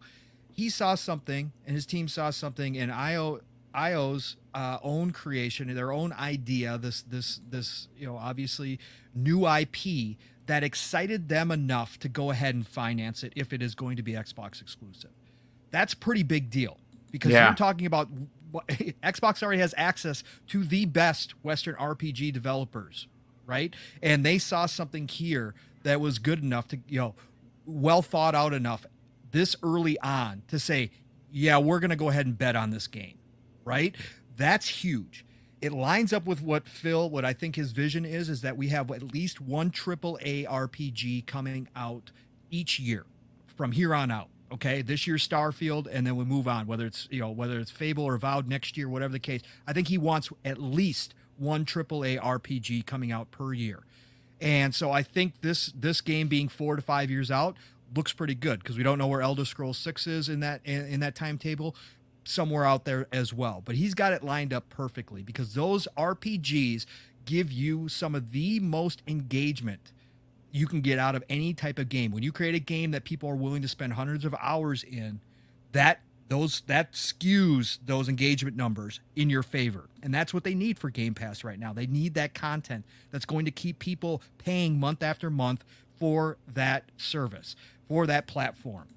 he saw something and his team saw something in IO's own creation, their own idea, this obviously new IP that excited them enough to go ahead and finance it if it is going to be Xbox exclusive. That's pretty big deal, because you're talking about Xbox already has access to the best Western RPG developers, right? And they saw something here that was good enough to, well thought out enough this early on to say, yeah, we're going to go ahead and bet on this game, right? That's huge. It lines up with what I think his vision is that we have at least one AAA RPG coming out each year from here on out. Okay, this year's Starfield, and then we move on, whether it's Fable or Avowed next year, whatever the case. I think he wants at least one AAA RPG coming out per year. And so I think this game being 4 to 5 years out looks pretty good, because we don't know where Elder Scrolls 6 is in that timetable, somewhere out there as well. But he's got it lined up perfectly, because those RPGs give you some of the most engagement you can get out of any type of game. When you create a game that people are willing to spend hundreds of hours in, that skews those engagement numbers in your favor. And that's what they need for Game Pass right now. They need that content that's going to keep people paying month after month for that service, for that platform.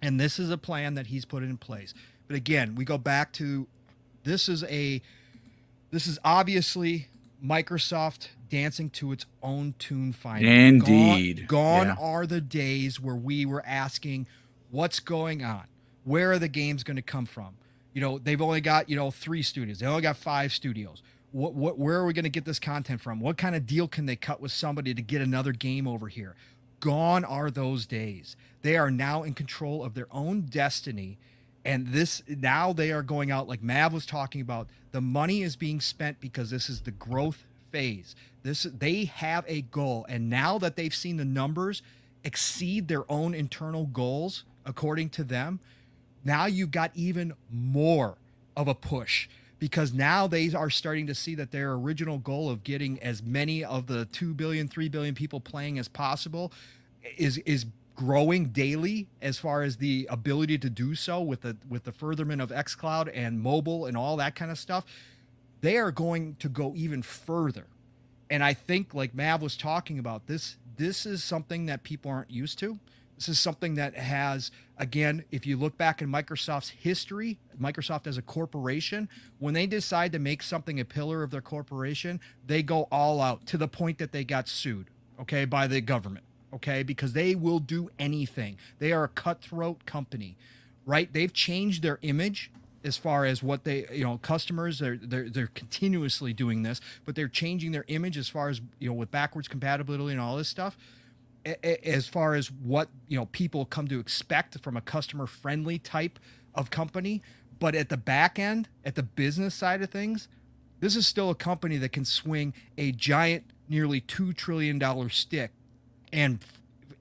And this is a plan that he's put in place. But again, we go back to, this is a This is obviously Microsoft dancing to its own tune finally. Indeed. Gone are the days where we were asking, what's going on? Where are the games going to come from? You know, they've only got, you know, 3 studios. They only got 5 studios. Where are we going to get this content from? What kind of deal can they cut with somebody to get another game over here? Gone are those days. They are now in control of their own destiny. And this, now they are going out, like Mav was talking about, the money is being spent because this is the growth phase. This, they have a goal. And now that they've seen the numbers exceed their own internal goals, according to them, now you've got even more of a push, because now they are starting to see that their original goal of getting as many of the 2 billion, 3 billion people playing as possible is growing daily, as far as the ability to do so with the furtherment of xCloud and mobile and all that kind of stuff. They are going to go even further. And I think, like Mav was talking about, this is something that people aren't used to. This is something that has, again, if you look back in Microsoft's history, Microsoft as a corporation, when they decide to make something a pillar of their corporation, they go all out, to the point that they got sued, okay, by the government. Okay, because they will do anything. They are a cutthroat company, right? They've changed their image as far as what they, you know, customers, they're continuously doing this, but they're changing their image as far as, you know, with backwards compatibility and all this stuff, as far as what, you know, people come to expect from a customer-friendly type of company. But at the back end, at the business side of things, this is still a company that can swing a giant, nearly $2 trillion stick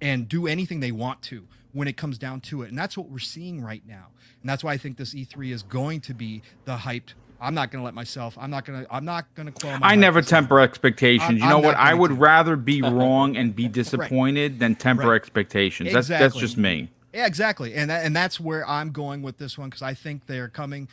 and do anything they want to when it comes down to it. And that's what we're seeing right now. And that's why I think this E3 is going to be the hyped. I'm not going to let myself, I'm not going to quell my. I never temper expectations. You know what? I would rather be wrong and be disappointed than temper expectations. Exactly. That's just me. Yeah, exactly. And that's where I'm going with this one, because I think they're coming,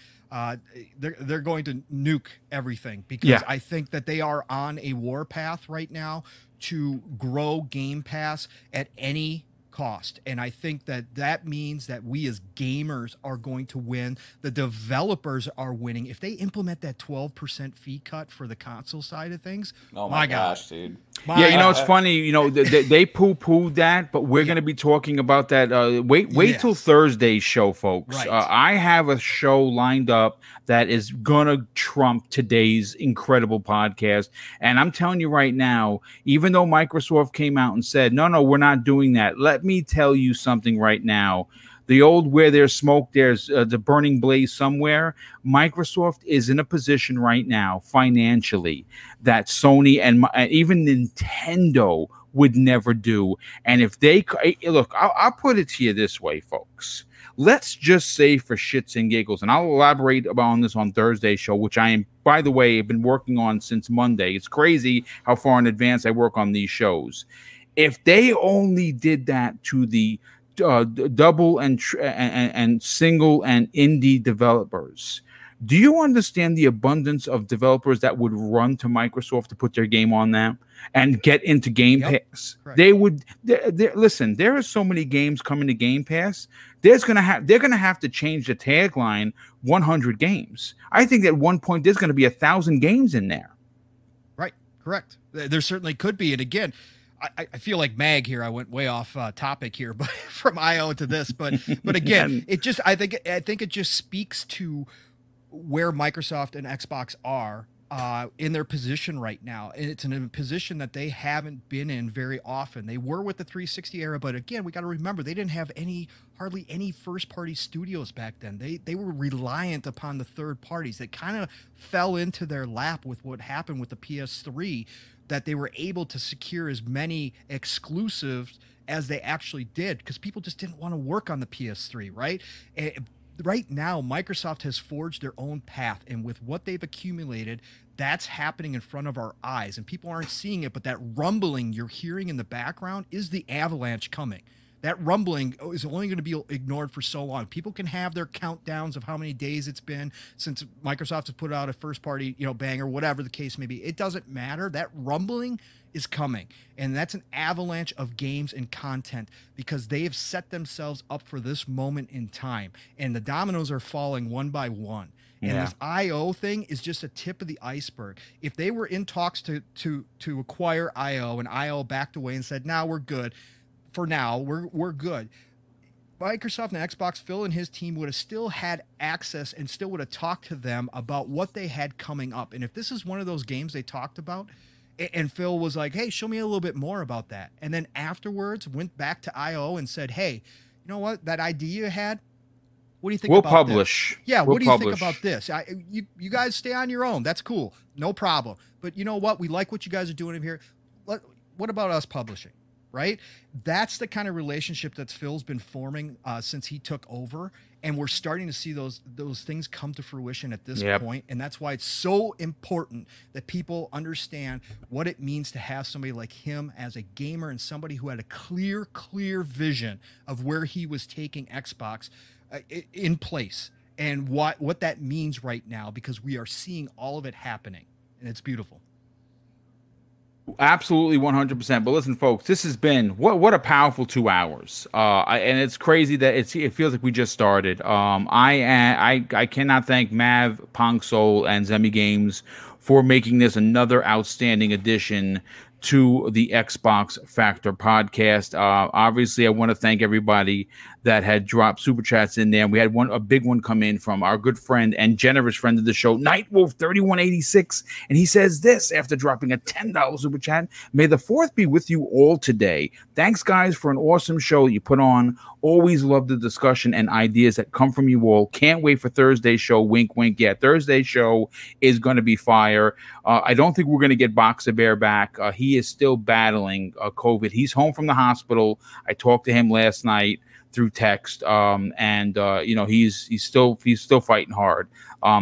they're going to nuke everything, because I think that they are on a war path right now to grow Game Pass at any cost. And I think that that means that we as gamers are going to win. The developers are winning. If they implement that 12% fee cut for the console side of things, oh my gosh, dude. Yeah, you know, it's funny, you know, they poo-pooed that, but we're going to be talking about that. Wait till Thursday's show, folks. Right. I have a show lined up that is going to trump today's incredible podcast. And I'm telling you right now, even though Microsoft came out and said, no, we're not doing that. Let me tell you something right now. The old where there's smoke, there's the burning blaze somewhere. Microsoft is in a position right now financially that Sony and even Nintendo would never do. And if they look, I'll put it to you this way, folks. Let's just say, for shits and giggles, and I'll elaborate on this on Thursday's show, which I am, by the way, have been working on since Monday. It's crazy how far in advance I work on these shows. If they only did that to the double and single and indie developers, do you understand the abundance of developers that would run to Microsoft to put their game on them and get into Game Pass? Right. They would. Listen, there are so many games coming to Game Pass. They're gonna have to change the tagline. 100 games. I think at one point there's gonna be 1,000 games in there. Right. Correct. There certainly could be. And again, I feel like Mag here. I went way off topic here, but from IO to this, but again, it just, I think it just speaks to where Microsoft and Xbox are in their position right now. And it's in a position that they haven't been in very often. They were with the 360 era, but again, we got to remember they didn't have hardly any first party studios back then. They were reliant upon the third parties that kind of fell into their lap with what happened with the PS3, that they were able to secure as many exclusives as they actually did, because people just didn't want to work on the PS3, right? And right now, Microsoft has forged their own path, and with what they've accumulated, that's happening in front of our eyes, and people aren't seeing it, but that rumbling you're hearing in the background is the avalanche coming. That rumbling is only going to be ignored for so long. People can have their countdowns of how many days it's been since Microsoft has put out a first-party, you know, banger, whatever the case may be. It doesn't matter. That rumbling is coming, and that's an avalanche of games and content, because they have set themselves up for this moment in time, and the dominoes are falling one by one. And this IO thing is just a tip of the iceberg. If they were in talks to acquire IO, and IO backed away and said, "Now we're good. For now, we're good." Microsoft and Xbox, Phil and his team would have still had access and still would have talked to them about what they had coming up. And if this is one of those games they talked about, and Phil was like, "Hey, show me a little bit more about that," and then afterwards went back to IO and said, "Hey, you know what? That idea you had, what do you think about this? Yeah, what do you think about this? You guys stay on your own. That's cool. No problem. But you know what? We like what you guys are doing in here. What about us publishing?" Right? That's the kind of relationship that Phil's been forming since he took over, and we're starting to see those things come to fruition at this point. And that's why it's so important that people understand what it means to have somebody like him as a gamer and somebody who had a clear vision of where he was taking Xbox in place and what that means right now, because we are seeing all of it happening, and it's beautiful. Absolutely, 100%. But listen, folks, this has been what a powerful 2 hours. And it's crazy that it feels like we just started. I cannot thank Mav, Pong Soul, and Zemi Games for making this another outstanding addition to the Xbox Factor podcast. Obviously, I want to thank everybody that had dropped super chats in there. We had a big one come in from our good friend and generous friend of the show, Nightwolf3186, and he says this after dropping a $10 super chat: "May the fourth be with you all today. Thanks, guys, for an awesome show you put on. Always love the discussion and ideas that come from you all. Can't wait for Thursday's show." Wink, wink. Yeah, Thursday's show is going to be fire. I don't think we're going to get Boxer Bear back. He is still battling COVID. He's home from the hospital. I talked to him last night through text, you know, he's still fighting hard.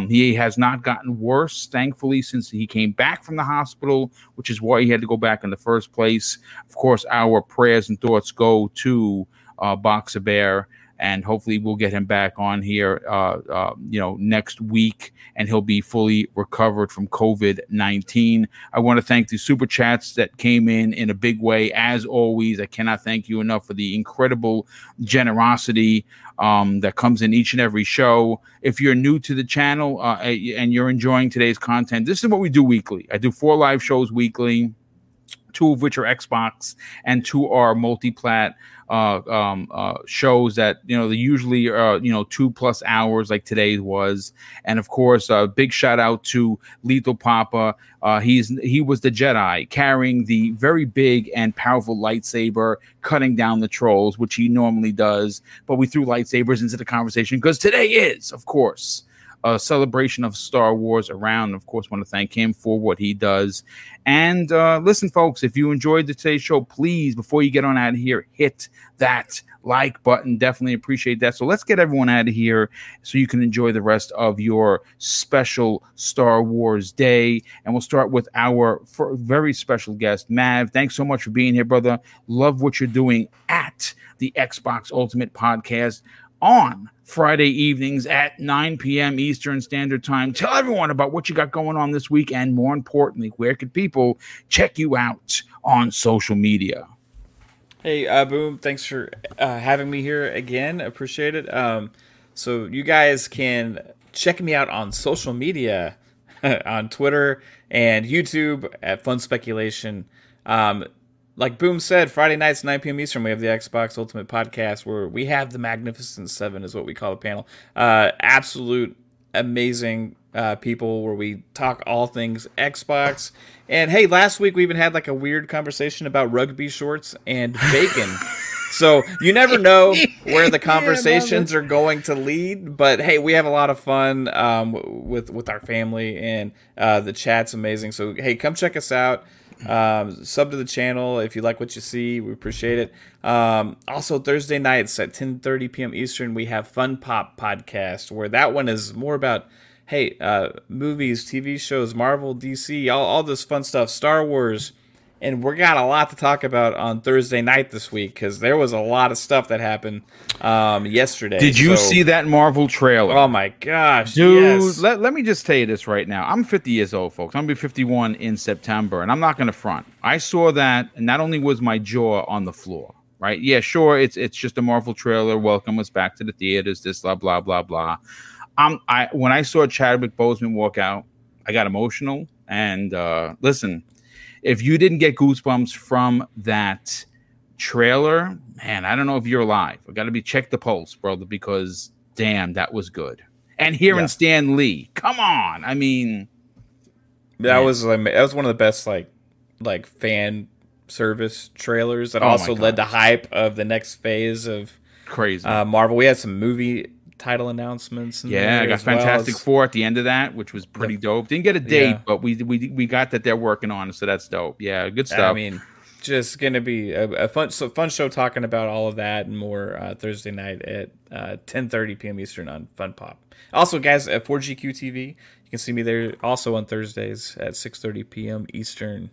He has not gotten worse, thankfully, since he came back from the hospital, which is why he had to go back in the first place. Of course, our prayers and thoughts go to Boxer Bear, and hopefully we'll get him back on here, you know, next week, and he'll be fully recovered from COVID-19. I want to thank the super chats that came in a big way. As always, I cannot thank you enough for the incredible generosity that comes in each and every show. If you're new to the channel and you're enjoying today's content, this is what we do weekly. I do 4 live shows weekly, 2 of which are Xbox and 2 are multi-plat shows that, you know, they usually are, you know, 2+ hours like today was. And of course, a big shout out to Lethal Papa. He was the Jedi carrying the very big and powerful lightsaber, cutting down the trolls, which he normally does. But we threw lightsabers into the conversation because today is, of course, a celebration of Star Wars around. Of course, want to thank him for what he does. And listen, folks, if you enjoyed today's show, please, before you get on out of here, hit that like button. Definitely appreciate that. So let's get everyone out of here so you can enjoy the rest of your special Star Wars day. And we'll start with our very special guest, Mav. Thanks so much for being here, brother. Love what you're doing at the Xbox Ultimate Podcast on Friday evenings at 9 p.m. Eastern Standard Time. Tell everyone about what you got going on this week, and more importantly, where could people check you out on social media? Hey, Boom, thanks for having me here again. Appreciate it. So you guys can check me out on social media, on Twitter and YouTube at Fun Speculation. Like Boom said, Friday nights, 9 p.m. Eastern, we have the Xbox Ultimate Podcast, where we have the Magnificent Seven, is what we call the panel. Absolute amazing people, where we talk all things Xbox. And, hey, last week we even had, like, a weird conversation about rugby shorts and bacon. So you never know where the conversations are going to lead. But, hey, we have a lot of fun with our family, and the chat's amazing. So, hey, come check us out. Sub to the channel if you like what you see. We appreciate it. Also, Thursday nights at 10:30 p.m. Eastern, we have Fun Pop Podcast, where that one is more about, hey, movies, TV shows, Marvel, DC, all this fun stuff, Star Wars. And we got a lot to talk about on Thursday night this week, because there was a lot of stuff that happened yesterday. Did you see that Marvel trailer? Oh, my gosh. Dude, yes. Let me just tell you this right now. I'm 50 years old, folks. I'm going to be 51 in September, and I'm not going to front. I saw that, and not only was my jaw on the floor, right? Yeah, sure, it's just a Marvel trailer. Welcome us back to the theaters, this, blah, blah, blah, blah. When I saw Chadwick Boseman walk out, I got emotional. And listen, if you didn't get goosebumps from that trailer, man, I don't know if you're alive. I got to be check the pulse, brother, because damn, that was good. And hearing Stan Lee, come on, I mean, that was one of the best like fan service trailers that also led to hype of the next phase of crazy Marvel. We had some movie title announcements. I got Fantastic Four at the end of that, which was pretty dope. Didn't get a date, but we got that they're working on, so that's dope. Yeah, good stuff. I mean, just gonna be a fun show talking about all of that and more Thursday night at 10:30 p.m. Eastern on Fun Pop. Also, guys, at 4GQ TV, you can see me there also on Thursdays at 6:30 p.m. Eastern.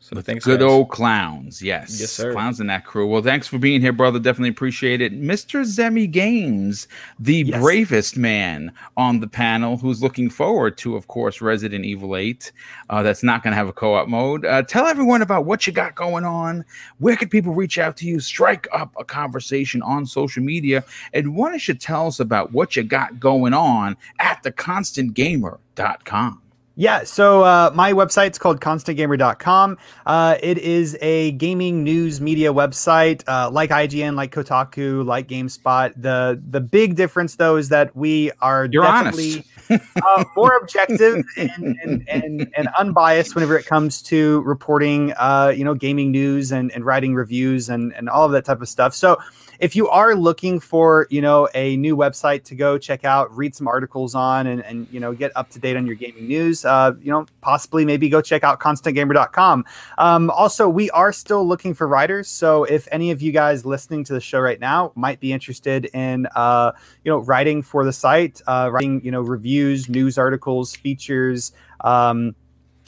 So thanks, good guys. Old clowns, yes, sir. Clowns in that crew. Well, thanks for being here, brother. Definitely appreciate it, Mr. Zemi Games, the bravest man on the panel, who's looking forward to, of course, Resident Evil 8. That's not going to have a co-op mode. Tell everyone about what you got going on. Where can people reach out to you? Strike up a conversation on social media, and why don't you tell us about what you got going on at theconstantgamer.com? Yeah, so my website's called ConstantGamer.com. It is a gaming news media website, like IGN, like Kotaku, like GameSpot. The big difference, though, is that we are definitely more objective and unbiased whenever it comes to reporting, gaming news and writing reviews and all of that type of stuff. So if you are looking for, a new website to go check out, read some articles on, and get up to date on your gaming news, possibly maybe go check out ConstantGamer.com. Also, we are still looking for writers. So if any of you guys listening to the show right now might be interested in, writing for the site, writing, reviews, news articles, features,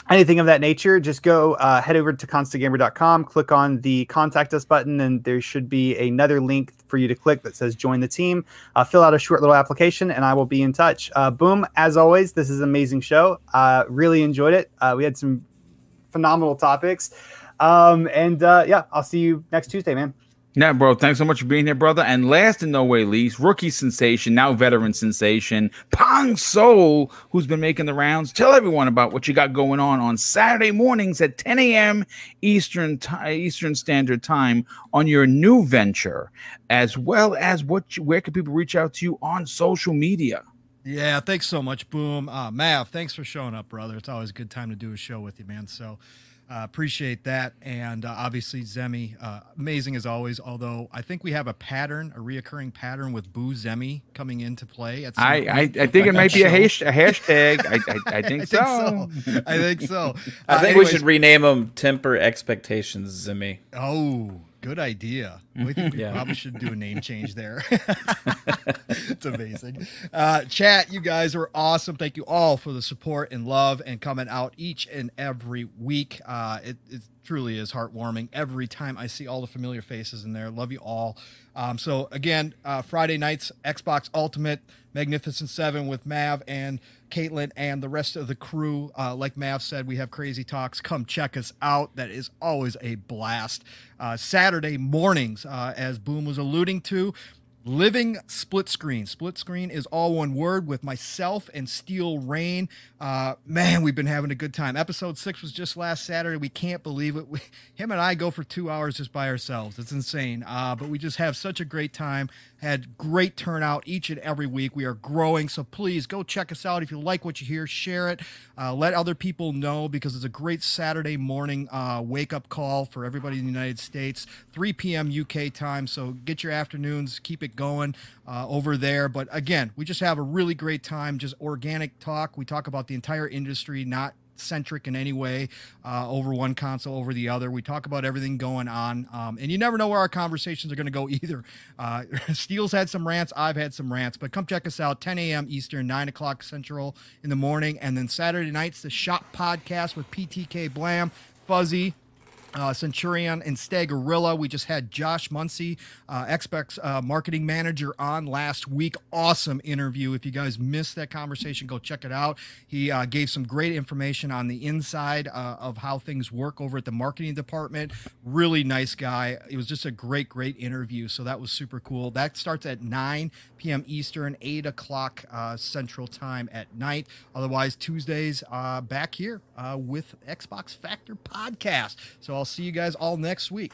anything of that nature, just go head over to ConstantGamer.com, click on the Contact Us button, and there should be another link for you to click that says Join the Team. Fill out a short little application, and I will be in touch. Boom, as always, this is an amazing show. Really enjoyed it. We had some phenomenal topics. I'll see you next Tuesday, man. Yeah, bro. Thanks so much for being here, brother. And last and no way least, rookie sensation, now veteran sensation, Pong Soul, who's been making the rounds. Tell everyone about what you got going on Saturday mornings at 10 a.m. Eastern Standard Time on your new venture, as well as where can people reach out to you on social media? Yeah, thanks so much, Boom. Mav, thanks for showing up, brother. It's always a good time to do a show with you, man. So appreciate that. And obviously, Zemi, amazing as always, although I think we have a reoccurring pattern with Boo Zemi coming into play. At some point. I think it might be a hashtag. I think so. I think we should rename him Temper Expectations Zemi. Oh, good idea. We think we probably should do a name change there. It's amazing. Chat, you guys are awesome. Thank you all for the support and love and coming out each and every week. It truly is heartwarming every time I see all the familiar faces in there. Love you all. So again, Friday nights, Xbox Ultimate, Magnificent 7 with Mav and Caitlin and the rest of the crew. Like Mav said, we have crazy talks. Come check us out. That is always a blast. Saturday mornings, as Boom was alluding to, Living Split Screen. Split Screen is all one word with myself and Steel Rain. Man, we've been having a good time. Episode 6 was just last Saturday. We can't believe it. Him and I go for 2 hours just by ourselves. It's insane. But we just have such a great time. Had great turnout each and every week. We are growing, so please go check us out. If you like what you hear, share it. Let other people know because it's a great Saturday morning wake-up call for everybody in the United States. 3 p.m. UK time, so get your afternoons. Keep it going over there. But again, we just have a really great time, just organic talk. We talk about the entire industry, not centric in any way, over one console over the other. We talk about everything going on, and you never know where our conversations are going to go either. Steele's had some rants, I've had some rants, but come check us out, 10 a.m. Eastern, 9 o'clock Central in the morning. And then Saturday nights, the Shop Podcast with PTK Blam, Fuzzy, Centurion and Stagorilla. We just had Josh Muncy, Xbox marketing manager, on last week. Awesome interview. If you guys missed that conversation, go check it out. He gave some great information on the inside of how things work over at the marketing department. Really nice guy. It was just a great interview. So that was super cool. That starts at 9 p.m. Eastern, 8 o'clock Central Time at night. Otherwise, Tuesdays back here with Xbox Factor Podcast. So I'll see you guys all next week.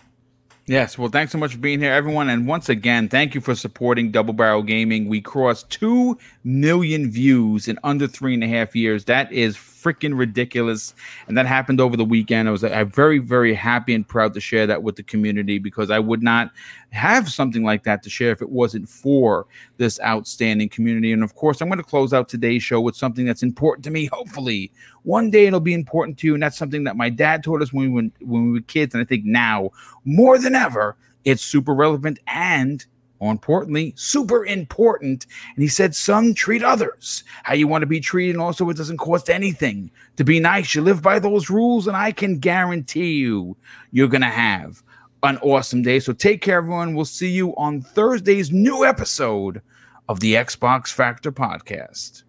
Yes, well, thanks so much for being here, everyone. And once again, thank you for supporting Double Barrel Gaming. We crossed 2 million views in under 3.5 years. That is freaking ridiculous. And that happened over the weekend. I was very, very happy and proud to share that with the community, because I would not have something like that to share if it wasn't for this outstanding community. And of course, I'm going to close out today's show with something that's important to me. Hopefully one day it'll be important to you. And that's something that my dad taught us when we were kids. And I think now more than ever, it's super relevant and, more importantly, super important. And he said, son, treat others how you want to be treated. And also, it doesn't cost anything to be nice. You live by those rules, and I can guarantee you, you're going to have an awesome day. So take care, everyone. We'll see you on Thursday's new episode of the Xbox Factor Podcast.